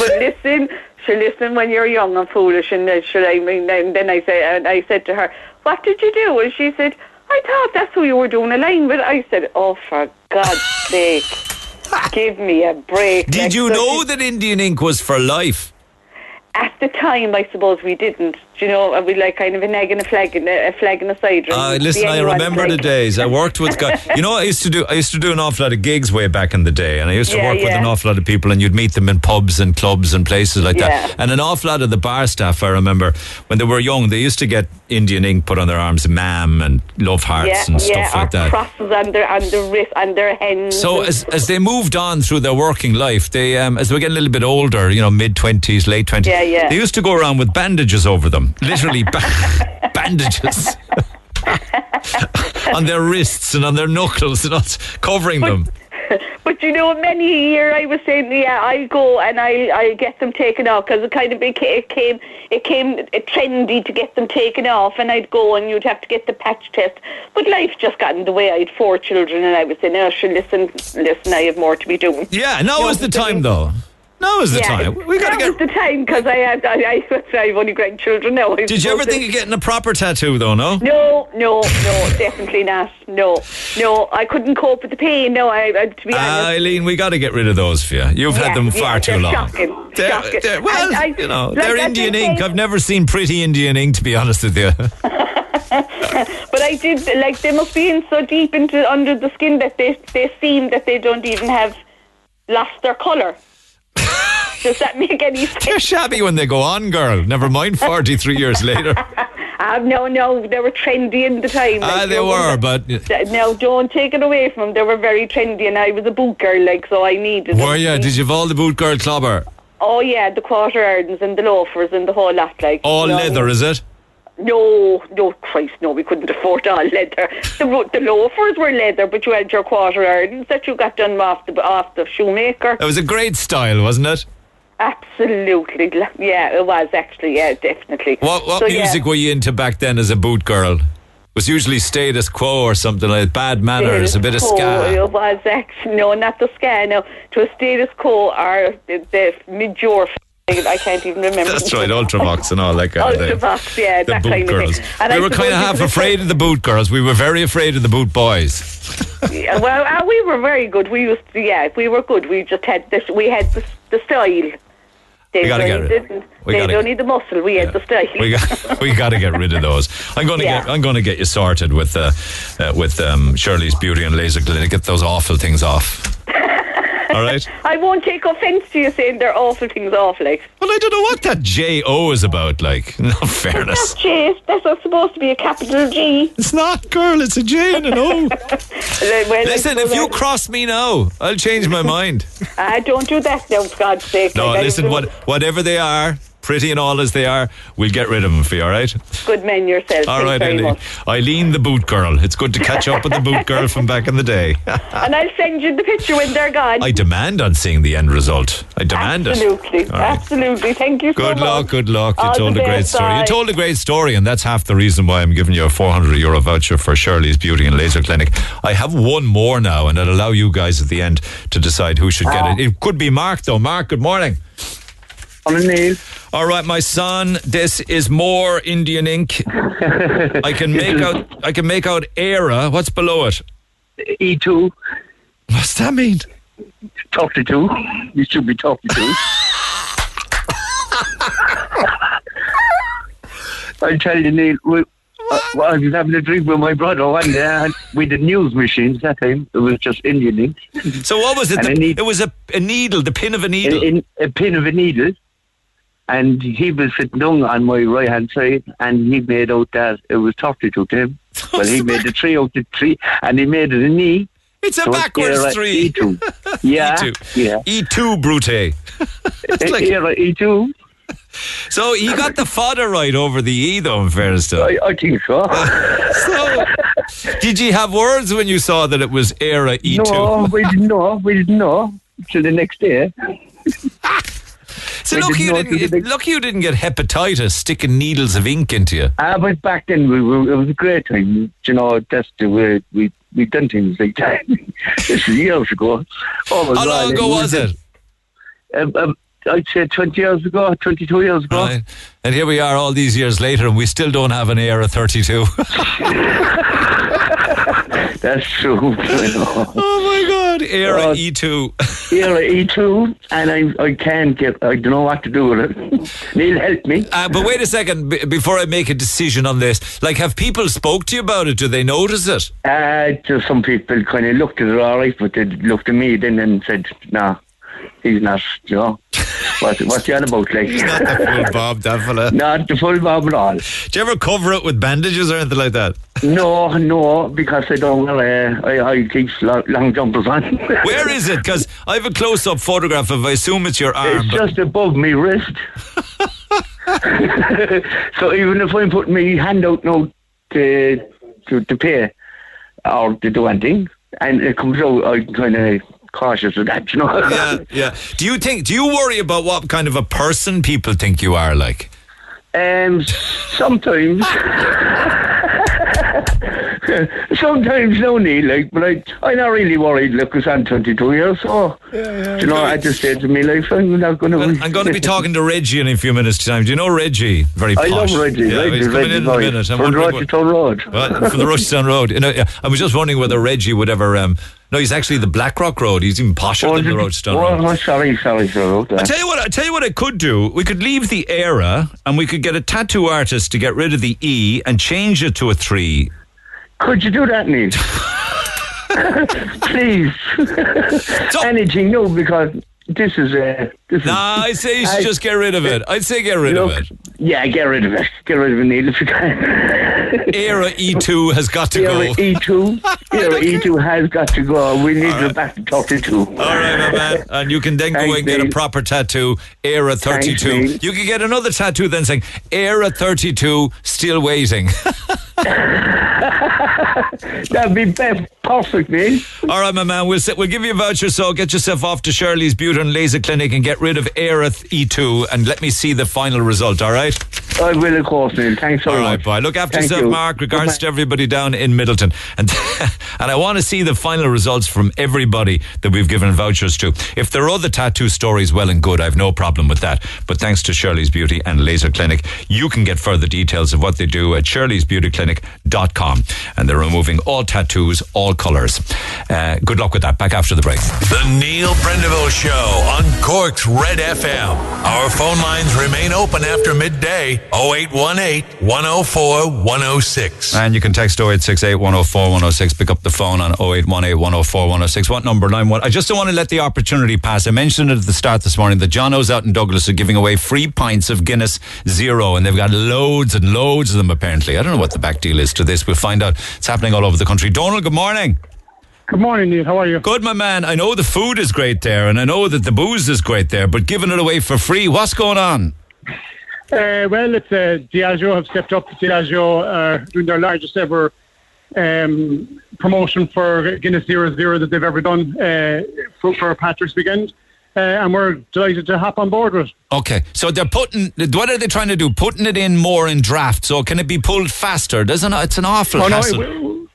But listen. Listen, when you're young and foolish, and uh, should I mean? And then I said, and I said to her, "What did you do?" And she said, "I thought that's who you were doing a line with." I said, "Oh, for God's sake, give me a break!" Did like, you so know she, that Indian ink was for life? At the time, I suppose we didn't. you know, and we like kind of an egg and a flag and a flag and a cider. Uh, listen, I remember flag. the days I worked with guys. You know, I used to do I used to do an awful lot of gigs way back in the day, and I used to yeah, work yeah. with an awful lot of people, and you'd meet them in pubs and clubs and places like yeah. that. And an awful lot of the bar staff, I remember, when they were young, they used to get Indian ink put on their arms, ma'am, and love hearts yeah, and stuff yeah, like that. Crosses on their on the wrist, on their hands. So as as they moved on through their working life, they um, as they were getting a little bit older, you know, mid twenties, late twenties, yeah, yeah. they used to go around with bandages over them. Literally ba- bandages on their wrists and on their knuckles and not covering but, them. But you know, many a year I was saying, yeah, I'll go and I'll, I'll get them taken off, because it kind of became, it came, it came trendy to get them taken off, and I'd go and you'd have to get the patch test. But life just got in the way. I had four children and I was saying, oh, sure, listen, listen, I have more to be doing. Yeah, now no, is the time doing. though. Now is the yeah, time. We got to get. Now is the time, because I have I, I, I've only grandchildren now. I Did you ever think of getting a proper tattoo though? No. No, no, no, definitely not. No, no, I couldn't cope with the pain. No, I, I to be uh, honest. Eileen, we got to get rid of those for you. You've yeah, had them far yeah, too long. Shocking. They're, shocking. They're, well, I, you know, like they're Indian ink. I've never seen pretty Indian ink, to be honest with you. But I did like they must be in so deep into under the skin that they they seem that they don't even have lost their colour. Does that make any sense? They're shabby when they go on, girl. Never mind forty-three years later. Um, no, no, they were trendy in the time. Ah, like, uh, they were, but... No, don't take it away from them. They were very trendy, and I was a boot girl, like, so I needed... Were you? Did you have all the boot girl clobber? Oh, yeah, the quarter ardens and the loafers and the whole lot, like... All no. leather, is it? No, no, Christ, no, we couldn't afford all leather. The, the loafers were leather, but you had your quarter ardens that you got done off the, off the shoemaker. It was a great style, wasn't it? Absolutely, yeah, it was actually, yeah, definitely. What, what so, music yeah. were you into back then as a boot girl? Was usually status quo or something like bad manners, status a bit of ska. It was actually no, not the ska. No, it was status quo or the, the mid-your. I can't even remember. That's right, Ultravox and all that kind of thing. Ultravox, yeah, the that boot kind girls. Of thing. And we I were kind of half afraid of the boot girls. We were very afraid of the boot boys. Yeah, well, uh, we were very good. We used, to, yeah, we were good. We just had this. We had the, the style. They we gotta really get rid. Didn't. We they don't get, need the muscle. We yeah. had the style. We got. We got to get rid of those. I'm going to yeah. get. I'm going to get you sorted with uh, uh, with um, Shirley's Beauty and Laser Clinic. Get those awful things off. All right. I won't take offence to you saying they're awful things off, like. Well, I don't know what that J O is about, like. No fairness. That's J. That's not supposed to be a capital G. It's not, girl. It's a J and an O. Well, listen, if you cross me now, I'll change my mind. I don't do that now, for God's sake. No, like, listen, what, whatever they are, pretty and all as they are, we'll get rid of them for you, all right? Good man yourself. All right, Eileen. Eileen the boot girl. It's good to catch up with the boot girl from back in the day. And I'll send you the picture when they're gone. I demand on seeing the end result. I demand absolutely. it. Absolutely. Right. Absolutely. Thank you so good much. Good luck, good luck. You all told a great story. Side. You told a great story, and that's half the reason why I'm giving you a four hundred euro voucher for Shirley's Beauty and Laser Clinic. I have one more now, and I'll allow you guys at the end to decide who should ah. get it. It could be Mark, though. Mark, good morning. All right, my son, this is more Indian ink. I can make out I can make out era. What's below it? E two. What's that mean? Talk to two. You should be talking to. I tell you, Neil, we, I, I was having a drink with my brother one day, and we did news machines that time. It was just Indian ink. So what was it? The, need, it was a, a needle, the pin of a needle. In, a pin of a needle. And he was sitting down on my right hand side, and he made out that it was thirty-two to him. Well, he made the three out of three, and he made it an E. It's a so backwards era, three. E two. Yeah. E two. Yeah. E two, Brute. Like... Era E two. So he got the fodder right over the E, though, in fairness to him. I, I think so. So, did you have words when you saw that it was era E two? No, we didn't know. We didn't know till the next day. So lucky you, didn't, lucky you didn't get hepatitis sticking needles of ink into you. Ah, but back then we were, it was a great time. You know, that's the way we we done things like that. This was years ago. Oh, how long ago was it? Um, um, I'd say twenty years ago, twenty-two years ago. Right. And here we are all these years later, and we still don't have an era thirty-two. That's true. Oh my God. Era was E two. Era E two, and I I can't get, I don't know what to do with it. Neil, help me. Uh, but wait a second, b- before I make a decision on this, like, have people spoke to you about it? Do they notice it? Uh, just some people kind of looked at it all right, but they looked at me then and said, nah, he's not, you know. What's, what's he on about, like? He's not the full bob, that fella. Not the full bob at all. Do you ever cover it with bandages or anything like that? No, no, because I don't, uh, I, I keep long jumpers on. Where is it? Because I have a close-up photograph of, I assume it's your arm. It's just above my wrist. So even if I'm putting my hand out now to, to, to pay or to do anything, and it comes out, I kind of cautious of that, you know. Yeah, yeah. Do you think, do you worry about what kind of a person people think you are, like? Um, sometimes. Sometimes, no need, like, but I, I'm not really worried, look, because I'm twenty-two years, so, yeah, yeah, you know, I just said to me, like, I'm not going to... I'm going to be talking to Reggie in a few minutes' time. Do you know Reggie? Very posh. I love Reggie. Yeah, Reggie, he's coming Reggie in, in a minute. I'm from the Rochester Road. Well, from the Rochester Road. You know, yeah, I was just wondering whether Reggie would ever... Um, no, he's actually the Blackrock Road. He's even posher oh, than the Rochester oh, Road. Oh, sorry, sorry, sorry. I tell you what, I tell you what, I could do. We could leave the era, and we could get a tattoo artist to get rid of the E and change it to a three. Could you do that, Neil? Please. So, anything, no, because this is a... Uh, nah, I say you should I, just get rid of it. I'd say get rid look, of it. Yeah, get rid of it. Get rid of it, Neil, if you can. Era E two has got to Era go. E two. Era E two has got to go. We need right. the back thirty-two. All right, my man. And you can then go Thanks, and get Neil. A proper tattoo. Era thirty-two. Thanks, you can get another tattoo then saying, Era thirty-two, still waiting. That'd be perfect, man. All right, my man. We'll sit, we'll give you a voucher, so get yourself off to Shirley's Beauty and Laser Clinic and get rid of Aerith E two, and let me see the final result. All right. I will, of course, Neil. Thanks so all much. All right, bye. Look after Thank yourself, you. Mark. Regards Bye-bye. To everybody down in Middleton, and and I want to see the final results from everybody that we've given vouchers to. If there are other tattoo stories, well and good. I've no problem with that. But thanks to Shirley's Beauty and Laser Clinic, you can get further details of what they do at Shirley's Beauty Clinic dot com, and they're removing all tattoos, all colours. Uh, good luck with that. Back after the break. The Neil Prendeville Show on Cork's Red F M. Our phone lines remain open after midday. oh eight one eight, one oh four, one oh six. And you can text oh eight six eight, one oh four, one oh six. Pick up the phone on oh eight one eight, one oh four, one oh six. What number? nine one. I just don't want to let the opportunity pass. I mentioned at the start this morning that John O's out in Douglas are giving away free pints of Guinness Zero, and they've got loads and loads of them apparently. I don't know what the back deal is to this. We'll find out. It's happening all over the country. Donald, good morning. Good morning, Neil. How are you? Good, my man. I know the food is great there, and I know that the booze is great there, but giving it away for free, what's going on? Uh, well, it's uh, Diageo have stepped up. Diageo are uh, doing their largest ever um, promotion for Guinness Zero Zero that they've ever done uh, for, for Patrick's weekend. Uh, and we're delighted to hop on board with it. Okay, so they're putting, what are they trying to do? Putting it in more in draft, so can it be pulled faster? Doesn't it? It's an awful oh, hassle. No, it,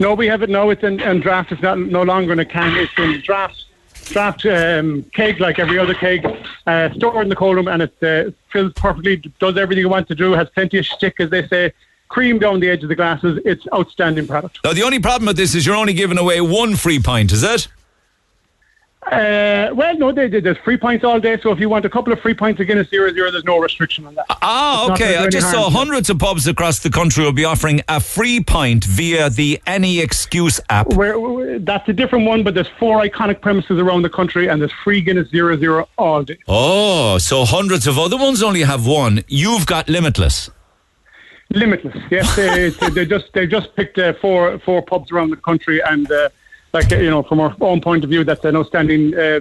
no, we have it now, it's in, in draft, it's not, no longer in a can, it's in draft, draft um, keg like every other keg, uh, stored in the cold room, and it uh, fills perfectly, does everything you want to do, has plenty of shtick, as they say, cream down the edge of the glasses. It's outstanding product. Now the only problem with this is you're only giving away one free pint, is it? Uh, well, no, they, they, there's free pints all day, so if you want a couple of free pints of Guinness Zero Zero, there's no restriction on that. Ah, it's okay. I just saw hundreds of pubs across the country will be offering a free pint via the Any Excuse app. We're, we're, that's a different one, but there's four iconic premises around the country, and there's free Guinness Zero Zero all day. Oh, so hundreds of other ones only have one. You've got limitless. Limitless, yes. they, they, they just they just picked uh, four four pubs around the country, and. Uh, Like, you know, from our own point of view, that's an outstanding, uh,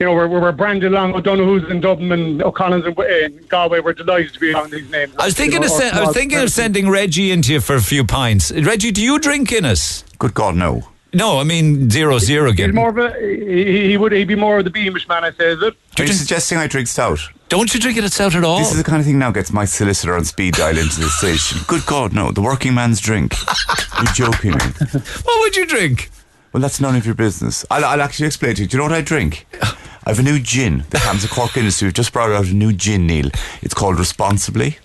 you know, we're, we're branded along O'Donoghue's in Dublin and O'Connell's in, in Galway. We're delighted to be on these names. I was thinking, you know, of, sen- I was thinking of sending Reggie into you for a few pints. Reggie, do you drink Guinness? Good God, no. No, I mean, zero, zero Guinness. He, he would, he'd be more of the Beamish man, I say, is it? Are you suggesting I drink stout? Don't you drink it at stout at all? This is the kind of thing now gets my solicitor on speed dial into the station. Good God, no. The working man's drink. You're joking me. What would you drink? Well, that's none of your business. I'll, I'll actually explain to you. Do you know what I drink? I have a new gin. The Hams of Cork Industry have just brought out a new gin, Neil. It's called Responsibly.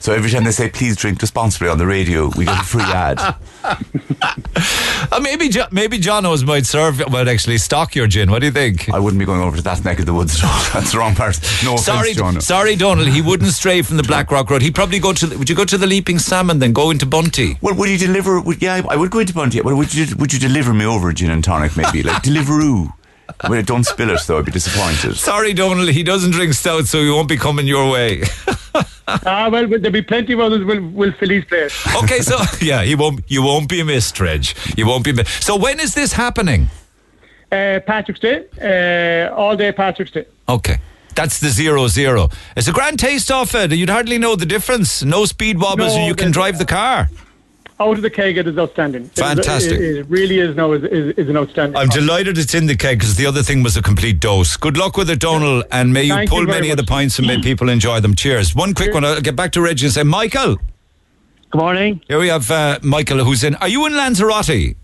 So every time they say please drink responsibly on the radio, we get a free ad. uh, maybe jo- maybe John O's might serve might actually stock your gin. What do you think? I wouldn't be going over to that neck of the woods at all. That's the wrong part. No sorry, offense, John. Sorry, Donald. He wouldn't stray from the Blackrock Road. He'd probably go to the, would you go to the Leaping Salmon then? Go into Bunty? Well, would you deliver? Would, yeah, I would go into Bunty. Well, would you would you deliver me over a gin and tonic maybe? Like Deliveroo. Well, don't spill it though, I'd be disappointed. Sorry, Donald, he doesn't drink stout, so he won't be coming your way. Ah, well, there'll be plenty of others will will fill his place. Okay, so yeah, he won't you won't be missed, Reg. You won't be missed. So when is this happening? Uh, Patrick's Day. Uh, all day Patrick's Day. Okay. That's the zero zero. It's a grand taste off it. You'd hardly know the difference. No speed wobbles, no, and you can drive the car. Out of the keg, it is outstanding. Fantastic. It, is, it, it really is, no, is, is, is an outstanding. I'm product. Delighted it's in the keg because the other thing was a complete dose. Good luck with it, Donal, and may you Thank pull you many much. of the pints and may people enjoy them. Cheers. One quick Cheers. one. I'll get back to Reggie and say, Michael. Good morning. Here we have uh, Michael, who's in. Are you in Lanzarote?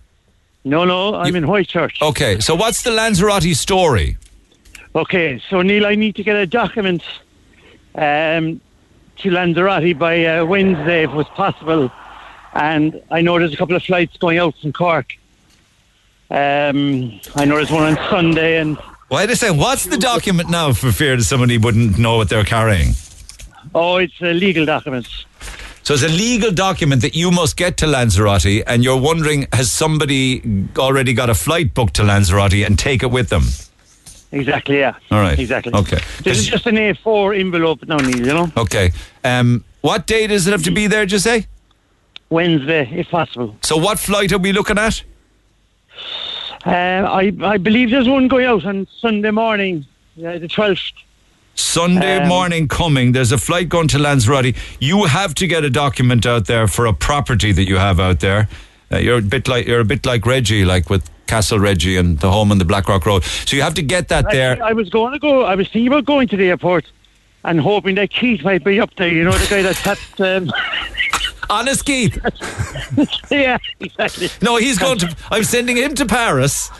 No, no, I'm you, in Whitechurch. Okay, so what's the Lanzarote story? Okay, so Neil, I need to get a document um, to Lanzarote by uh, Wednesday if it was possible. And I know there's a couple of flights going out from Cork. Um, I know there's one on Sunday. And why they say what's the document now? For fear that somebody wouldn't know what they're carrying. Oh, it's a legal document. So it's a legal document that you must get to Lanzarote, and you're wondering has somebody already got a flight booked to Lanzarote and take it with them? Exactly. Yeah. All right. Exactly. Okay. This is just an A four envelope now, Neil. You know. Okay. Um, what date does it have to be there? Just say. Wednesday, if possible. So what flight are we looking at? Uh, I, I believe there's one going out on Sunday morning, uh, the twelfth. Sunday um, morning coming, there's a flight going to Lanzarote. You have to get a document out there for a property that you have out there. Uh, you're a bit like you're a bit like Reggie, like with Castle Reggie and the home on the Blackrock Road. So you have to get that I, there. I was going to go, I was thinking about going to the airport and hoping that Keith might be up there, you know, the guy that tapped... Um, Honest Keith. Yeah, exactly. No, he's going to... I'm sending him to Paris.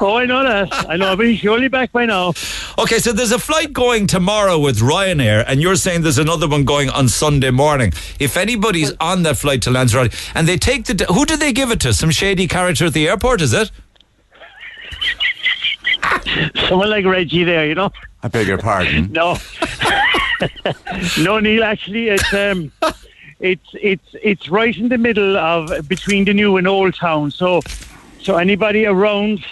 Oh, I know that. I know, but he's surely back by now. Okay, so there's a flight going tomorrow with Ryanair, and you're saying there's another one going on Sunday morning. If anybody's on that flight to Lanzarote, and they take the... Who do they give it to? Some shady character at the airport, is it? Someone like Reggie there, you know? I beg your pardon. No. No, Neil, actually, it's... Um, It's it's it's right in the middle of between the new and old town. So so anybody around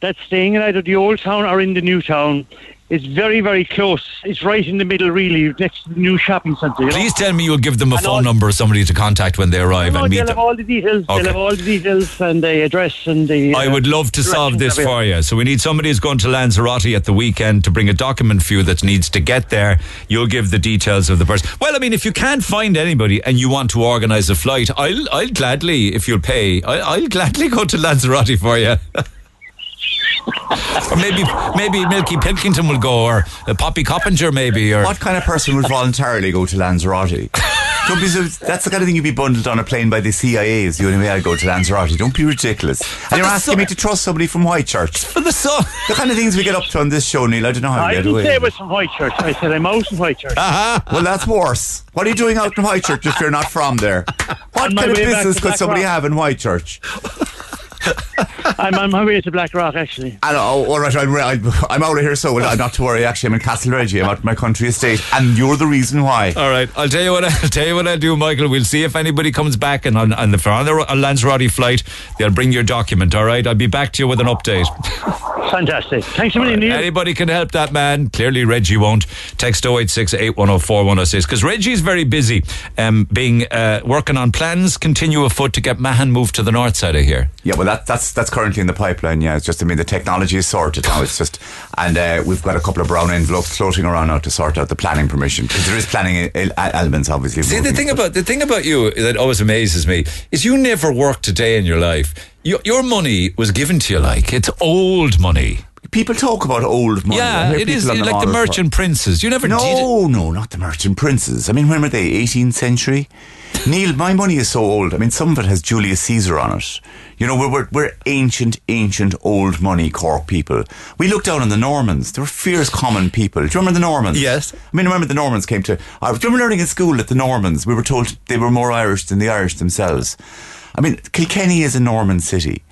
that's staying in either the old town or in the new town is very, very close. It's right in the middle, really, next to the new shopping centre. Please know? tell me you'll give them a and phone all, number or somebody to contact when they arrive. No, and meet they'll them. Have all the details. Okay. They'll have all the details and the address and the... Uh, I would love to solve this for you. So we need somebody who's going to Lanzarote at the weekend to bring a document for you that needs to get there. You'll give the details of the person. Well, I mean, if you can't find anybody and you want to organise a flight, I'll, I'll gladly, if you'll pay, I'll, I'll gladly go to Lanzarote for you. Or maybe maybe Milky Pilkington will go, or uh, Poppy Coppinger maybe. Or what kind of person would voluntarily go to Lanzarote? Don't be so, that's the kind of thing you'd be bundled on a plane by the C I A is the only way I'd go to Lanzarote. Don't be ridiculous. And you're asking so- me to trust somebody from Whitechurch. For the so- The kind of things we get up to on this show, Neil, I don't know how no, we I get away. I didn't say it was from Whitechurch. I said I'm out in Whitechurch. Uh-huh. Well, that's worse. What are you doing out in Whitechurch if you're not from there? What kind of business could somebody Rock. have in Whitechurch? I'm on my way to Blackrock, actually. I know, oh, all right, I'm, I'm out of here, so well, not to worry. Actually, I'm in Castle Reggie. I'm out at my country estate, and you're the reason why. All right, I'll tell you what. I, I'll tell you what I'll do, Michael. We'll see if anybody comes back, and on, on the on the on Lanzarote flight, they'll bring your document. All right, I'll be back to you with an update. Fantastic. Thanks so much, Neil. Anybody can help that man. Clearly, Reggie won't. Text oh eight six eight one oh four one oh six because Reggie's very busy, um, being uh, working on plans continue afoot to get Mahan moved to the north side of here. Yeah, well, that, that's that's currently in the pipeline. Yeah, it's just I mean the technology is sorted now. It's just and uh, we've got a couple of brown envelopes floating around now to sort out the planning permission because there is planning elements obviously. See, the thing about the thing about you that always amazes me is you never worked a day in your life. Your, your money was given to you like it's old money. people talk about old money. Yeah, it is like the merchant princes. You never did it. No, no, not the merchant princes. I mean, when were they? eighteenth century? Neil, my money is so old. I mean, some of it has Julius Caesar on it. You know, we're, we're, we're ancient, ancient old money Cork people. We look down on the Normans. They were fierce common people. Do you remember the Normans? Yes. I mean, I remember the Normans came to... I remember learning in school that the Normans, we were told they were more Irish than the Irish themselves. I mean, Kilkenny is a Norman city.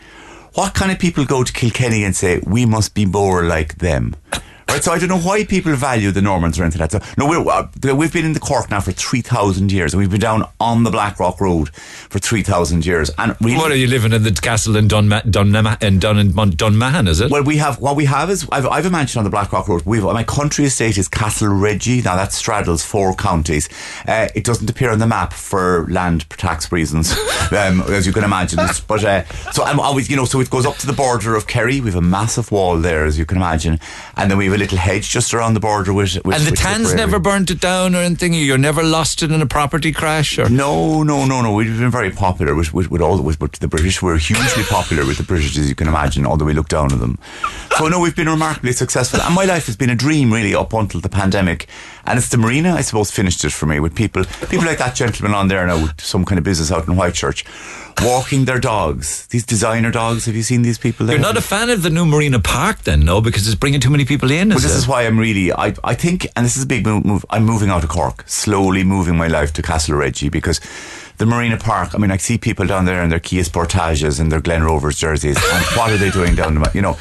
What kind of people go to Kilkenny and say, we must be more like them? Right, so I don't know why people value the Normans or anything like that. So, no, we're, uh, we've been in the Cork now for three thousand years, and we've been down on the Blackrock Road for three thousand years. And really, what are you living in the castle in Dunma- Dunma- in Dun- Dun- Dunmahan, is it? Well, we have, what we have is, I've, I've a mansion on the Blackrock Road. We've, my country estate is Castle Reggie. Now, that straddles four counties. Uh, it doesn't appear on the map for land tax reasons, um, as you can imagine. But, uh, so I'm always, you know, so it goes up to the border of Kerry. We have a massive wall there, as you can imagine. And then we have a little hedge just around the border with, with and the with Tans never burnt it down or anything. You're never lost it in a property crash, or no, no, no, no. We've been very popular with with, with all with, with the British. We're hugely popular with the British, as you can imagine. Although we look down on them, so no, we've been remarkably successful. And my life has been a dream really up until the pandemic, and it's the marina, I suppose, finished it for me with people people like that gentleman on there now with some kind of business out in Whitechurch, walking their dogs. These designer dogs. Have you seen these people there? You're not a fan of the new Marina Park, then, no, because it's bringing too many people in. Well, this is why I'm really, I, I think, and this is a big move, I'm moving out of Cork, slowly moving my life to Castle Reggie, because the Marina Park, I mean, I see people down there in their Kia Sportages and their Glen Rovers jerseys, and what are they doing down there? You know,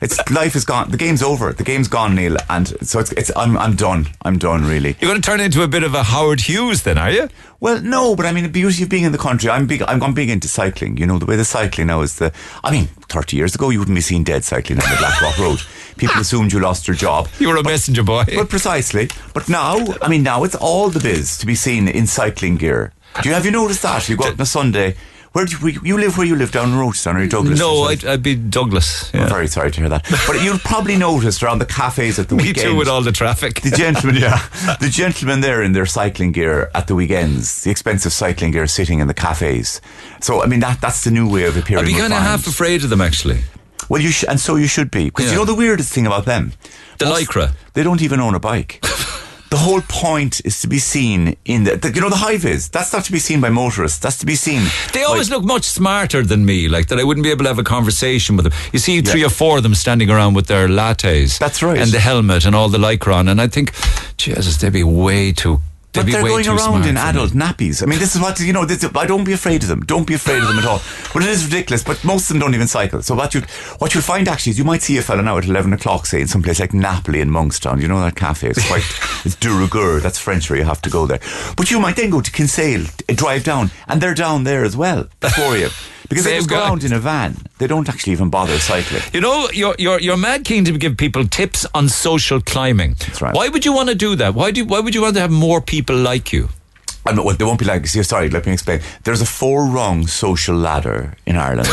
it's, life is gone, the game's over, the game's gone, Neil, and so it's, it's I'm, I'm done, I'm done, really. You're going to turn into a bit of a Howard Hughes then, are you? Well, no, but I mean, the beauty of being in the country, I'm big, I'm, I'm big into cycling, you know, the way the cycling now is the, I mean, thirty years ago, you wouldn't be seen dead cycling on the Blackrock Road. People assumed you lost your job. You were a but, messenger boy. Well, precisely. But now, I mean, now it's all the biz to be seen in cycling gear. Do you, have you noticed that? You go out on a Sunday... Where do you, you live? Where you live down in Rochester, or Douglas? No, I'd, I'd be Douglas. Yeah. I'm very sorry to hear that. But you'll probably notice around the cafes at the weekends. Me too, with all the traffic. The gentlemen, yeah, the gentlemen there in their cycling gear at the weekends, the expensive cycling gear, sitting in the cafes. So I mean, that that's the new way of appearing. I'd be kind of half afraid of them, actually. Well, you sh- and so you should be, because yeah. You know the weirdest thing about them, the most, lycra. They don't even own a bike. The whole point is to be seen in the, the you know, the high-vis. That's not to be seen by motorists. That's to be seen. They always like, look much smarter than me, like that I wouldn't be able to have a conversation with them. You see three yeah. or four of them standing around with their lattes. That's right. And the helmet and all the lycra on. And I think, Jesus, they'd be way too... But they're going around in adult nappies. I mean, this is what, you know, this, I don't be afraid of them. Don't be afraid of them at all. But it is ridiculous. But most of them don't even cycle. So what, you'd, what you'll find actually is you might see a fella now at eleven o'clock, say, in some place like Napoli in Monkstown. You know that cafe? It's quite, it's de rigueur. That's French where you have to go there. But you might then go to Kinsale, drive down, and they're down there as well before you. Because They've they just go around in a van. They don't actually even bother cycling. You know, you're, you're, you're mad keen to give people tips on social climbing. That's right. Why would you want to do that? Why do? Why would you want to have more people like you? I mean, well, they won't be like you. Sorry, let me explain. There's a four-rung social ladder in Ireland.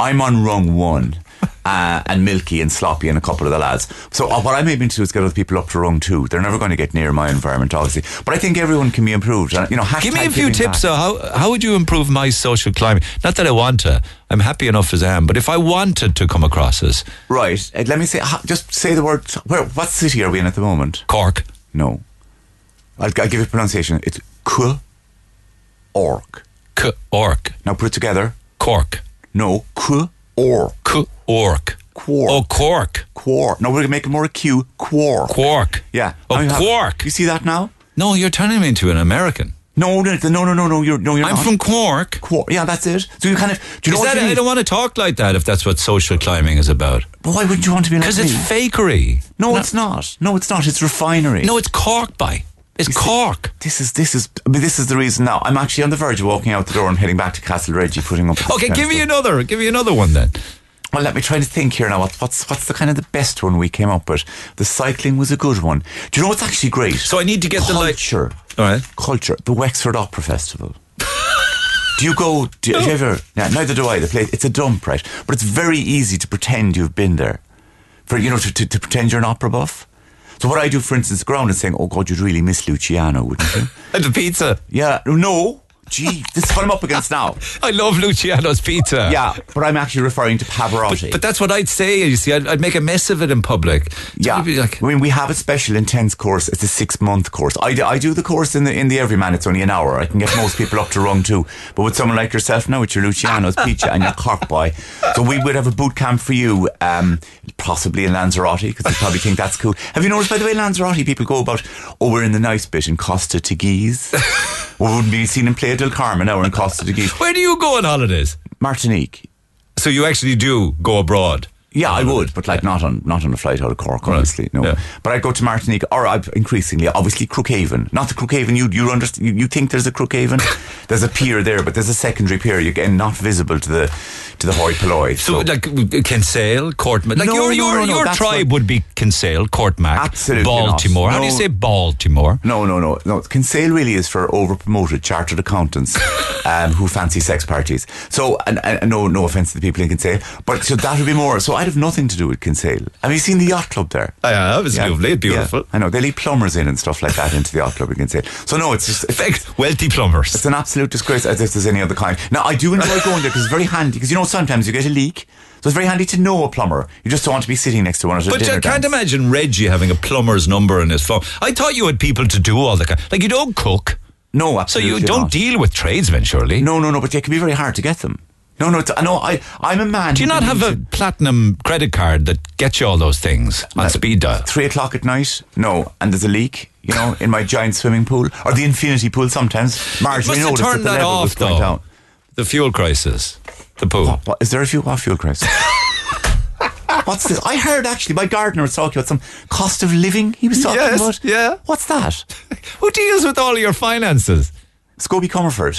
I'm on rung one. Uh, and Milky and Sloppy and a couple of the lads. So uh, what I'm aiming to do is get other people up to rung two. They're never going to get near my environment, obviously. But I think everyone can be improved. And, you know, give me a few tips. So how how would you improve my social climbing? Not that I want to. I'm happy enough as I am. But if I wanted to come across as right, uh, let me say. How, just say the word. Where? What city are we in at the moment? Cork. No. I'll, I'll give it pronunciation. It's Cork. Cork. Now put it together. Cork. No. Cork. Cork. Ork. Quark. Oh, Cork. Quark. No, we're going to make it more a Q. Quark. Quark. Yeah. Oh, now Quark. You see that now? No, you're turning me into an American. No, no, no, no, no, no, you're, no, you're I'm not. I'm from Cork. Quark. Yeah, that's it. So you kind of... Do you is know that, I don't want to talk like that if that's what social climbing is about. But why wouldn't you want to be like me? Because it's fakery. No, no, it's not. No, it's not. It's refinery. No, it's Cork, by. It's see, Cork. This is this is I mean, this is the reason now. I'm actually on the verge of walking out the door and heading back to Castle Reggie, putting up. Okay, give me another. Give me another one then. Well, let me try to think here now. What's what's what's the kind of the best one we came up with? The cycling was a good one. Do you know what's actually great? So I need to get culture, the culture. All right, culture. The Wexford Opera Festival. Do you go? Do you, no. do you ever? Yeah, neither do I. The place. It's a dump, right? But it's very easy to pretend you've been there. For you know, to to, to pretend you're an opera buff. So what I do, for instance, ground is saying, oh, God, you'd really miss Luciano, wouldn't you? And the pizza. Yeah. No. Gee, this is what I'm up against now. I love Luciano's pizza. Yeah, but I'm actually referring to Pavarotti. But, but that's what I'd say. You see, I'd, I'd make a mess of it in public. So yeah, like, I mean, we have a special intense course. It's a six month course. I do, I do the course in the in the Everyman. It's only an hour. I can get most people up to run two. But with someone like yourself now, with your Luciano's pizza and your Cork boy, so we would have a boot camp for you, um, possibly in Lanzarote, because you probably think that's cool. Have you noticed, by the way, Lanzarote people go about, oh, we're in the nice bit in Costa Teguise. We wouldn't be seen in Playa del Carmen now, we're in Costa Teguise. Where do you go on holidays? Martinique. So you actually do go abroad? Yeah, I would, but like yeah. not on not on a flight out of Cork, obviously. Right. No, yeah. But I go to Martinique, or I'd increasingly, obviously, Crookhaven. Not the Crookhaven you you understand. You, you think there's a Crookhaven? There's a pier there, but there's a secondary pier again, not visible to the to the hoi polloi. So, so like Kinsale, Cortmac. Like no, your your, no, no, your no, tribe would be Kinsale, Cortmac, absolutely Baltimore. No. How do you say Baltimore? No, no, no, no. Kinsale really is for overpromoted chartered accountants um, who fancy sex parties. So, and, and no, no offense to the people in Kinsale, but so that would be more. So I. Have nothing to do with Kinsale. Have you seen the yacht club there? I have. It's yeah. lovely, beautiful. Yeah, I know. They leave plumbers in and stuff like that into the yacht club in Kinsale. So no, it's just it's, fact, wealthy plumbers. It's an absolute disgrace, as if there's any other kind. Now I do enjoy going there because it's very handy. Because you know sometimes you get a leak. So it's very handy to know a plumber. You just don't want to be sitting next to one at a dinner dance. But I can't imagine Reggie having a plumber's number in his phone. I thought you had people to do all that kind. Like you don't cook. No, absolutely. So you don't not. deal with tradesmen, surely. No, no, no. But it can be very hard to get them. No, no, it's, no, I, I'm a man. Do you not have a platinum credit card that gets you all those things on uh, speed dial? Three o'clock at night? No, and there's a leak, you know, in my giant swimming pool or the infinity pool sometimes. Marge, we noticed that the level off, was going down. The fuel crisis, the pool. What, what, is there a fuel, what fuel crisis? What's this? I heard actually my gardener was talking about some cost of living he was talking yes, about. Yeah. What's that? Who deals with all your finances? Scobie Comerford.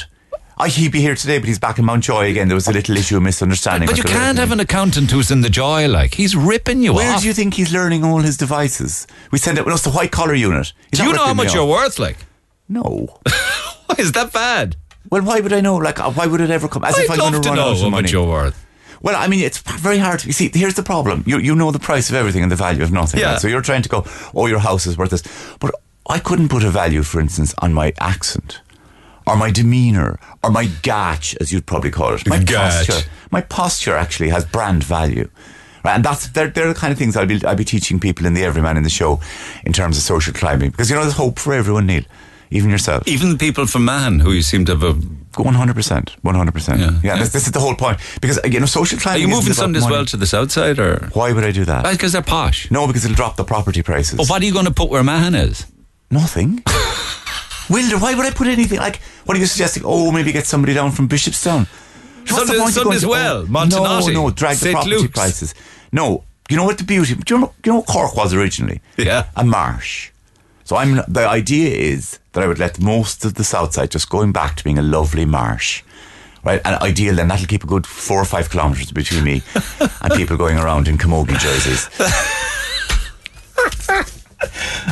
I, he'd be here today, but he's back in Mountjoy again. There was a little issue of misunderstanding. But you can't have an accountant who's in the joy, like. He's ripping you off. Where do you think he's learning all his devices? We send it, no, it's the white collar unit. Do you know how much you're worth, like? No. Why is that bad? Well, why would I know? Like, why would it ever come? As if I'm going to run out of money. I'd love to know how much you're worth. Well, I mean, it's very hard. You see, here's the problem. You you know the price of everything and the value of nothing. Yeah. Right? So you're trying to go, oh, your house is worth this. But I couldn't put a value, for instance, on my accent. Or my demeanour, or my gach, as you'd probably call it. My gach. posture, my posture actually has brand value, right? And that's they're, they're the kind of things I'll be I'll be teaching people in the Everyman in the show, in terms of social climbing, because you know there's hope for everyone, Neil, even yourself, even the people from Man who you seem to have a one hundred percent, one hundred percent. Yeah, yeah, yeah. This, this is the whole point, because you know social climbing. Are you moving some as well to the south side, or why would I do that? Because they're posh. No, because it'll drop the property prices. But what are you going to put where Man is? Nothing. Wilder, why would I put anything? Like, what are you suggesting? Oh, maybe get somebody down from Bishopstown. Sun as well, Montanati. No, no, drag the property prices. No, you know what the beauty? Do you know, you know what Cork was originally? Yeah, a marsh. So I'm. The idea is that I would let most of the south side just going back to being a lovely marsh, right? And ideal, then that'll keep a good four or five kilometres between me and people going around in camogie jerseys.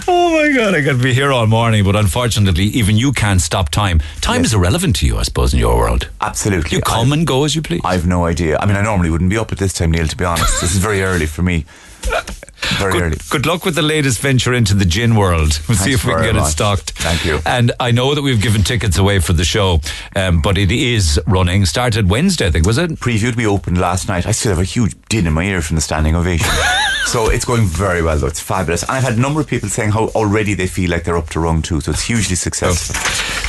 Oh my God, I could be here all morning, but unfortunately even you can't stop time. Time yes. is irrelevant to you, I suppose, in your world. Absolutely. You come I've, and go as you please. I've no idea. I mean, I normally wouldn't be up at this time, Neil, to be honest. This is very early for me. Very good, early. Good luck with the latest venture into the gin world. We'll Thanks see if we can get much. it stocked. Thank you. And I know that we've given tickets away for the show, um, but it is running. Started Wednesday, I think, was it? Previewed. We opened last night. I still have a huge din in my ear from the standing ovation. So it's going very well, though. It's fabulous. And I've had a number of people saying how already they feel like they're up to rung two. So it's hugely successful.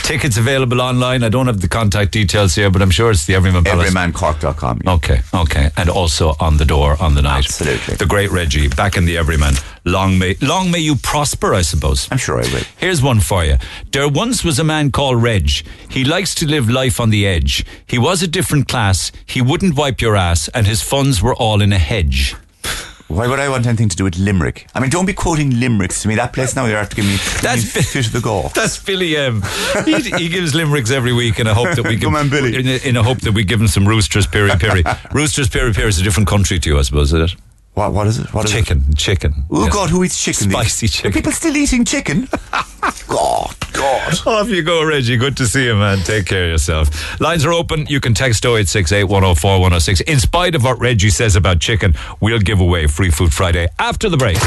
Tickets available online. I don't have the contact details here, but I'm sure it's the Everyman Palace. everyman cork dot com. Yeah. Okay, okay. And also on the door on the night. Absolutely. The great Reggie, back in the Everyman. Long may, long may you prosper, I suppose. I'm sure I will. Here's one for you. There once was a man called Reg. He likes to live life on the edge. He was a different class. He wouldn't wipe your ass, and his funds were all in a hedge. Why would I want anything to do with Limerick? I mean, don't be quoting Limericks to me. That place now, you have to give me a fit of the go. That's Billy M. he, he gives Limericks every week in a hope that we give, Come on, Billy. In, a, in a hope that we give him some Roosters Piri Piri. Roosters Piri Piri is a different country to you, I suppose, isn't it? What, what is it? What chicken. Is it? Chicken. Oh, yeah. God, who eats chicken? Spicy these? chicken. Are people still eating chicken? God, God. Off you go, Reggie. Good to see you, man. Take care of yourself. Lines are open. You can text oh eight six eight, one oh four, one oh six. In spite of what Reggie says about chicken, we'll give away Free Food Friday after the break.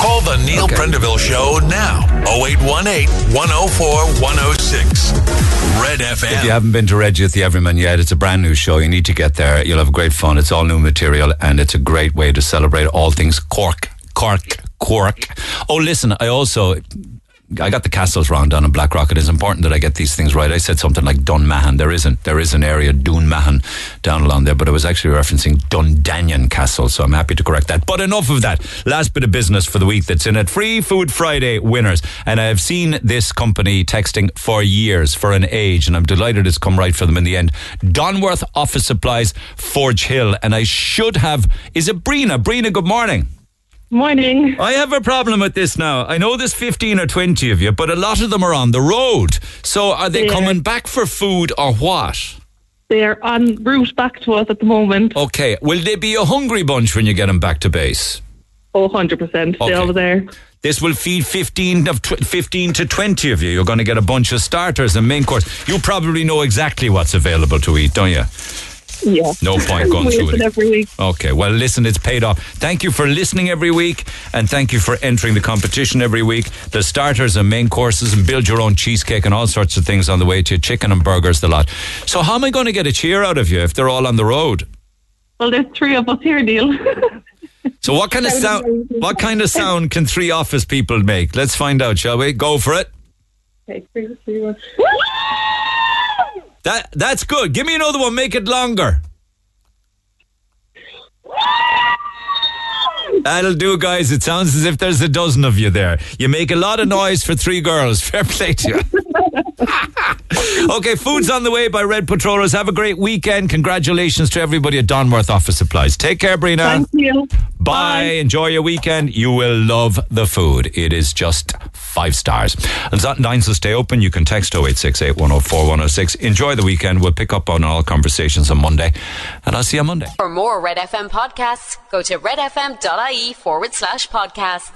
Call the Neil okay. Prendeville Show now. oh eight one eight, one oh four, one oh six. Red F M. If you haven't been to Reggie at the Everyman yet, it's a brand new show. You need to get there. You'll have great fun. It's all new material and it's a great way to celebrate all things Cork. Cork. Cork. Oh, listen, I also... I got the castles wrong down in Blackrock. It is important that I get these things right. I said something like Dunmahan. There isn't. There is an area, Dunmahan, down along there, but I was actually referencing Dundanian Castle, so I'm happy to correct that. But enough of that. Last bit of business for the week that's in it. Free Food Friday winners. And I have seen this company texting for years, for an age, and I'm delighted it's come right for them in the end. Donworth Office Supplies, Forge Hill. And I should have... Is it Brina? Brina, good morning. Morning. I have a problem with this now. I know there's fifteen or twenty of you, but a lot of them are on the road. So are they yeah. coming back for food or what? They're en route back to us at the moment. Okay. Will they be a hungry bunch when you get them back to base? Oh, one hundred percent. Okay. They're over there. This will feed fifteen to twenty of you. You're going to get a bunch of starters and main course. You probably know exactly what's available to eat, don't you? Yeah. No point going through it. Every week. Okay, well, listen, it's paid off. Thank you for listening every week and thank you for entering the competition every week. The starters and main courses and build your own cheesecake and all sorts of things on the way to you. Chicken and burgers, the lot. So how am I going to get a cheer out of you if they're all on the road? Well, there's three of us here, Neil. So what kind of sound, what kind of sound can three office people make? Let's find out, shall we? Go for it. Okay, three, two, one. That that's good. Give me another one. Make it longer. That'll do, guys. It sounds as if there's a dozen of you there. You make a lot of noise for three girls. Fair play to you. Okay, food's on the way by Red Patrollers. Have a great weekend. Congratulations to everybody at Donworth Office Supplies. Take care, Brina. Thank you. Bye. Bye. Enjoy your weekend. You will love the food. It is just five stars. And Lines will stay open. You can text oh eight six eight, one oh four, one oh six. Enjoy the weekend. We'll pick up on all conversations on Monday. And I'll see you on Monday. For more Red F M podcasts, go to redfm.ie forward slash podcasts.